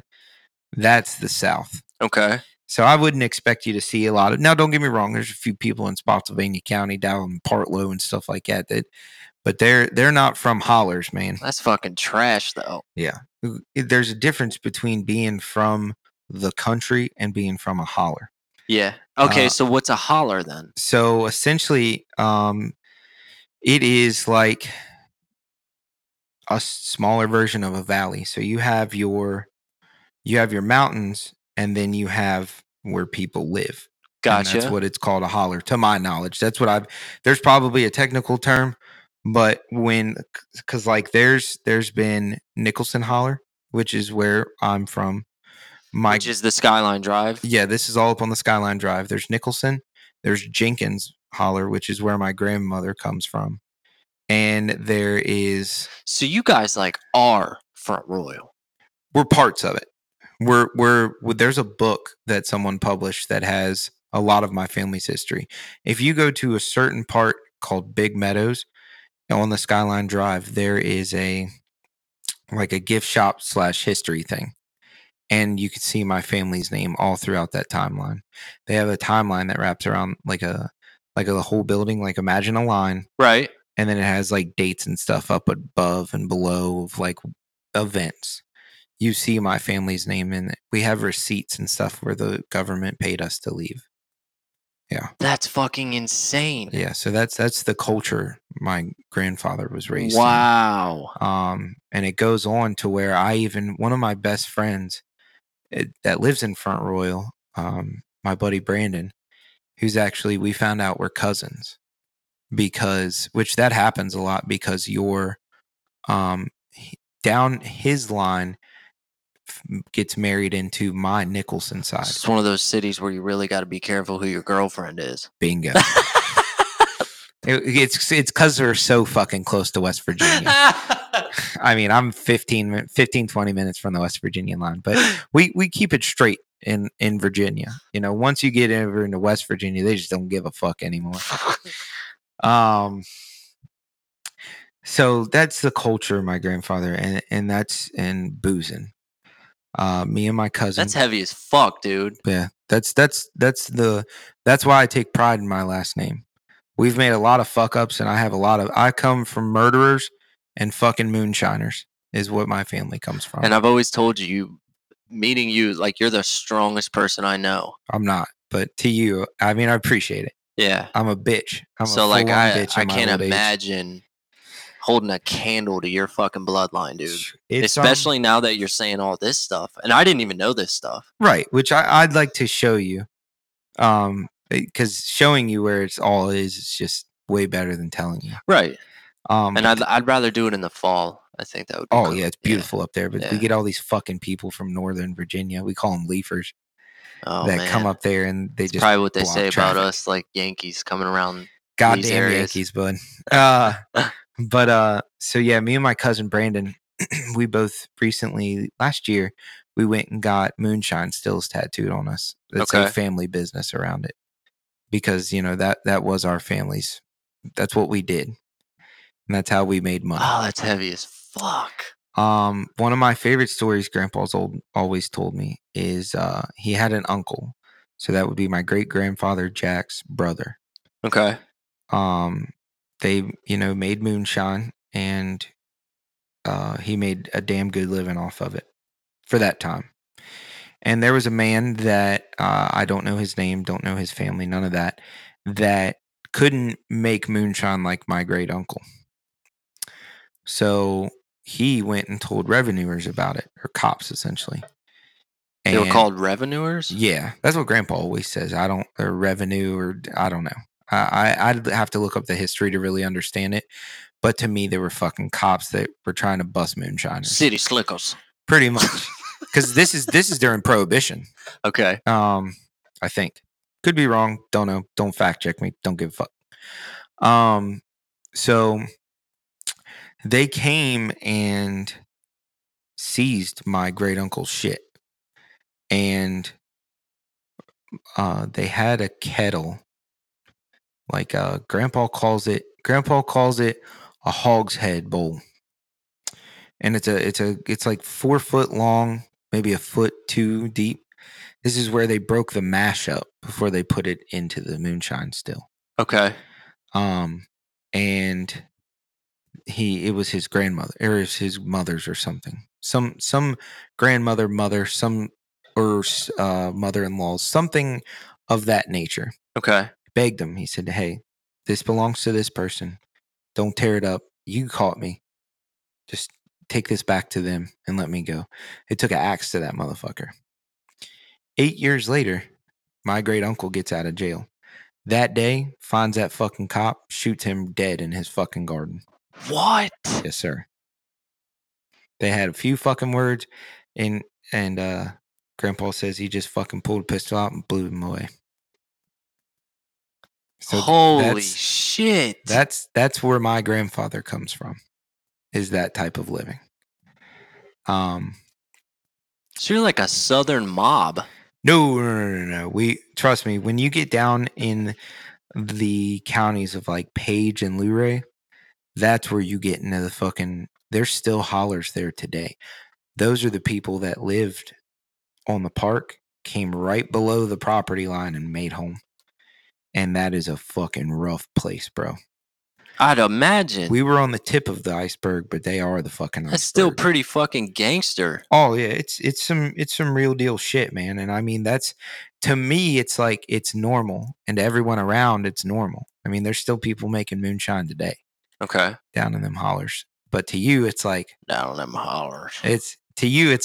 that's the South. Okay. So I wouldn't expect you to see a lot of. Now, don't get me wrong. There's a few people in Spotsylvania County, down in Partlow and stuff like that. But they're not from hollers, man. That's fucking trash, though. Yeah. There's a difference between being from the country and being from a holler. Yeah. Okay. So what's a holler then? So essentially, it is like a smaller version of a valley. So you have your mountains, and then you have where people live. Gotcha. And that's what it's called, a holler, to my knowledge. That's what there's probably a technical term, but because like there's been Nicholson Holler, which is where I'm from. Which is the Skyline Drive. Yeah, this is all up on the Skyline Drive. There's Nicholson. There's Jenkins Holler, which is where my grandmother comes from. And there is... So you guys like are Front Royal. We're parts of it. There's a book that someone published that has a lot of my family's history. If you go to a certain part called Big Meadows on the Skyline Drive, there is a gift shop / history thing. And you could see my family's name all throughout that timeline. They have a timeline that wraps around like a whole building, like imagine a line. Right. And then it has like dates and stuff up above and below of like events. You see my family's name in it. We have receipts and stuff where the government paid us to leave. Yeah. That's fucking insane. Yeah. So that's the culture my grandfather was raised in. Wow. And it goes on to where one of my best friends that lives in Front Royal, my buddy Brandon, who's actually, we found out we're cousins because that happens a lot because you're down his line gets married into my Nicholson side. It's one of those cities where you really got to be careful who your girlfriend is. Bingo. It's because they're so fucking close to West Virginia. I mean, I'm 20 minutes from the West Virginia line, but we keep it straight in Virginia. You know, once you get over into West Virginia, they just don't give a fuck anymore. So that's the culture of my grandfather, and that's in boozing. Me and my cousin. That's heavy as fuck, dude. Yeah, that's why I take pride in my last name. We've made a lot of fuck ups, and I come from murderers and fucking moonshiners is what my family comes from. And I've always told you, meeting you, like you're the strongest person I know. I'm not, but to you, I mean, I appreciate it. Yeah, I'm a bitch. I can't imagine holding a candle to your fucking bloodline, dude. Especially now that you're saying all this stuff, and I didn't even know this stuff. Right, which I'd like to show you, because showing you where it's all is just way better than telling you. Right, and I'd rather do it in the fall. I think that would be cool. Yeah, it's beautiful up there, but we get all these fucking people from Northern Virginia. We call them leafers. Come up there and it's just probably what they say traffic. About us, like Yankees coming around. Goddamn Yankees, bud. But me and my cousin Brandon, we both last year, we went and got moonshine stills tattooed on us. That's a family business around it because, you know, that was our family's. That's what we did. And that's how we made money. Oh, that's heavy as fuck. One of my favorite stories Grandpa's always told me is he had an uncle. So that would be my great grandfather Jack's brother. Okay. They, you know, made moonshine, and he made a damn good living off of it for that time. And there was a man that I don't know his name, don't know his family, none of that, that couldn't make moonshine like my great uncle. So he went and told revenuers about it, or cops essentially. And they were called revenuers? Yeah, that's what Grandpa always says. I don't know. I'd have to look up the history to really understand it. But to me, they were fucking cops that were trying to bust moonshiners. City slickers. Pretty much. Because this is during Prohibition. Okay. I think. Could be wrong. Don't know. Don't fact check me. Don't give a fuck. So they came and seized my great uncle's shit. And they had a kettle. Like Grandpa calls it a hogshead bowl, and it's like 4 foot long, maybe a foot 2 deep, This is where they broke the mash up before they put it into the moonshine still. Okay. And it was his grandmother, or it was his mother's or something. Some grandmother, mother, some or mother-in-law's, something of that nature. Okay. Begged him. He said, "Hey, this belongs to this person. Don't tear it up. You caught me. Just take this back to them and let me go." It took an axe to that motherfucker. 8 years later, my great uncle gets out of jail. That day, finds that fucking cop, shoots him dead in his fucking garden. What? Yes, sir. They had a few fucking words, and Grandpa says he just fucking pulled a pistol out and blew him away. So Holy shit. That's where my grandfather comes from, is that type of living. So you're like a Southern mob. No. We trust me. When you get down in the counties of like Page and Luray, that's where you get into the fucking. There's still hollers there today. Those are the people that lived on the park, came right below the property line and made home. And that is a fucking rough place, bro. I'd imagine. We were on the tip of the iceberg, but they are the fucking iceberg. That's still pretty fucking gangster. Oh yeah, it's some real deal shit, man. And I mean, that's, to me, it's like, it's normal, and to everyone around, it's normal. I mean, there's still people making moonshine today. Okay. Down in them hollers. But to you, it's like down in them hollers. It's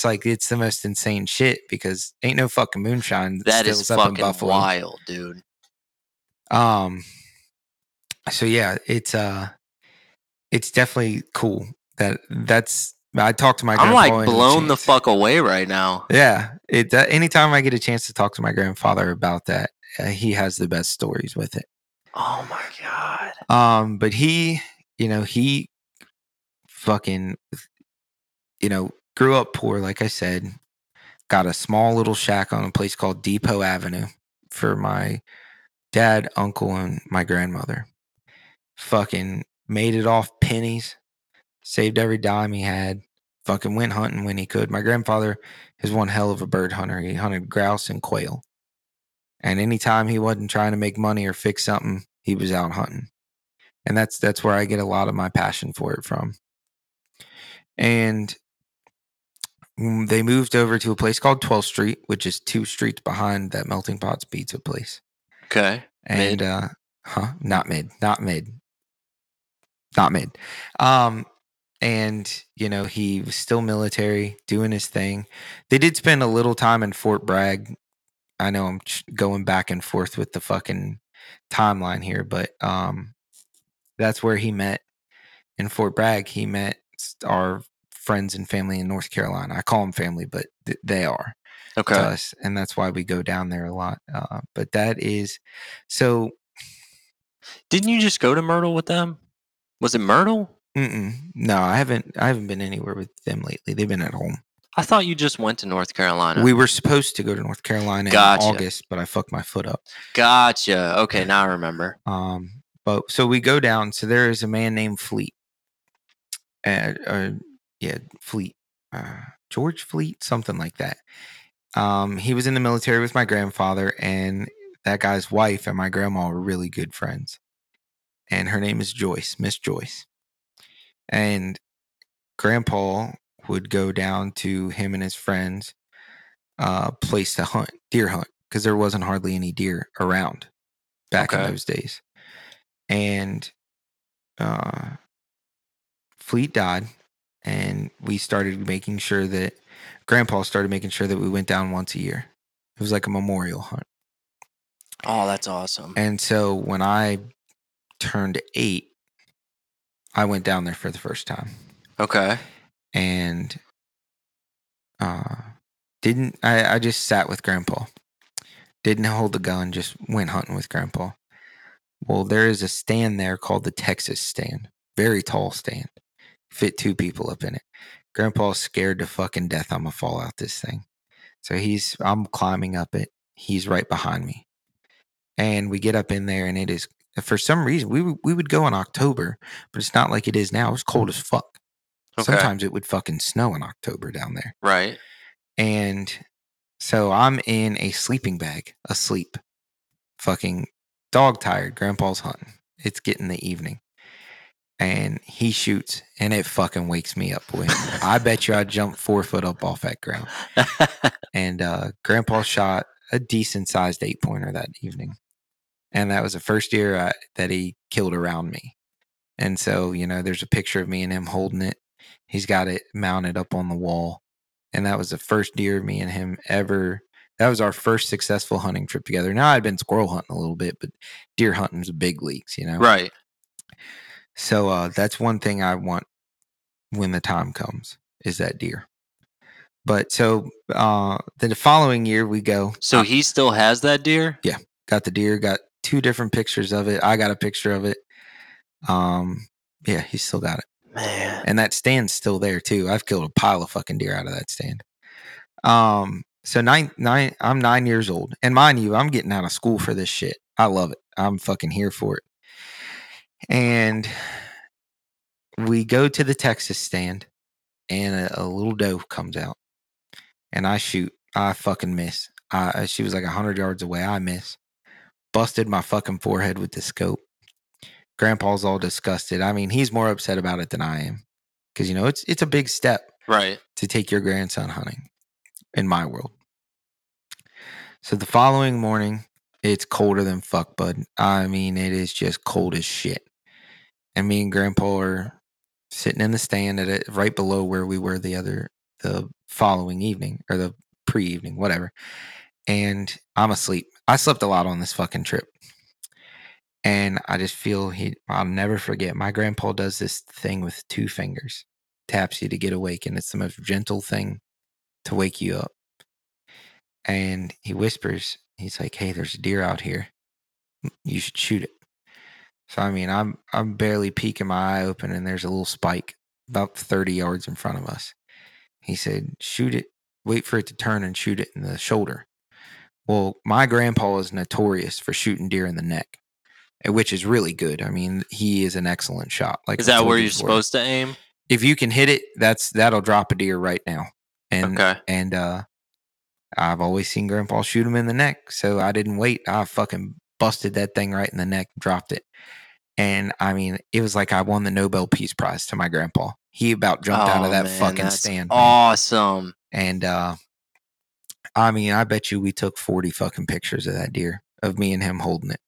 like it's the most insane shit, because ain't no fucking moonshine that is fucking up in Buffalo. Wild, dude. So yeah, it's definitely cool. That's I talk to my grandfather. I'm like blown the fuck away right now. Yeah, anytime I get a chance to talk to my grandfather about that, he has the best stories with it. Oh my god. But he fucking grew up poor, like I said. Got a small little shack on a place called Depot Avenue for my dad, uncle, and my grandmother. Fucking made it off pennies, saved every dime he had, fucking went hunting when he could. My grandfather is one hell of a bird hunter. He hunted grouse and quail. And anytime he wasn't trying to make money or fix something, he was out hunting. And that's where I get a lot of my passion for it from. And they moved over to a place called 12th Street, which is 2 streets behind that Melting Pot's pizza place. Okay. And, Not mid. And, he was still military, doing his thing. They did spend a little time in Fort Bragg. I know I'm going back and forth with the fucking timeline here, but, that's where he met. In Fort Bragg, he met our friends and family in North Carolina. I call them family, but they are. Okay. To us, and that's why we go down there a lot. But that is so. Didn't you just go to Myrtle with them? Was it Myrtle? No, I haven't been anywhere with them lately. They've been at home. I thought you just went to North Carolina. We were supposed to go to North Carolina in August, but I fucked my foot up. Gotcha. Okay, now I remember. But so we go down. So there is a man named Fleet. Fleet. George Fleet, something like that. He was in the military with my grandfather, and that guy's wife and my grandma were really good friends. And her name is Joyce, Miss Joyce. And Grandpa would go down to him and his friends' place to hunt, deer hunt, because there wasn't hardly any deer around back in those days. And Fleet died. And we started making sure that Grandpa started making sure that we went down once a year. It was like a memorial hunt. Oh, that's awesome. And so when I turned 8, I went down there for the first time. Okay. And I just sat with Grandpa. Didn't hold the gun, just went hunting with Grandpa. Well, there is a stand there called the Texas Stand. Very tall stand. Fit 2 people up in it. Grandpa's scared to fucking death I'm gonna fall out this thing. So I'm climbing up it. He's right behind me. And we get up in there, and it is, for some reason, we would go in October, but it's not like it is now. It's cold as fuck. Okay. Sometimes it would fucking snow in October down there. Right. And So I'm in a sleeping bag, asleep. Fucking dog tired. Grandpa's hunting. It's getting the evening. And he shoots, and it fucking wakes me up, boy. I bet you I jumped 4 foot up off that ground. And Grandpa shot a decent-sized eight-pointer that evening. And that was the first year that he killed around me. And so, you know, there's a picture of me and him holding it. He's got it mounted up on the wall. And that was the first deer me and him ever. That was our first successful hunting trip together. Now, I'd been squirrel hunting a little bit, but deer hunting's big leagues, you know? Right. So that's one thing I want when the time comes is that deer. But so then the following year we go. So he still has that deer? Yeah. Got the deer. Got two different pictures of it. I got a picture of it. Yeah, he still got it. Man. And that stand's still there too. I've killed a pile of fucking deer out of that stand. So I'm 9 years old. And mind you, I'm getting out of school for this shit. I love it. I'm fucking here for it. And we go to the Texas stand, and a little doe comes out, and I shoot. I fucking miss. She was like 100 yards away. I miss. Busted my fucking forehead with the scope. Grandpa's all disgusted. I mean, he's more upset about it than I am, because, you know, it's a big step, right, to take your grandson hunting in my world. So the following morning, it's colder than fuck, bud. I mean, it is just cold as shit. And me and Grandpa are sitting in the stand at it right below where we were the following evening, or the pre-evening, whatever. And I'm asleep. I slept a lot on this fucking trip. And I just feel I'll never forget. My grandpa does this thing with two fingers, taps you to get awake. And it's the most gentle thing to wake you up. And he whispers, he's like, "Hey, there's a deer out here. You should shoot it." So, I mean, I'm barely peeking my eye open, and there's a little spike about 30 yards in front of us. He said, "Shoot it. Wait for it to turn and shoot it in the shoulder." Well, my grandpa is notorious for shooting deer in the neck, which is really good. I mean, he is an excellent shot. Like, is that where you're supposed to aim? If you can hit it, that'll drop a deer right now. And, okay. And, I've always seen Grandpa shoot him in the neck, so I didn't wait. I fucking busted that thing right in the neck, dropped it. And, I mean, it was like I won the Nobel Peace Prize to my grandpa. He about jumped out of that fucking stand. Awesome. Man. And, I mean, I bet you we took 40 fucking pictures of that deer, of me and him holding it.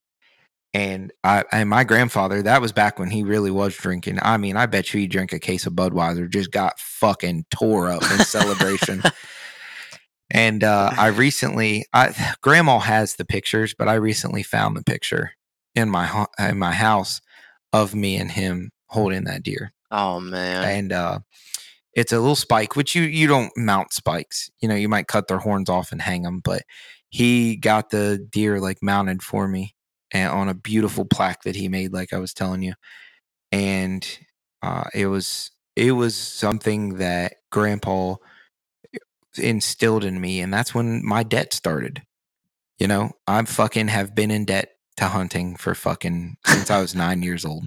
And my grandfather, that was back when he really was drinking. I mean, I bet you he drank a case of Budweiser, just got fucking tore up in celebration. And Grandma has the pictures, but I recently found the picture in my house of me and him holding that deer. Oh, man. And it's a little spike, which you don't mount spikes. You know, you might cut their horns off and hang them, but he got the deer like mounted for me and on a beautiful plaque that he made, like I was telling you. And it was something that Grandpa instilled in me, and that's when my debt started. You know, I fucking have been in debt to hunting for fucking since I was 9 years old.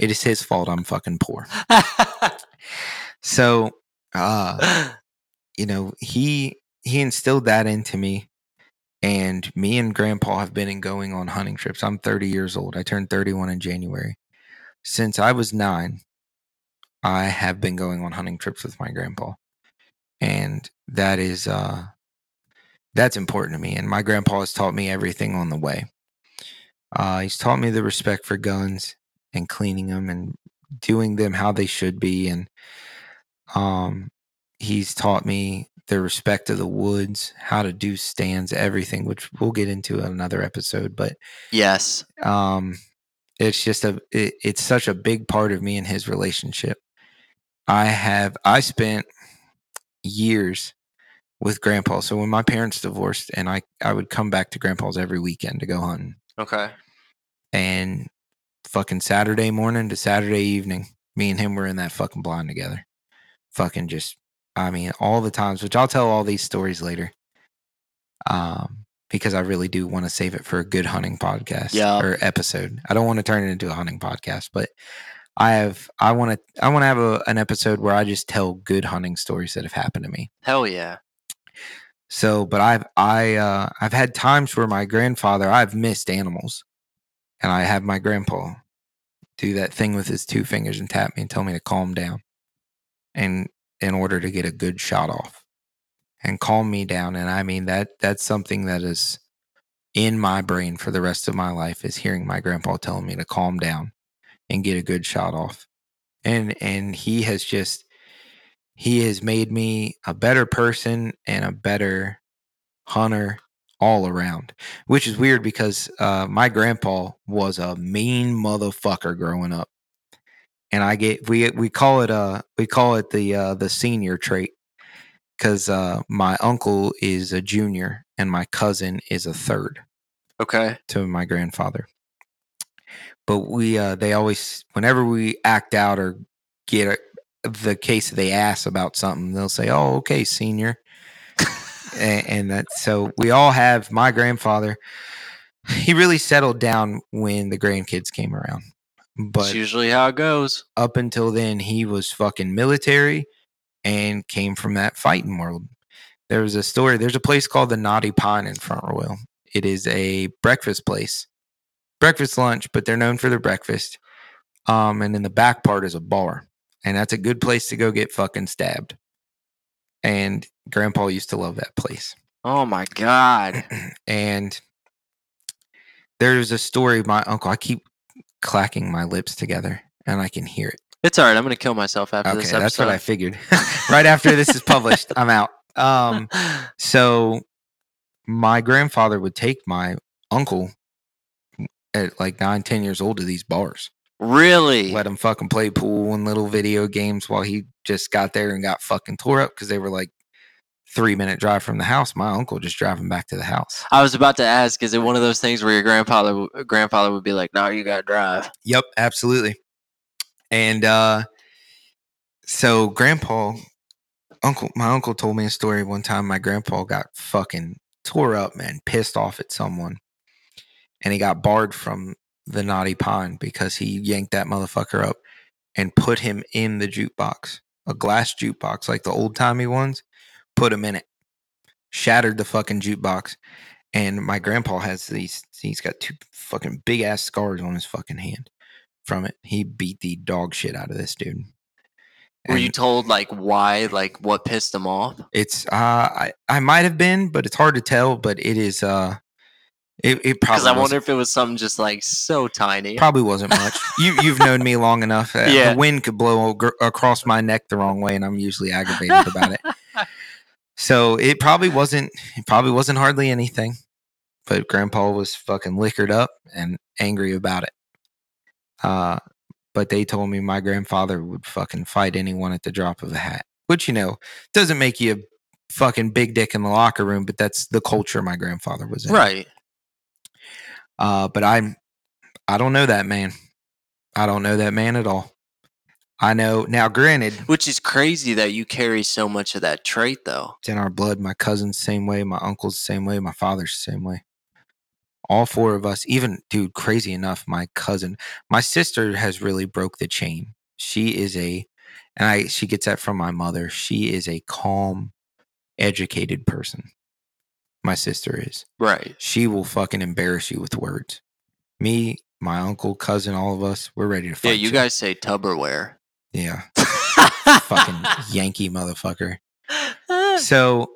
It is his fault I'm fucking poor. So you know, he instilled that into me, and me and Grandpa have been going on hunting trips. I'm 30 years old. I turned 31 in January. Since I was 9, I have been going on hunting trips with my grandpa. And that is, that's important to me. And my grandpa has taught me everything on the way. He's taught me the respect for guns and cleaning them and doing them how they should be. And he's taught me the respect of the woods, how to do stands, everything, which we'll get into in another episode. But yes, it's just it's such a big part of me and his relationship. I spent years with Grandpa. So when my parents divorced, and I would come back to Grandpa's every weekend to go hunting. Okay. And fucking Saturday morning to Saturday evening, me and him were in that fucking blind together. Fucking just, I mean, all the times, which I'll tell all these stories later. Because I really do want to save it for a good hunting podcast or episode. I don't want to turn it into a hunting podcast, but I want to have an episode where I just tell good hunting stories that have happened to me. Hell yeah. So, but I've had times where my grandfather, I've missed animals, and I have my grandpa do that thing with his two fingers and tap me and tell me to calm down, and in order to get a good shot off and calm me down. And I mean, that's something that is in my brain for the rest of my life, is hearing my grandpa telling me to calm down and get a good shot off. And he has made me a better person and a better hunter all around, which is weird because my grandpa was a mean motherfucker growing up. And we call it the senior trait, because my uncle is a junior and my cousin is a third. Okay. To my grandfather. But they always, whenever we act out or get the case of the ass about something, they'll say, "Oh, okay, senior." and that, so we all have. My grandfather, he really settled down when the grandkids came around. But it's usually how it goes. Up until then, he was fucking military and came from that fighting world. There was a story. There's a place called the Knotty Pine in Front Royal. It is a breakfast place. Breakfast, lunch, but they're known for their breakfast. And in the back part is a bar. And that's a good place to go get fucking stabbed. And Grandpa used to love that place. Oh, my God. And there's a story of my uncle. I keep clacking my lips together, and I can hear it. It's all right. I'm going to kill myself after this episode. That's what I figured. Right after this is published, I'm out. So my grandfather would take my uncle at like 9-10 years old to these bars. Really? Let him fucking play pool and little video games while he just got there and got fucking tore up because they were like 3-minute drive from the house. My uncle just driving back to the house. I was about to ask, is it one of those things where your grandfather would be like, "No, you got to drive"? Yep, absolutely. And so my uncle told me a story one time. My grandpa got fucking tore up, man, pissed off at someone. And he got barred from the Knotty Pine because he yanked that motherfucker up and put him in the jukebox, a glass jukebox, like the old-timey ones, put him in it, shattered the fucking jukebox. And my grandpa has he's got two fucking big-ass scars on his fucking hand from it. He beat the dog shit out of this dude. Were you told, like, why, like, what pissed him off? It's, I might have been, but it's hard to tell, but it is, It probably, because I wonder if it was something just like so tiny. Probably wasn't much. You've known me long enough. Yeah. The wind could blow across my neck the wrong way, and I'm usually aggravated about it. So it probably wasn't. It probably wasn't hardly anything. But Grandpa was fucking liquored up and angry about it. But they told me my grandfather would fucking fight anyone at the drop of a hat, which, you know, doesn't make you a fucking big dick in the locker room, but that's the culture my grandfather was in. Right. But I don't know that man. I don't know that man at all. I know now, granted, which is crazy that you carry so much of that trait, though. It's in our blood. My cousin's same way. My uncle's same way. My father's same way. All four of us. Even, dude, crazy enough, my sister has really broke the chain. She is she gets that from my mother. She is a calm, educated person. My sister is. Right. She will fucking embarrass you with words. Me, my uncle, cousin, all of us, we're ready to fight. Yeah, you guys say Tupperware. Yeah. Fucking Yankee motherfucker. So,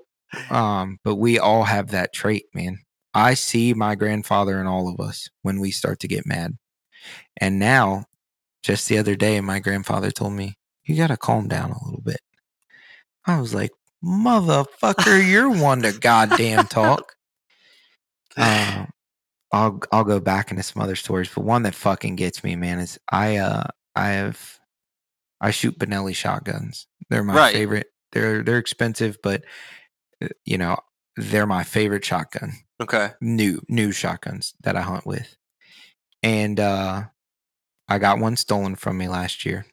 but we all have that trait, man. I see my grandfather in all of us when we start to get mad. And now, just the other day, my grandfather told me, "You got to calm down a little bit." I was like, "Motherfucker, you're one to goddamn talk." I'll go back into some other stories, but one that fucking gets me, man, is I shoot Benelli shotguns. They're my favorite. They're expensive, but you know, they're my favorite shotgun. Okay. New shotguns that I hunt with. And I got one stolen from me last year.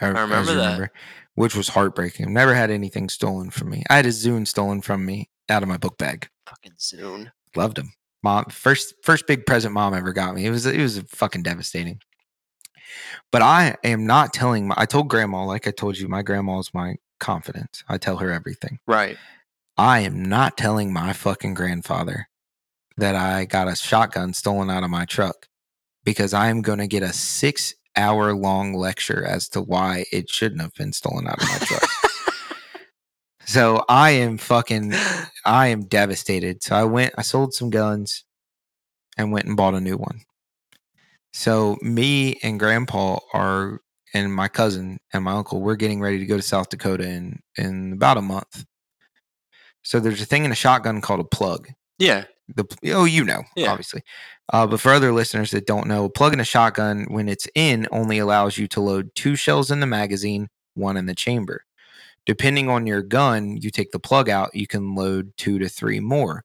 I remember that. Which was heartbreaking. I've never had anything stolen from me. I had a Zune stolen from me out of my book bag. Fucking Zune. Loved him. Mom, first big present mom ever got me. It was fucking devastating. But I am not telling. I told Grandma, like I told you, my grandma is my confidence. I tell her everything. Right. I am not telling my fucking grandfather that I got a shotgun stolen out of my truck, because I am going to get a 6-hour long lecture as to why it shouldn't have been stolen out of my truck. So I am devastated. So I sold some guns and went and bought a new one. So me and grandpa and my cousin and my uncle, we're getting ready to go to South Dakota in about a month. So there's a thing in a shotgun called a plug. Yeah. Obviously. But for other listeners that don't know, a plug in a shotgun, when it's in, only allows you to load 2 shells in the magazine, 1 in the chamber. Depending on your gun, you take the plug out, you can load 2 to 3 more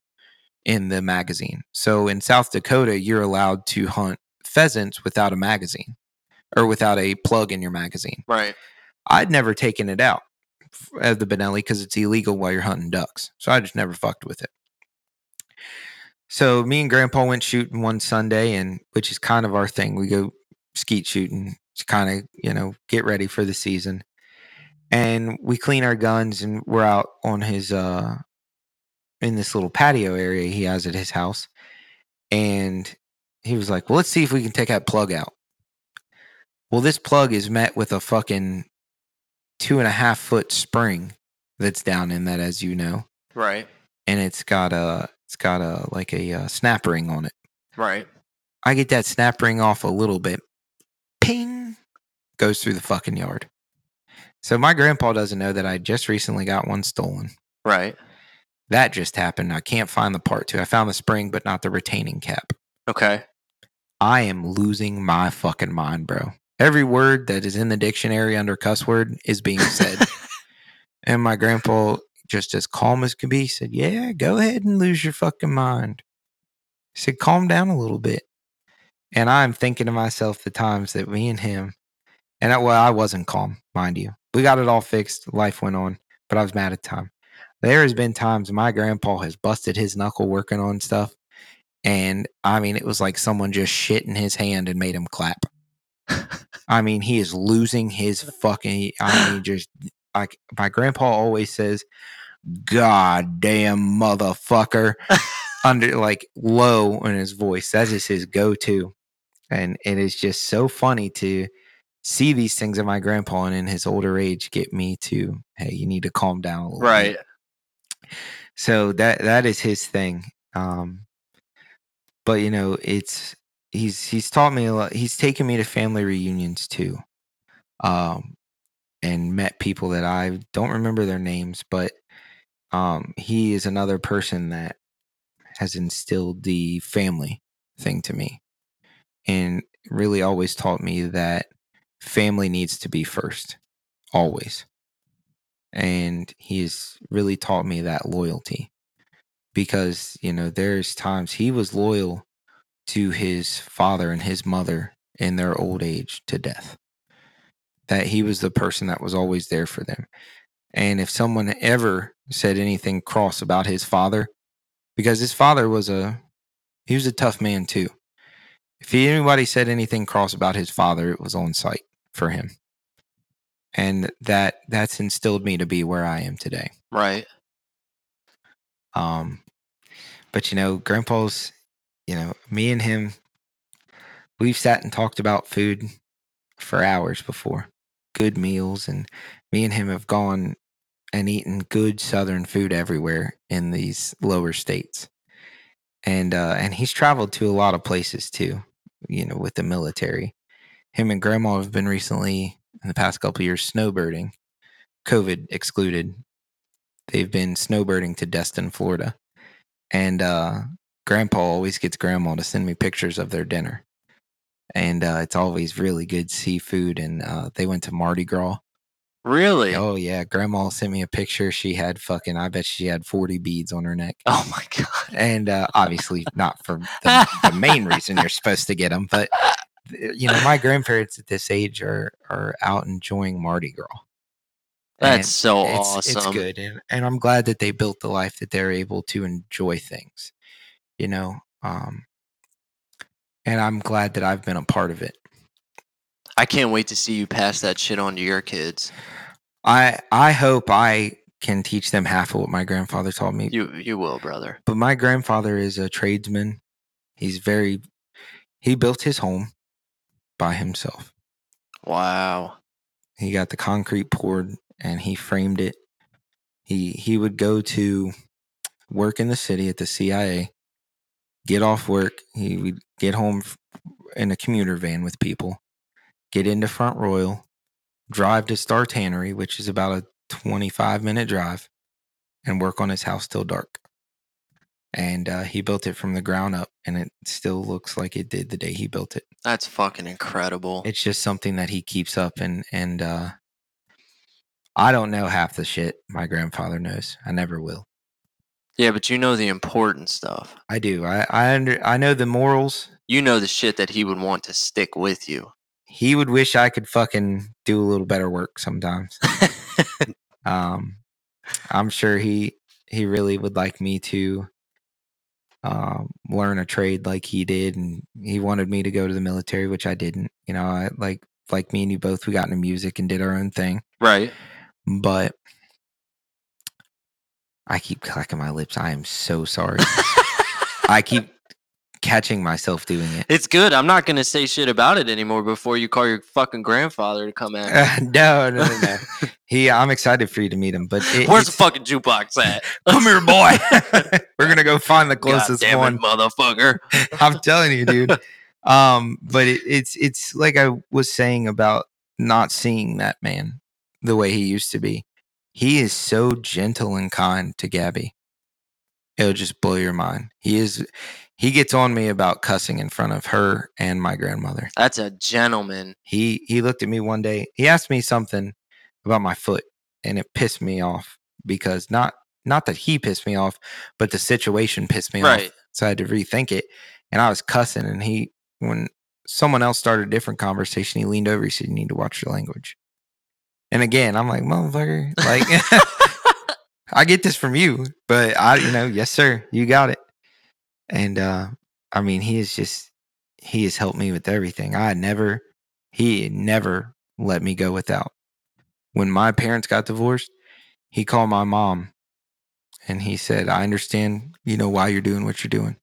in the magazine. So in South Dakota, you're allowed to hunt pheasants without a magazine or without a plug in your magazine. Right. I'd never taken it out of the Benelli because it's illegal while you're hunting ducks. So I just never fucked with it. So me and grandpa went shooting one Sunday, and which is kind of our thing. We go skeet shooting to kind of, get ready for the season. And we clean our guns, and we're out on his, in this little patio area he has at his house. And he was like, well, let's see if we can take that plug out. Well, this plug is met with a fucking 2.5-foot spring that's down in that, as you know. Right. And it's got a snap ring on it. Right. I get that snap ring off a little bit. Ping! Goes through the fucking yard. So my grandpa doesn't know that I just recently got one stolen. Right. That just happened. I can't find the part to. I found the spring, but not the retaining cap. Okay. I am losing my fucking mind, bro. Every word that is in the dictionary under cuss word is being said. And my grandpa, just as calm as could be, said, yeah, go ahead and lose your fucking mind. He said, calm down a little bit. And I'm thinking to myself the times that me and him, I wasn't calm, mind you. We got it all fixed. Life went on, but I was mad at time. There has been times my grandpa has busted his knuckle working on stuff. And, it was like someone just shit in his hand and made him clap. He is losing his fucking... my grandpa always says, God damn motherfucker, under, low in his voice. That is his go-to. And it is just so funny to see these things in my grandpa and in his older age get me to, hey, you need to calm down a little right. bit. So that is his thing. But he's taught me a lot. He's taken me to family reunions too, and met people that I don't remember their names, but he is another person that has instilled the family thing to me, and really always taught me that family needs to be first, always. And he's really taught me that loyalty. Because, there's times he was loyal to his father and his mother in their old age to death. That he was the person that was always there for them. And if someone ever said anything cross about his father, because his father was he was a tough man too. If anybody said anything cross about his father, it was on sight for him. And that's instilled me to be where I am today. Right. But grandpa's, me and him, we've sat and talked about food for hours before, good meals. And me and him have gone and eaten good Southern food everywhere in these lower states. And he's traveled to a lot of places too, with the military. Him and grandma have been recently in the past couple of years, snowbirding, COVID excluded. They've been snowbirding to Destin, Florida. And grandpa always gets grandma to send me pictures of their dinner. And it's always really good seafood. And they went to Mardi Gras. Really? Oh, yeah. Grandma sent me a picture. She had I bet she had 40 beads on her neck. Oh, my God. And obviously not for the main reason you're supposed to get them. But, my grandparents at this age are out enjoying Mardi Gras. That's so awesome. It's good. And I'm glad that they built the life that they're able to enjoy things, and I'm glad that I've been a part of it. I can't wait to see you pass that shit on to your kids. I hope I can teach them half of what my grandfather taught me. You will, brother. But my grandfather is a tradesman. He built his home by himself. Wow. He got the concrete poured and he framed it. He would go to work in the city at the CIA, get off work. He would get home in a commuter van with people, get into Front Royal, drive to Star Tannery, which is about a 25-minute drive, and work on his house till dark. And he built it from the ground up, and it still looks like it did the day he built it. That's fucking incredible. It's just something that he keeps up, and I don't know half the shit my grandfather knows. I never will. Yeah, but you know the important stuff. I do. I know the morals. You know the shit that he would want to stick with you. He would wish I could fucking do a little better work sometimes. I'm sure he really would like me to learn a trade like he did, and he wanted me to go to the military, which I didn't. You know, I, like me and you both, we got into music and did our own thing. Right. But I keep clacking my lips. I am so sorry. I keep catching myself doing it. It's good. I'm not going to say shit about it anymore before you call your fucking grandfather to come at me. No. I'm excited for you to meet him. But where's the fucking jukebox at? Come here, boy. We're going to go find the closest one. Motherfucker. I'm telling you, dude. But it's like I was saying about not seeing that man the way he used to be. He is so gentle and kind to Gabby. It'll just blow your mind. He gets on me about cussing in front of her and my grandmother. That's a gentleman. He looked at me one day. He asked me something about my foot, and it pissed me off because not that he pissed me off, but the situation pissed me off. So I had to rethink it. And I was cussing, and when someone else started a different conversation, he leaned over. He said, "You need to watch your language." And again, I'm like, motherfucker, like, I get this from you, but yes, sir, you got it. And, I mean, he has helped me with everything. He never let me go without. When my parents got divorced, he called my mom and he said, "I understand, why you're doing what you're doing."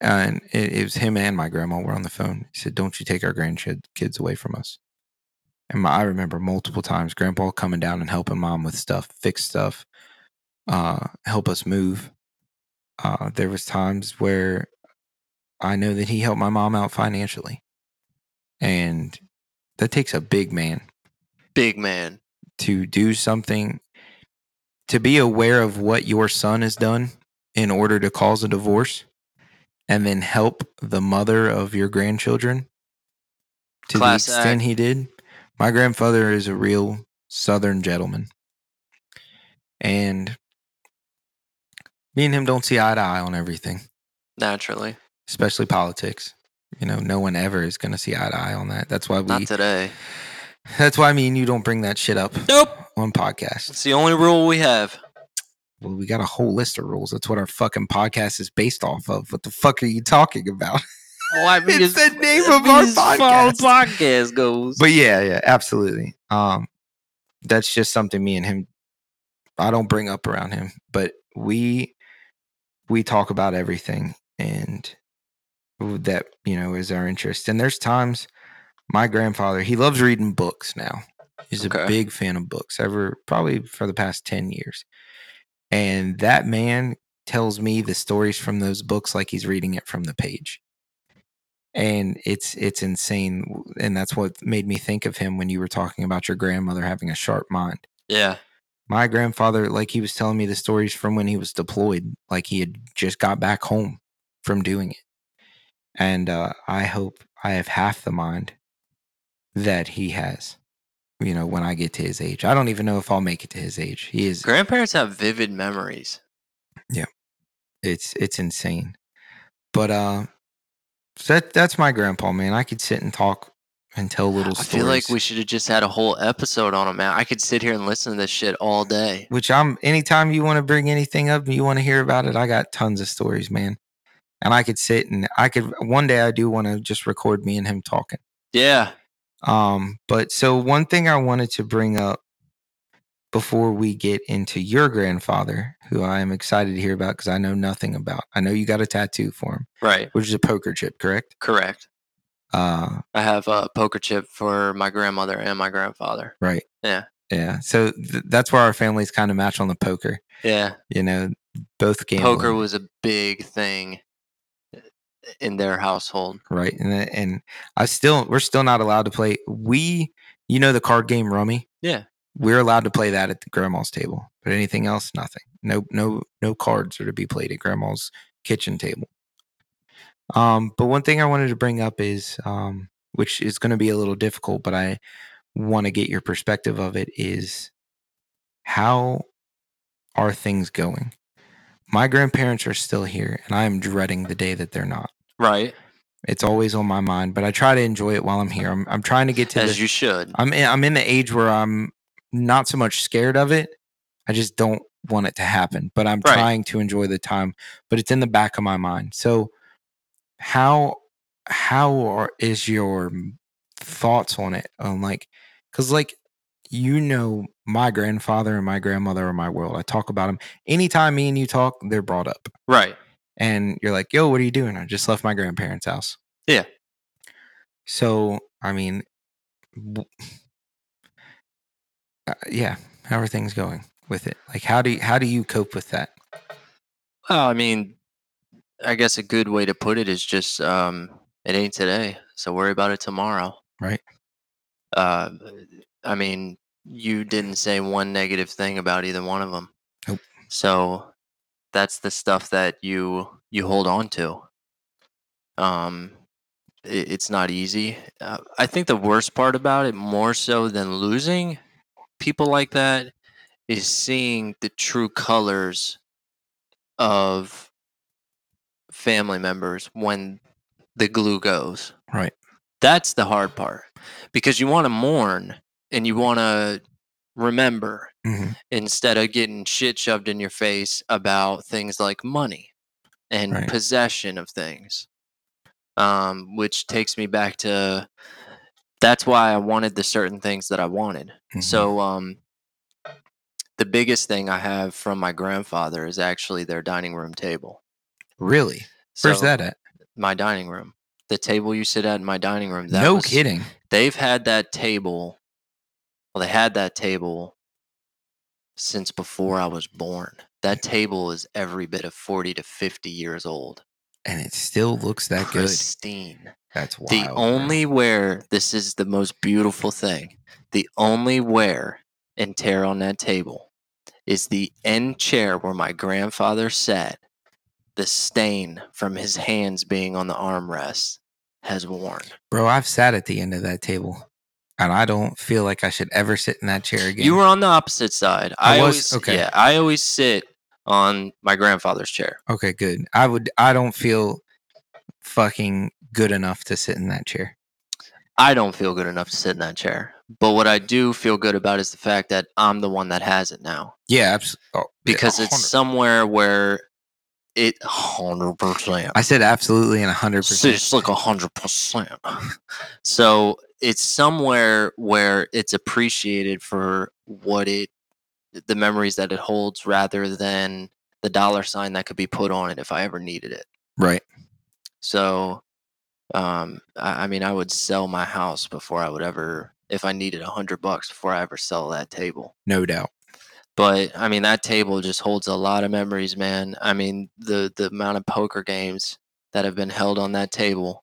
And it was him and my grandma were on the phone. He said, "Don't you take our grandkids away from us." And I remember multiple times grandpa coming down and helping mom with stuff, fix stuff, help us move. There was times where I know that he helped my mom out financially. And that takes a big man. Big man. To do something, to be aware of what your son has done in order to cause a divorce, and then help the mother of your grandchildren to Class the extent act. He did. My grandfather is a real Southern gentleman. And me and him don't see eye to eye on everything. Naturally. Especially politics. No one ever is going to see eye to eye on that. That's why not today. That's why me and you don't bring that shit up. Nope. On podcasts. It's the only rule we have. Well, we got a whole list of rules. That's what our fucking podcast is based off of. What the fuck are you talking about? Well, I mean, it's the name of our podcast goes. But yeah, absolutely. That's just something me and him, I don't bring up around him, but we talk about everything and that, is our interest. And there's times my grandfather, he loves reading books now. He's a big fan of books probably for the past 10 years. And that man tells me the stories from those books like he's reading it from the page. And it's insane. And that's what made me think of him when you were talking about your grandmother having a sharp mind. Yeah. My grandfather, he was telling me the stories from when he was deployed, like he had just got back home from doing it. And I hope I have half the mind that he has, when I get to his age. I don't even know if I'll make it to his age. Grandparents have vivid memories. Yeah. It's insane. But, so that's my grandpa, man. I could sit and talk and tell little stories. I feel like we should have just had a whole episode on him, man. I could sit here and listen to this shit all day. Anytime you want to bring anything up and you want to hear about it, I got tons of stories, man. And I could sit and one day I do want to just record me and him talking. Yeah. But so one thing I wanted to bring up before we get into your grandfather, who I am excited to hear about because I know nothing about. I know you got a tattoo for him. Right. Which is a poker chip, correct? Correct. I have a poker chip for my grandmother and my grandfather. Right. Yeah. Yeah. So that's where our families kind of match on the poker. Yeah. You know, both gambling. Poker was a big thing in their household. Right. And we're still not allowed to play. You know, the card game Rummy? Yeah. We're allowed to play that at the grandma's table, but anything else, nothing. No cards are to be played at grandma's kitchen table. But one thing I wanted to bring up is, which is going to be a little difficult, but I want to get your perspective of it, is how are things going? My grandparents are still here, and I am dreading the day that they're not. Right. It's always on my mind, but I try to enjoy it while I'm here. I'm trying to get to as you should. I'm in the age where I'm not so much scared of it. I just don't want it to happen, but I'm trying to enjoy the time, but it's in the back of my mind. So how is your thoughts on it? On my grandfather and my grandmother are my world. I talk about them. Anytime me and you talk, they're brought up. Right. And you're like, yo, what are you doing? I just left my grandparents' house. Yeah. So, I mean, yeah. How are things going with it? Like, how do you cope with that? Well, I mean, I guess a good way to put it is just, it ain't today, so worry about it tomorrow. Right. I mean, you didn't say one negative thing about either one of them. Nope. So that's the stuff that you hold on to. It's not easy. I think the worst part about it, more so than losing people like that, is seeing the true colors of family members when the glue goes. Right. That's the hard part, because you want to mourn and you want to remember, mm-hmm. instead of getting shit shoved in your face about things like money and possession of things, which takes me back to, that's why I wanted the certain things that I wanted. Mm-hmm. So the biggest thing I have from my grandfather is actually their dining room table. Really? Where's that at? My dining room. The table you sit at in my dining room. No kidding. They've had that table. Well, they had that table since before I was born. That table is every bit of 40 to 50 years old. And it still looks that good. Pristine. That's wild. The only wear, this is the most beautiful thing, the only wear and tear on that table is the end chair where my grandfather sat. The stain from his hands being on the armrest has worn. Bro, I've sat at the end of that table, and I don't feel like I should ever sit in that chair again. You were on the opposite side. I always Yeah, I always sit on my grandfather's chair. Okay, good. I don't feel fucking good enough to sit in that chair. I don't feel good enough to sit in that chair. But what I do feel good about is the fact that I'm the one that has it now. Yeah, absolutely. Oh, because it's somewhere where... It 100%. I said absolutely and 100%. It's like 100%. So it's somewhere where it's appreciated for what the memories that it holds, rather than the dollar sign that could be put on it if I ever needed it. Right. So, I mean, I would sell my house before I would ever, if I needed $100 before I ever sell that table. No doubt. But, I mean, that table just holds a lot of memories, man. I mean, the amount of poker games that have been held on that table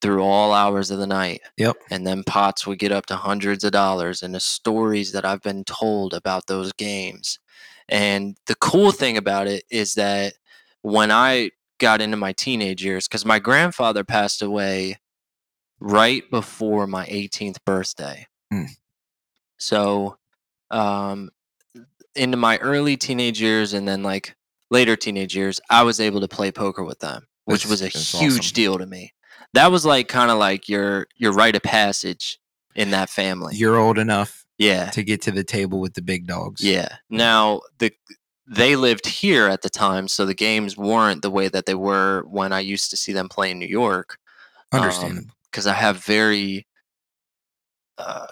through all hours of the night. Yep. And then pots would get up to hundreds of dollars, and the stories that I've been told about those games. And the cool thing about it is that when I got into my teenage years, because my grandfather passed away right before my 18th birthday. Mm. So, into my early teenage years and then like later teenage years, I was able to play poker with them, which was a huge deal to me. That was like kind of like your rite of passage in that family. You're old enough, yeah, to get to the table with the big dogs. Yeah. Now they lived here at the time, so the games weren't the way that they were when I used to see them play in New York. Understandable, because I have very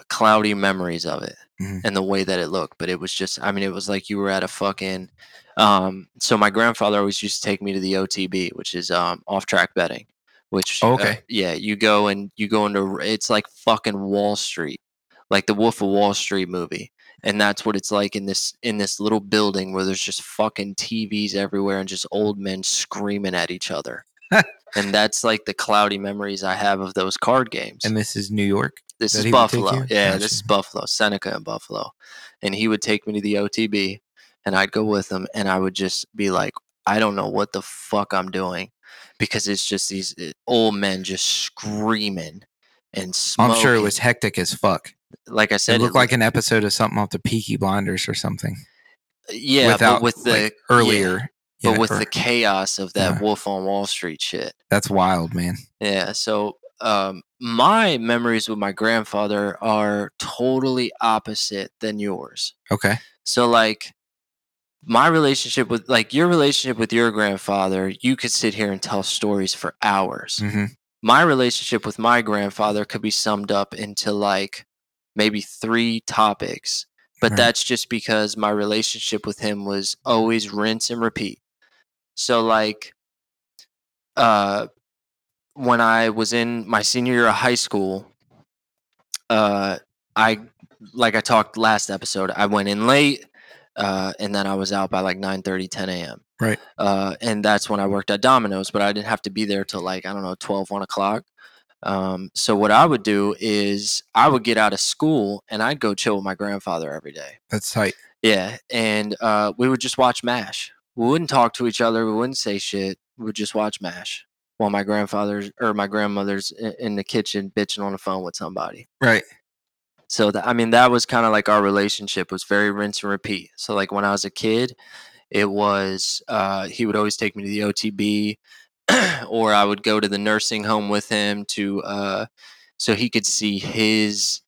cloudy memories of it and the way that it looked. But it was just, I mean, it was like you were at a fucking, so my grandfather always used to take me to the OTB, which is off-track betting, which, yeah, you go into, it's like fucking Wall Street, like the Wolf of Wall Street movie. And that's what it's like in this little building where there's just fucking TVs everywhere and just old men screaming at each other. And that's like the cloudy memories I have of those card games. And this is New York? This is Buffalo. Yeah, gotcha. This is Buffalo, Seneca and Buffalo. And he would take me to the OTB and I'd go with him and I would just be like, I don't know what the fuck I'm doing, because it's just these old men just screaming and smoking. I'm sure it was hectic as fuck. Like I said, it looked like an episode of something off the Peaky Blinders or something. Yeah, but with the like, earlier. Yeah. But yeah, with the chaos of that Wolf on Wall Street shit. That's wild, man. Yeah. So my memories with my grandfather are totally opposite than yours. Okay. So like my relationship with, like your relationship with your grandfather, you could sit here and tell stories for hours. Mm-hmm. My relationship with my grandfather could be summed up into like maybe 3 topics. But that's just because my relationship with him was always rinse and repeat. So like when I was in my senior year of high school, I talked last episode, I went in late and then I was out by like 9:30, 10 a.m. Right. And that's when I worked at Domino's, but I didn't have to be there till like, I don't know, 12, 1 o'clock. So what I would do is I would get out of school and I'd go chill with my grandfather every day. That's tight. Yeah. And, we would just watch MASH. We wouldn't talk to each other. We wouldn't say shit. We would just watch MASH while my grandfather's or my grandmother's in the kitchen bitching on the phone with somebody. Right. So that, I mean, that was kind of like our relationship was very rinse and repeat. So like when I was a kid, it was, he would always take me to the OTB. Or I would go to the nursing home with him to, so he could see his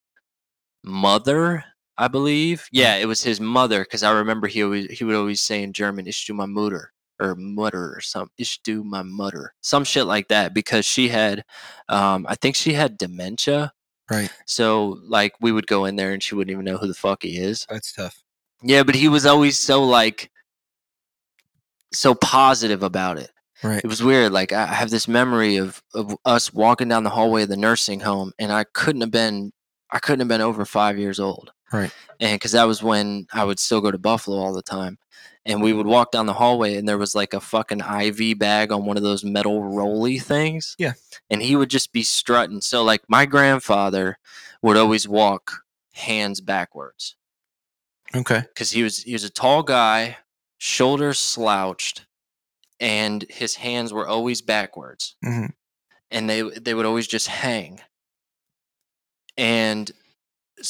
mother, I believe. Yeah, it was his mother, because I remember he would always say in German, "Ich du meine Mutter," or "mutter" or something. "Ich du meine Mutter," some shit like that, because she had, I think she had dementia. Right. So like we would go in there and she wouldn't even know who the fuck he is. That's tough. Yeah, but he was always so like, so positive about it. Right. It was weird. Like I have this memory of us walking down the hallway of the nursing home, and I couldn't have been over 5 years old. Right. And because that was when I would still go to Buffalo all the time, and we would walk down the hallway, and there was like a fucking IV bag on one of those metal rolly things. Yeah. And he would just be strutting. So like my grandfather would always walk hands backwards. Okay. Because he was a tall guy, shoulders slouched. And his hands were always backwards, and they would always just hang. And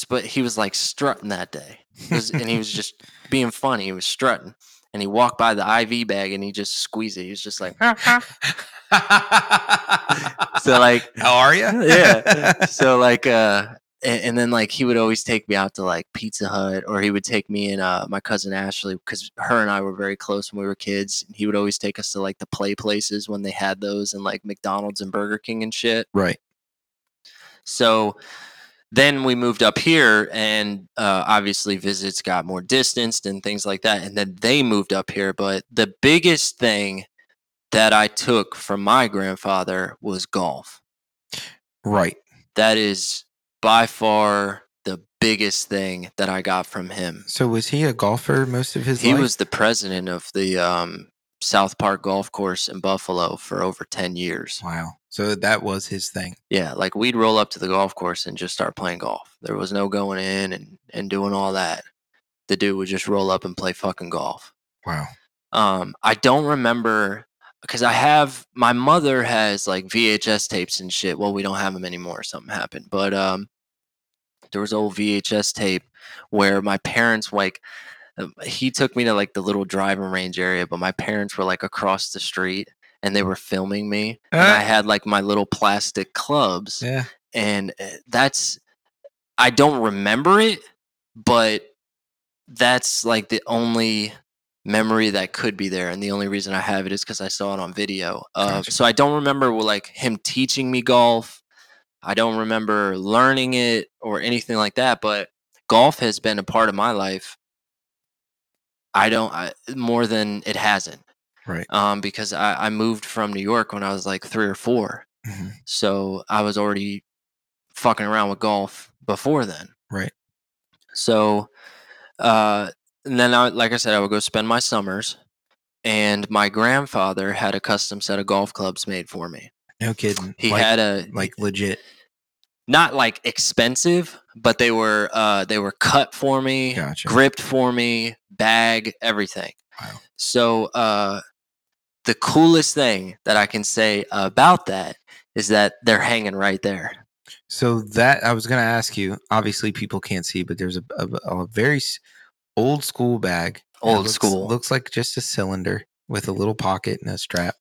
but he was like strutting that day, and he was just being funny. He was strutting, and he walked by the IV bag, and he just squeezed it. He was just like, so like, how are you? Yeah. So like, and then like he would always take me out to like Pizza Hut, or he would take me and my cousin Ashley, because her and I were very close when we were kids. And he would always take us to like the play places when they had those, and like McDonald's and Burger King and shit. Right. So then we moved up here, and obviously visits got more distanced and things like that. And then they moved up here. But the biggest thing that I took from my grandfather was golf. Right. That is by far the biggest thing that I got from him. So was he a golfer most of his life? He was the president of the South Park golf course in Buffalo for over 10 years. Wow. So that was his thing. Yeah. Like we'd roll up to the golf course and just start playing golf. There was no going in and doing all that. The dude would just roll up and play fucking golf. Wow. I don't remember, because my mother has like VHS tapes and shit. Well, we don't have them anymore. Something happened. But there was an old VHS tape where my parents, like, he took me to like the little driving range area, but my parents were like across the street and they were filming me. And I had like my little plastic clubs. Yeah. And I don't remember it, but that's like the only memory that could be there, and the only reason I have it is because I saw it on video. Gotcha. So I don't remember like him teaching me golf. I don't remember learning it or anything like that, but golf has been a part of my life. More than it hasn't. Right. Because I moved from New York when I was like 3 or 4. Mm-hmm. So I was already fucking around with golf before then. Right. So, and then like I said, I would go spend my summers, and my grandfather had a custom set of golf clubs made for me. No kidding. He had a legit, not like expensive, but they were cut for me, gotcha. Gripped for me, bag, everything. Wow. So the coolest thing that I can say about that is that they're hanging right there. So that I was going to ask you. Obviously, people can't see, but there's a very old school bag. Looks like just a cylinder with a little pocket and a strap.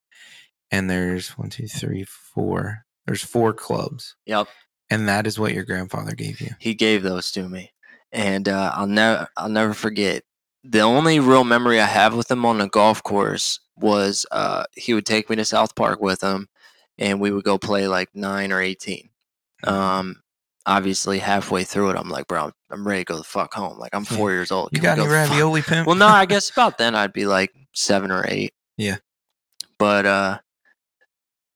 And there's 1, 2, 3, 4. There's 4 clubs. Yep. And that is what your grandfather gave you. He gave those to me, and I'll never forget. The only real memory I have with him on the golf course was he would take me to South Park with him, and we would go play like 9 or 18. Obviously, halfway through it, I'm like, bro, I'm ready to go the fuck home. Like, I'm 4 years old. You got any ravioli, pimp? Well, no, I guess about then I'd be like 7 or 8. Yeah. But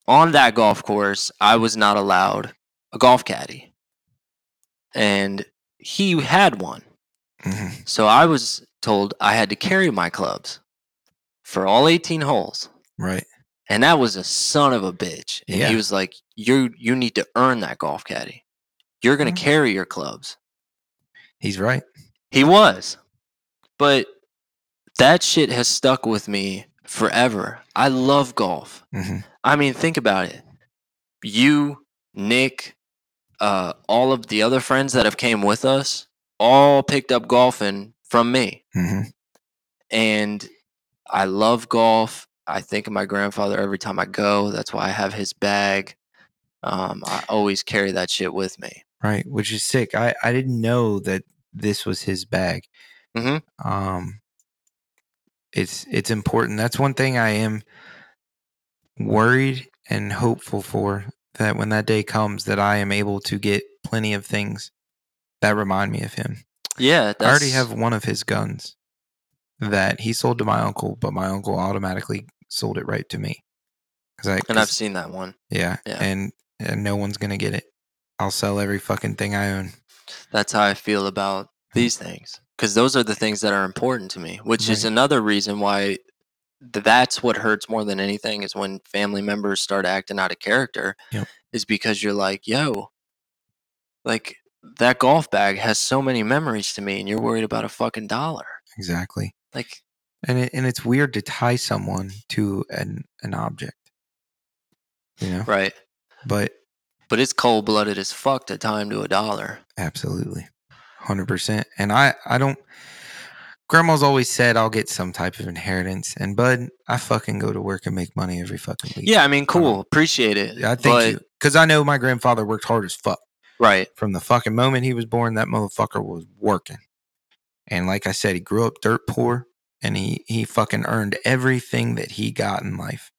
on that golf course, I was not allowed a golf caddy. And he had one. Mm-hmm. So I was told I had to carry my clubs for all 18 holes. Right. And that was a son of a bitch. And he was like, you need to earn that golf caddy. You're going to carry your clubs. He's right. He was. But that shit has stuck with me forever. I love golf. Mm-hmm. I mean, think about it. You, Nick, all of the other friends that have came with us, all picked up golfing from me. Mm-hmm. And I love golf. I think of my grandfather every time I go. That's why I have his bag. I always carry that shit with me. Right, which is sick. I didn't know that this was his bag. Mm-hmm. It's important. That's one thing I am worried and hopeful for, that when that day comes that I am able to get plenty of things that remind me of him. Yeah. I already have one of his guns that he sold to my uncle, but my uncle automatically sold it right to me. And I've seen that one. Yeah. And no one's going to get it. I'll sell every fucking thing I own. That's how I feel about these things, because those are the things that are important to me, which is another reason why that's what hurts more than anything, is when family members start acting out of character. Yep. Is because you're like, yo, like that golf bag has so many memories to me, and you're worried about a fucking dollar. Exactly. Like, and it's weird to tie someone to an object. You know? Right. But it's cold-blooded as fuck to tie him to a dollar. Absolutely. 100%. And I don't... Grandma's always said I'll get some type of inheritance. And, bud, I fucking go to work and make money every fucking week. Yeah, I mean, cool. Appreciate it. I thank you. Because I know my grandfather worked hard as fuck. Right. From the fucking moment he was born, that motherfucker was working. And like I said, he grew up dirt poor. And he fucking earned everything that he got in life.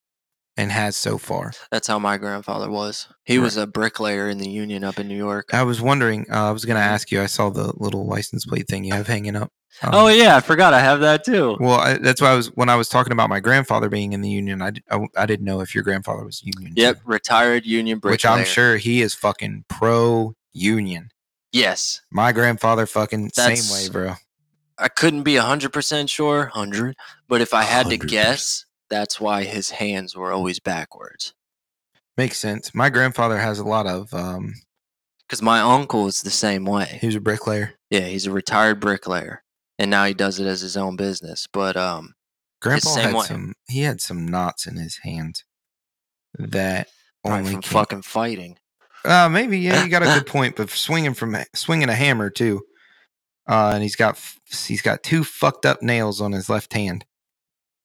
And has so far. That's how my grandfather was. He was a bricklayer in the Union up in New York. I was wondering, I was going to ask you, I saw the little license plate thing you have hanging up. Oh, yeah, I forgot I have that too. Well, that's why when I was talking about my grandfather being in the Union, I didn't know if your grandfather was Union. Yep, too. Retired Union bricklayer. Which I'm sure he is fucking pro-Union. Yes. My grandfather fucking same way, bro. I couldn't be 100% sure, but if I had 100%. To guess... That's why his hands were always backwards. Makes sense. My grandfather has a lot of... Because my uncle is the same way. He was a bricklayer. Yeah, he's a retired bricklayer. And now he does it as his own business. But Grandpa he had some knots in his hands that only from fucking fighting. Maybe, yeah, you got a good point. But swinging a hammer, too. And he's got 2 fucked up nails on his left hand.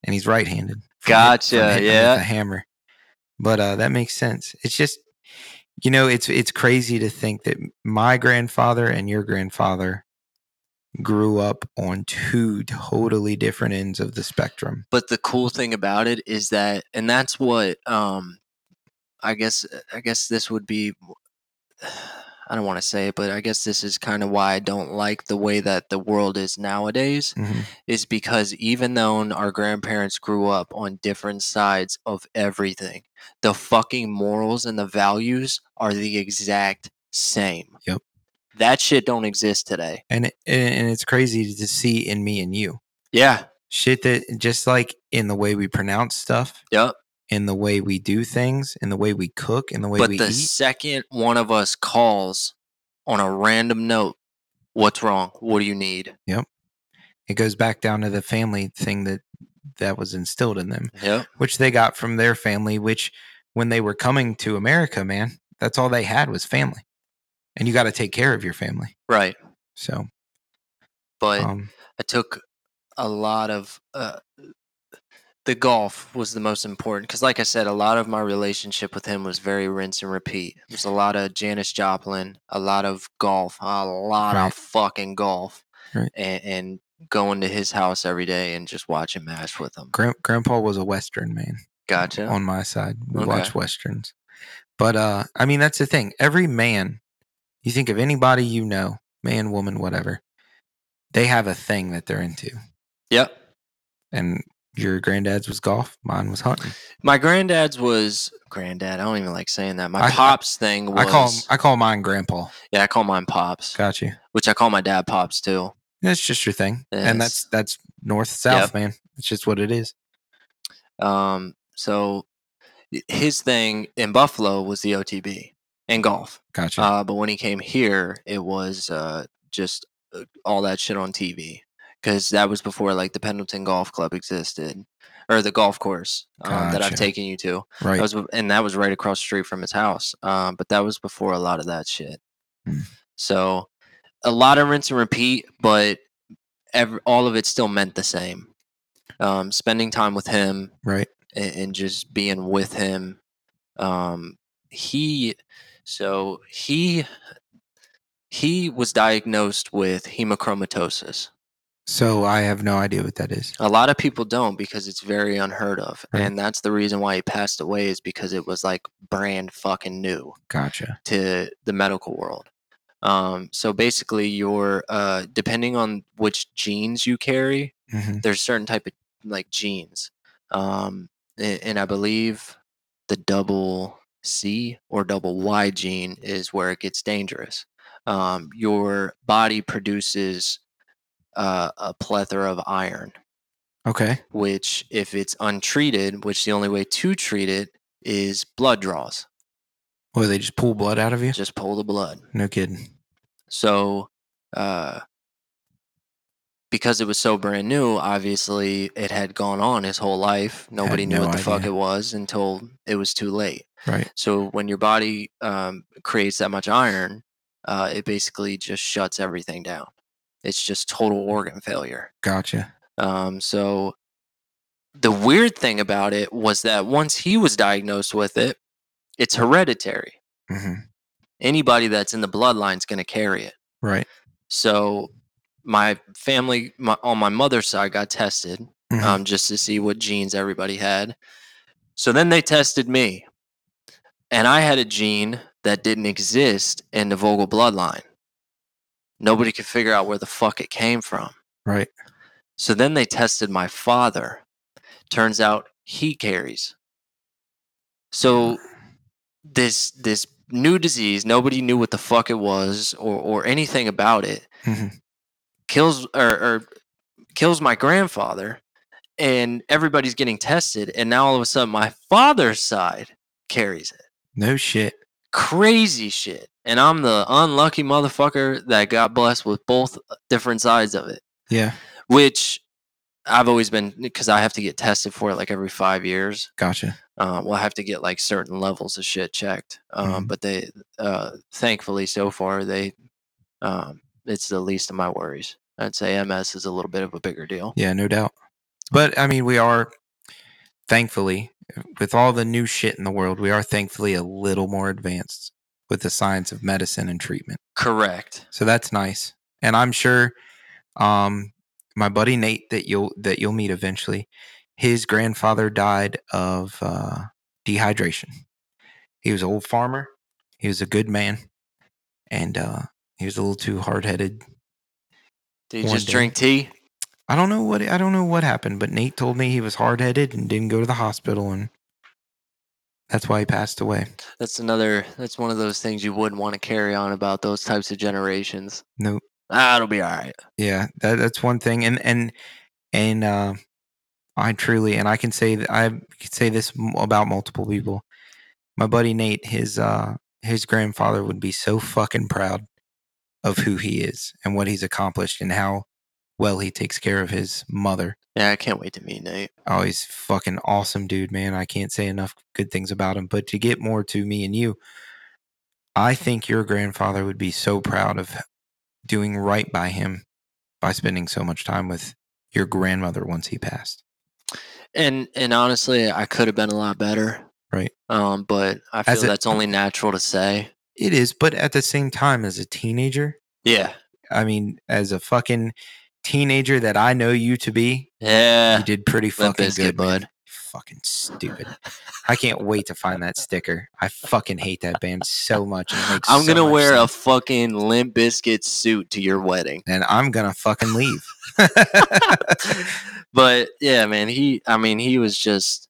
And he's right-handed. Gotcha. Yeah, with a hammer. But that makes sense. It's just, you know, it's crazy to think that my grandfather and your grandfather grew up on 2 totally different ends of the spectrum. But the cool thing about it is that, and that's what I guess this would be I don't want to say it, but I guess this is kind of why I don't like the way that the world is nowadays, mm-hmm. is because even though our grandparents grew up on different sides of everything, the fucking morals and the values are the exact same. Yep. That shit don't exist today. And it's crazy to see in me and you. Yeah. Shit that just like in the way we pronounce stuff. Yep. In the way we do things, in the way we cook, in the way we eat. But the second one of us calls on a random note, what's wrong? What do you need? Yep. It goes back down to the family thing that was instilled in them, yep. which they got from their family, which when they were coming to America, man, that's all they had was family. And you got to take care of your family. Right. So. But I took a lot of... The golf was the most important because, like I said, a lot of my relationship with him was very rinse and repeat. It was a lot of Janis Joplin, a lot of golf, a lot right. of fucking golf, right. and going to his house every day and just watching MASH with him. Grandpa was a Western man. Gotcha. On my side, we okay. watch Westerns. But, I mean, that's the thing. Every man, you think of anybody you know, man, woman, whatever, they have a thing that they're into. Yep. And... Your granddad's was golf. Mine was hunting. My granddad's was granddad. I don't even like saying that. Pop's thing was. I call mine grandpa. Yeah, I call mine pops. Got you. Which I call my dad pops too. That's just your thing, yes. and that's north south, yep. man. It's just what it is. So his thing in Buffalo was the OTB and golf. Gotcha. But when he came here, it was just all that shit on TV. Because that was before, like, the Pendleton Golf Club existed, or the golf course gotcha. That I've taken you to. Right. That was right across the street from his house. But that was before a lot of that shit. Mm. So a lot of rinse and repeat, but all of it still meant the same. Spending time with him. Right. And just being with him. He was diagnosed with hemochromatosis. So I have no idea what that is. A lot of people don't because it's very unheard of. Right. And that's the reason why he passed away is because it was like brand fucking new. Gotcha. To the medical world. So basically you're, depending on which genes you carry, mm-hmm. there's certain type of like genes. And I believe the double C or double Y gene is where it gets dangerous. Your body produces... a plethora of iron. Okay. Which, if it's untreated, which the only way to treat it is blood draws. Or they just pull blood out of you? Just pull the blood. No kidding. So, because it was so brand new, obviously it had gone on his whole life. Nobody knew what the fuck it was until it was too late. Right. So when your body creates that much iron, it basically just shuts everything down. It's just total organ failure. Gotcha. So the weird thing about it was that once he was diagnosed with it, it's hereditary. Mm-hmm. Anybody that's in the bloodline is going to carry it. Right. So my family on my mother's side got tested mm-hmm. Just to see what genes everybody had. So then they tested me. And I had a gene that didn't exist in the Vogel bloodline. Nobody could figure out where the fuck it came from. Right. So then they tested my father. Turns out he carries. So this new disease, nobody knew what the fuck it was or anything about it. Mm-hmm. Kills my grandfather, and everybody's getting tested, and now all of a sudden my father's side carries it. No shit. Crazy shit. And I'm the unlucky motherfucker that got blessed with both different sides of it. Yeah. Which I've always been, because I have to get tested for it like every 5 years. Gotcha. Well, I have to get like certain levels of shit checked. Mm-hmm. But they, thankfully so far, they, it's the least of my worries. I'd say MS is a little bit of a bigger deal. Yeah, no doubt. But I mean, we are thankfully, with all the new shit in the world, we are thankfully a little more advanced with the science of medicine and treatment. Correct. So that's nice. And I'm sure my buddy Nate that you'll meet eventually, his grandfather died of dehydration. He was an old farmer. He was a good man. and he was a little too hard-headed. Did he just drink tea? I don't know what happened, but Nate told me he was hard-headed and didn't go to the hospital, and that's why he passed away. That's one of those things you wouldn't want to carry on about those types of generations. Nope. It'll be all right. Yeah, that's one thing, and I can say this about multiple people. My buddy Nate, his grandfather would be so fucking proud of who he is and what he's accomplished and how well he takes care of his mother. Yeah, I can't wait to meet Nate. Oh, he's fucking awesome, dude, man. I can't say enough good things about him. But to get more to me and you, I think your grandfather would be so proud of doing right by him by spending so much time with your grandmother once he passed. And honestly, I could have been a lot better. Right. But I feel that's only natural to say. It is, but at the same time, as a teenager. Yeah. I mean, as a fucking teenager that I know you to be. Yeah. You did pretty fucking good, bud. Fucking stupid. I can't wait to find that sticker. I fucking hate that band so much. I'm going to wear a fucking Limp Bizkit suit to your wedding. And I'm going to fucking leave. But yeah, man, he was just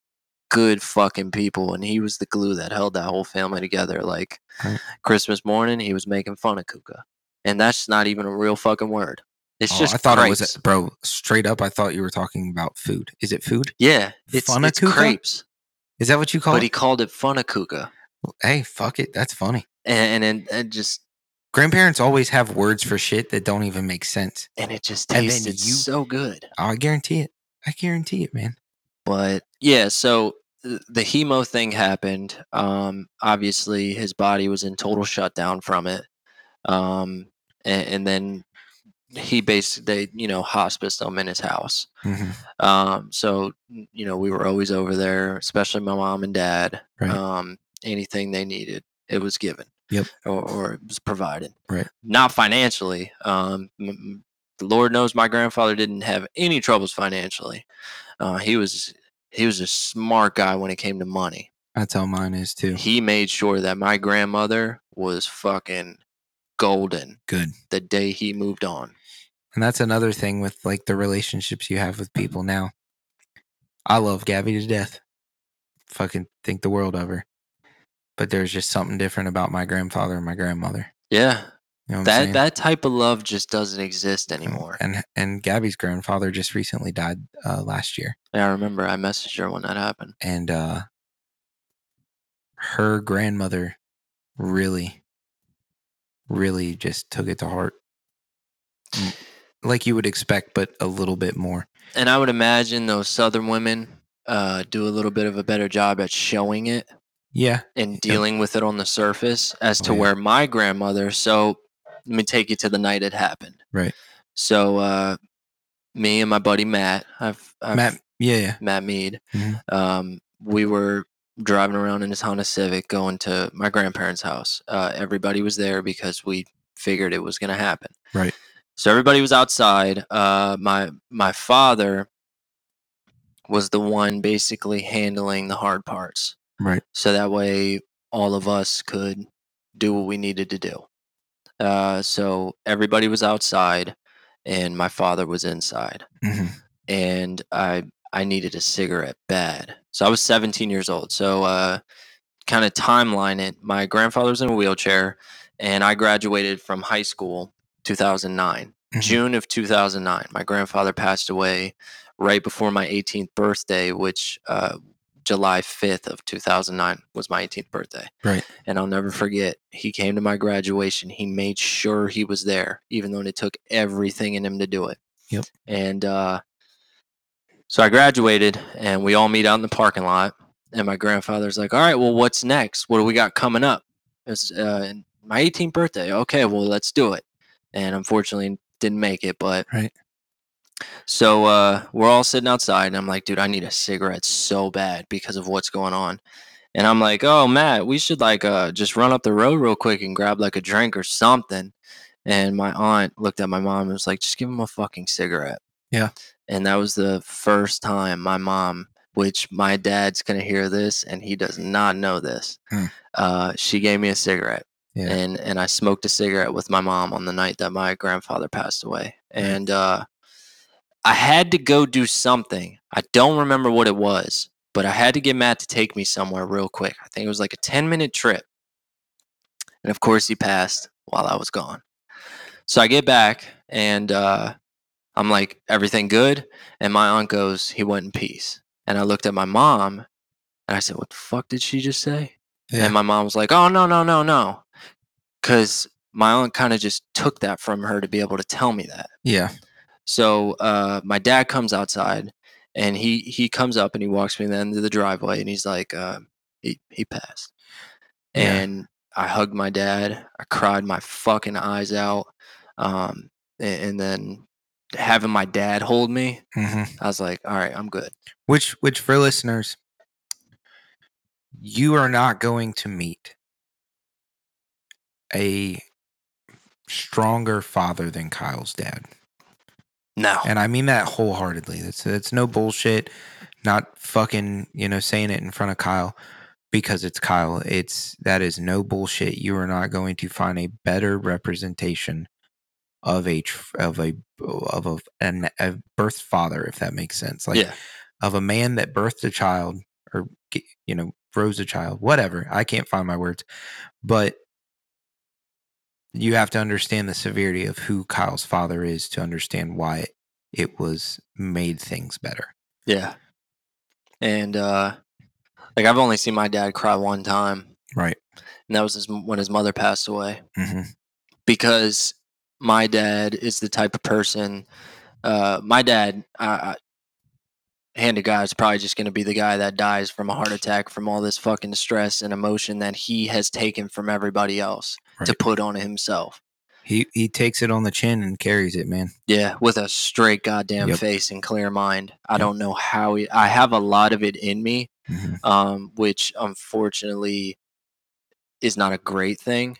good fucking people, and he was the glue that held that whole family together. Like right. Christmas morning, he was making fun of Kuka, and that's not even a real fucking word. It's just. I thought crepes. It was, bro. Straight up, I thought you were talking about food. Is it food? Yeah, it's crepes. Is that what you call it? But he called it fun of Kuka. Hey, fuck it, that's funny. And just. Grandparents always have words for shit that don't even make sense. And it just tasted so good. I guarantee it. I guarantee it, man. But, yeah, so the hemo thing happened. Obviously, his body was in total shutdown from it. And then he basically, hospiced him in his house. Mm-hmm. So, we were always over there, especially my mom and dad. Right. Anything they needed, it was given. Yep, or it was provided. Right, not financially. The Lord knows my grandfather didn't have any troubles financially. He was a smart guy when it came to money. That's how mine is too. He made sure that my grandmother was fucking golden. Good. The day he moved on, and that's another thing with like the relationships you have with people now. I love Gabby to death. Fucking think the world of her. But there's just something different about my grandfather and my grandmother. Yeah. You know that type of love just doesn't exist anymore. And Gabby's grandfather just recently died last year. Yeah, I remember. I messaged her when that happened. And her grandmother really, really just took it to heart. Like you would expect, but a little bit more. And I would imagine those Southern women do a little bit of a better job at showing it. Yeah. And dealing with it on the surface as to where my grandmother. So let me take you to the night it happened. Right. So me and my buddy Matt, Matt Mead, mm-hmm. We were driving around in his Honda Civic going to my grandparents' house. Everybody was there because we figured it was going to happen. Right. So everybody was outside. My father was the one basically handling the hard parts. Right. So that way all of us could do what we needed to do. So everybody was outside and my father was inside. Mm-hmm. And I needed a cigarette bad. So I was 17 years old. So kind of timeline it. My grandfather was in a wheelchair and I graduated from high school 2009. Mm-hmm. June of 2009. My grandfather passed away right before my 18th birthday, which July 5th of 2009 was my 18th birthday. Right. And I'll never forget, he came to my graduation. He made sure he was there, even though it took everything in him to do it. Yep. And so I graduated, and we all meet out in the parking lot, and my grandfather's like, all right, well, what's next? What do we got coming up? It's my 18th birthday. Okay, well, let's do it. And unfortunately, didn't make it, but... Right. So we're all sitting outside, and I'm like, dude, I need a cigarette so bad because of what's going on. And I'm like, oh, Matt, we should like just run up the road real quick and grab like a drink or something. And my aunt looked at my mom and was like, just give him a fucking cigarette. Yeah. And that was the first time my mom, which my dad's going to hear this, and he does not know this. She gave me a cigarette. Yeah. And I smoked a cigarette with my mom on the night that my grandfather passed away. And I had to go do something. I don't remember what it was, but I had to get Matt to take me somewhere real quick. I think it was like a 10-minute trip. And of course he passed while I was gone. So I get back and I'm like, everything good? And my aunt goes, he went in peace. And I looked at my mom and I said, what the fuck did she just say? Yeah. And my mom was like, oh, no. Because my aunt kind of just took that from her to be able to tell me that. Yeah. So my dad comes outside and he comes up and he walks me to the end of the driveway and he's like, he passed. Yeah. And I hugged my dad. I cried my fucking eyes out. And then having my dad hold me, I was like, all right, I'm good. Which for listeners, you are not going to meet a stronger father than Kyle's dad. No. And I mean that wholeheartedly. That's no bullshit. Not fucking, saying it in front of Kyle because it's Kyle. That is no bullshit. You are not going to find a better representation of a birth father, if that makes sense. Like of a man that birthed a child or, rose a child, whatever. I can't find my words, but you have to understand the severity of who Kyle's father is to understand why it was made things better. Yeah. And, I've only seen my dad cry one time. Right. And that was when his mother passed away. Mm-hmm. Because my dad is the type of person, my dad, hand to God, is probably just going to be the guy that dies from a heart attack from all this fucking stress and emotion that he has taken from everybody else to put on himself. He takes it on the chin and carries it, man. Yeah, with a straight goddamn face and clear mind. I don't know how I have a lot of it in me, which unfortunately is not a great thing,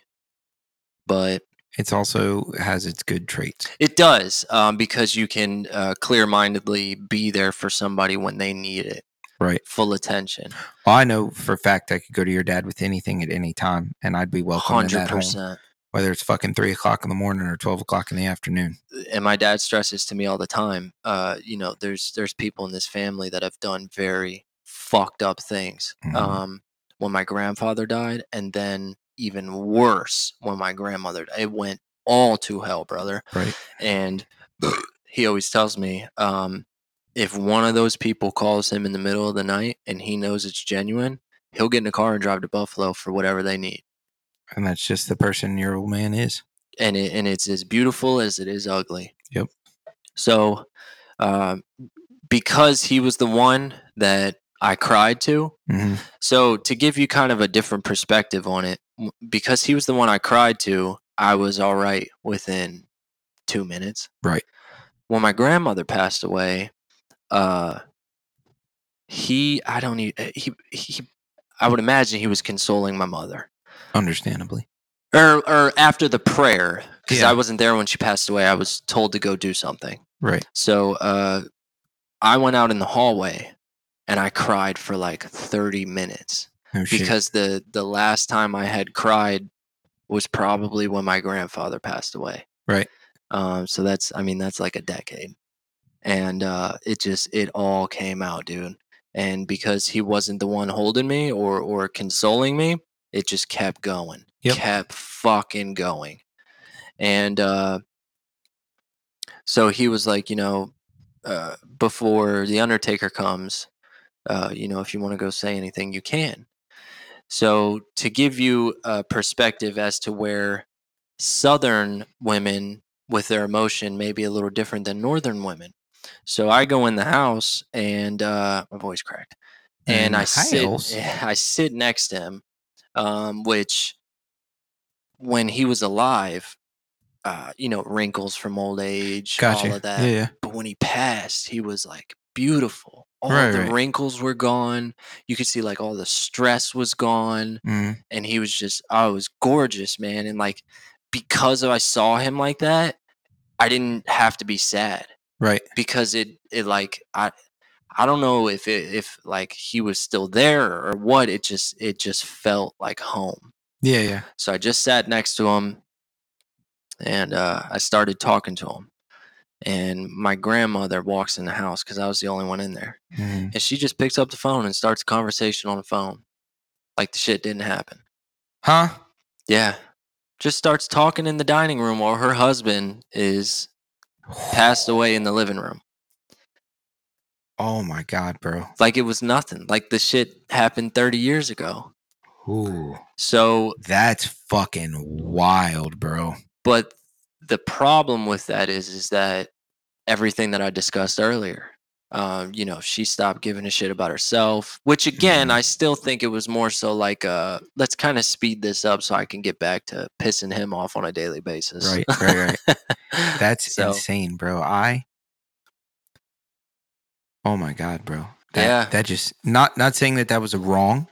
but it also has its good traits. It does, because you can clear-mindedly be there for somebody when they need it. Right. Full attention. Well, I know for a fact I could go to your dad with anything at any time, and I'd be welcome 100%. In that home, whether it's fucking 3 o'clock in the morning or 12 o'clock in the afternoon. And my dad stresses to me all the time, there's people in this family that have done very fucked up things. Mm-hmm. When my grandfather died, and then even worse when my grandmother, it went all to hell, brother. Right. And he always tells me, if one of those people calls him in the middle of the night and he knows it's genuine, he'll get in a car and drive to Buffalo for whatever they need. And that's just the person your old man is. And it's as beautiful as it is ugly. Yep. So, because he was the one that I cried to. Mm-hmm. So to give you kind of a different perspective on it, because he was the one I cried to, I was all right within 2 minutes. Right. When my grandmother passed away, I would imagine he was consoling my mother. Understandably. Or after the prayer, because I wasn't there when she passed away. I was told to go do something. Right. So I went out in the hallway. And I cried for like 30 minutes because the last time I had cried was probably when my grandfather passed away. Right. So that's like a decade. And it all came out, dude. And because he wasn't the one holding me or consoling me, it just kept going. Yep. Kept fucking going. And so he was like, before the undertaker comes, if you want to go say anything, you can. So to give you a perspective as to where Southern women with their emotion may be a little different than Northern women. So I go in the house and my voice cracked, and I sit next to him, which when he was alive, wrinkles from old age, all of that. Yeah. But when he passed, he was like beautiful. All the wrinkles were gone. You could see all the stress was gone. Mm-hmm. And he was just, it was gorgeous, man. And because I saw him like that, I didn't have to be sad. Right. Because I don't know if he was still there or what. It just felt like home. Yeah, yeah. So I just sat next to him, and I started talking to him. And my grandmother walks in the house because I was the only one in there. Mm-hmm. And she just picks up the phone and starts a conversation on the phone. Like the shit didn't happen. Huh? Yeah. Just starts talking in the dining room while her husband is passed away in the living room. Oh, my God, bro. Like it was nothing. Like the shit happened 30 years ago. Ooh. So that's fucking wild, bro. But the problem with that is that everything that I discussed earlier, you know, she stopped giving a shit about herself, which again, I still think it was more so like, let's kind of speed this up so I can get back to pissing him off on a daily basis. Right, right, right. That's insane, bro. Oh my God, bro. That just, not saying that that was wrong,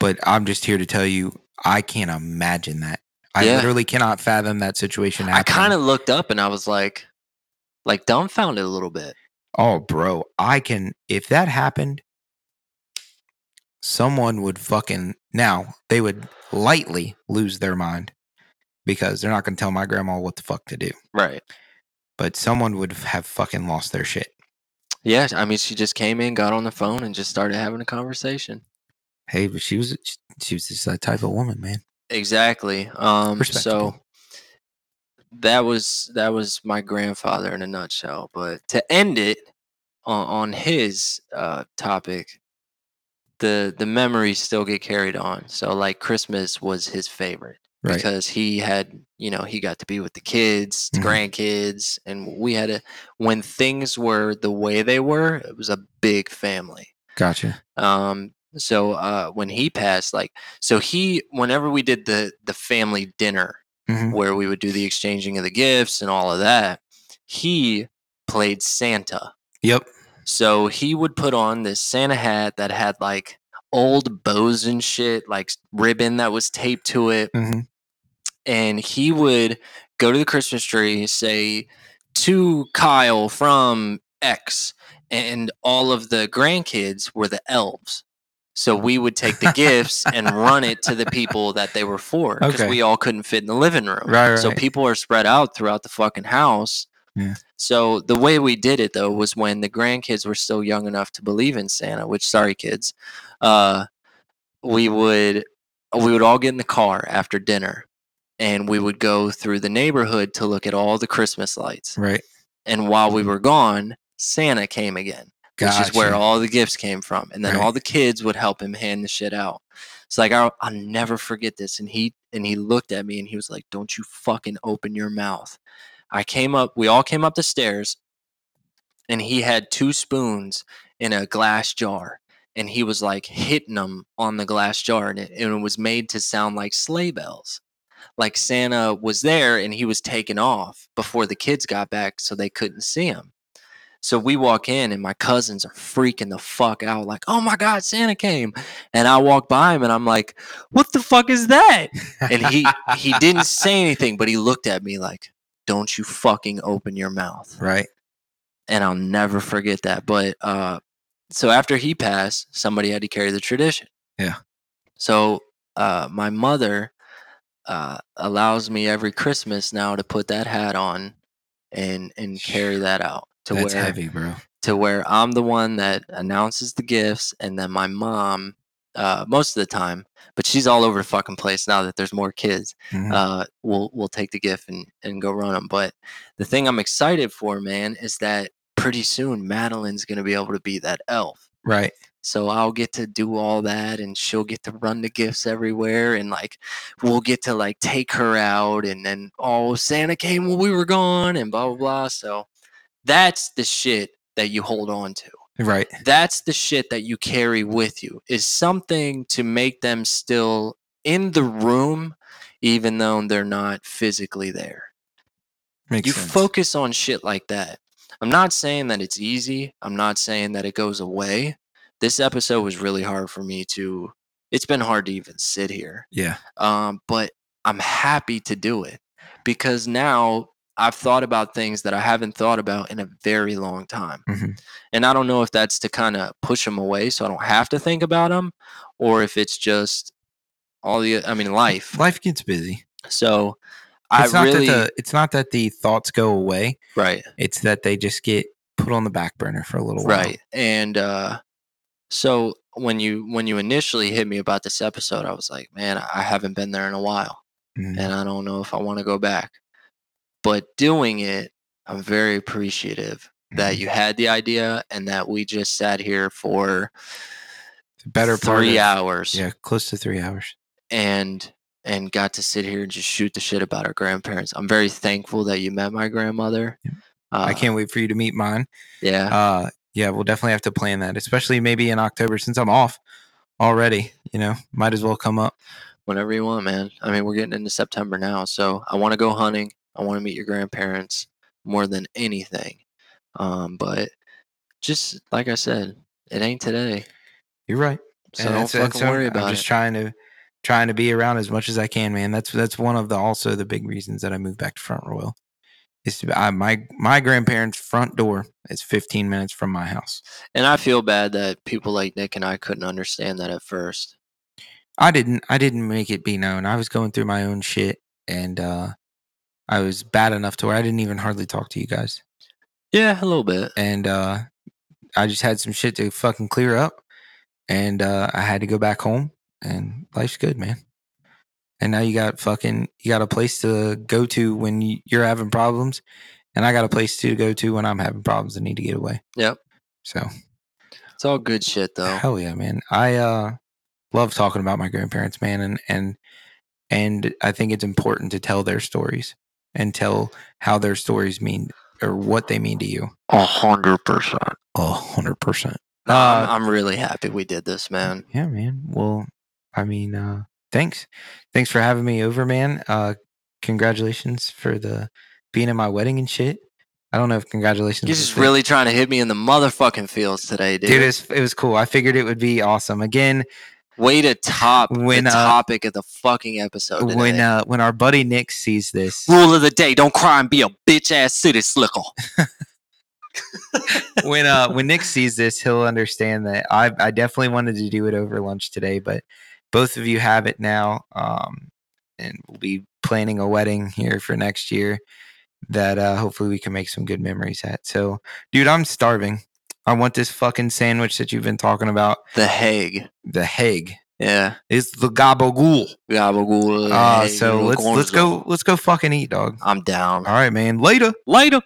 but I'm just here to tell you, I can't imagine that. I literally cannot fathom that situation happening. I kind of looked up and I was like dumbfounded a little bit. Oh, bro, if that happened, someone would they would lightly lose their mind because they're not going to tell my grandma what the fuck to do. Right. But someone would have fucking lost their shit. Yeah. I mean, she just came in, got on the phone and just started having a conversation. Hey, but she was just that type of woman, man. Exactly. So that was my grandfather in a nutshell. But to end it on his topic, the memories still get carried on. So like Christmas was his favorite because he had, you know, he got to be with the kids, the grandkids, and we had when things were the way they were, it was a big family. Gotcha. So when he passed, whenever we did the family dinner where we would do the exchanging of the gifts and all of that, he played Santa. Yep. So he would put on this Santa hat that had like old bows and shit, like ribbon that was taped to it. Mm-hmm. And he would go to the Christmas tree, say, "To Kyle from X." And all of the grandkids were the elves. So we would take the gifts and run it to the people that they were for because we all couldn't fit in the living room. Right. So people are spread out throughout the fucking house. Yeah. So the way we did it, though, was when the grandkids were still young enough to believe in Santa, which, sorry, kids, we would all get in the car after dinner and we would go through the neighborhood to look at all the Christmas lights. Right. And while we were gone, Santa came again. Gotcha. Which is where all the gifts came from. And then all the kids would help him hand the shit out. It's like, I'll never forget this. And he looked at me and he was like, "Don't you fucking open your mouth." We all came up the stairs and he had two spoons in a glass jar. And he was like hitting them on the glass jar. And it was made to sound like sleigh bells. Like Santa was there and he was taken off before the kids got back so they couldn't see him. So we walk in and my cousins are freaking the fuck out like, "Oh my God, Santa came." And I walk by him and I'm like, "What the fuck is that?" And he didn't say anything, but he looked at me like, "Don't you fucking open your mouth." Right. And I'll never forget that. But so after he passed, somebody had to carry the tradition. Yeah. So my mother allows me every Christmas now to put that hat on and carry that out. That's heavy, bro. To where I'm the one that announces the gifts, and then my mom, most of the time, but she's all over the fucking place now that there's more kids, will take the gift and go run them. But the thing I'm excited for, man, is that pretty soon Madeline's going to be able to be that elf. Right. So I'll get to do all that, and she'll get to run the gifts everywhere, and like we'll get to like take her out, and then Santa came when we were gone, and blah blah blah. So. That's the shit that you hold on to. Right. That's the shit that you carry with you, is something to make them still in the room, even though they're not physically there. Makes sense. Focus on shit like that. I'm not saying that it's easy. I'm not saying that it goes away. This episode was really hard for me to... It's been hard to even sit here. Yeah. But I'm happy to do it because now... I've thought about things that I haven't thought about in a very long time. Mm-hmm. And I don't know if that's to kind of push them away so I don't have to think about them or if it's just life. Life gets busy. So it's not that the thoughts go away. Right. It's that they just get put on the back burner for a little while. Right. And so when you initially hit me about this episode, I was like, man, I haven't been there in a while. Mm-hmm. And I don't know if I want to go back. But doing it, I'm very appreciative mm-hmm. that you had the idea and that we just sat here for the better part of 3 hours. Yeah, close to 3 hours. And got to sit here and just shoot the shit about our grandparents. I'm very thankful that you met my grandmother. Yeah. I can't wait for you to meet mine. Yeah. Yeah, we'll definitely have to plan that, especially maybe in October since I'm off already, might as well come up. Whenever you want, man. I mean, we're getting into September now, so I want to go hunting. I want to meet your grandparents more than anything. But just like I said, it ain't today. You're right. So and don't fucking worry about it. I'm just trying to be around as much as I can, man. That's one of the big reasons that I moved back to Front Royal. My grandparents' front door is 15 minutes from my house. And I feel bad that people like Nick and I couldn't understand that at first. I didn't make it be known. I was going through my own shit, and I was bad enough to where I didn't even hardly talk to you guys. Yeah, a little bit. And I just had some shit to fucking clear up, and I had to go back home, and life's good, man. And now you got a place to go to when you're having problems, and I got a place to go to when I'm having problems and need to get away. Yep. So it's all good shit, though. Hell yeah, man. I love talking about my grandparents, man, and I think it's important to tell their stories and tell how their stories mean or what they mean to you. 100%. 100%. I'm really happy we did this, man. Yeah, man. Well, I mean, thanks for having me over, man. Congratulations for being in my wedding and shit. I don't know if congratulations. You're just really trying to hit me in the motherfucking feels today, dude. It was cool. I figured it would be awesome. Again, way to top the topic of the fucking episode today. When our buddy Nick sees this, rule of the day: don't cry and be a bitch ass city slicker. When Nick sees this, he'll understand that I definitely wanted to do it over lunch today, but both of you have it now, and we'll be planning a wedding here for next year that hopefully we can make some good memories at. So, dude, I'm starving. I want this fucking sandwich that you've been talking about. The Hague. Yeah. It's the gabagool. Gabagool. So let's go fucking eat, dog. I'm down. All right, man. Later.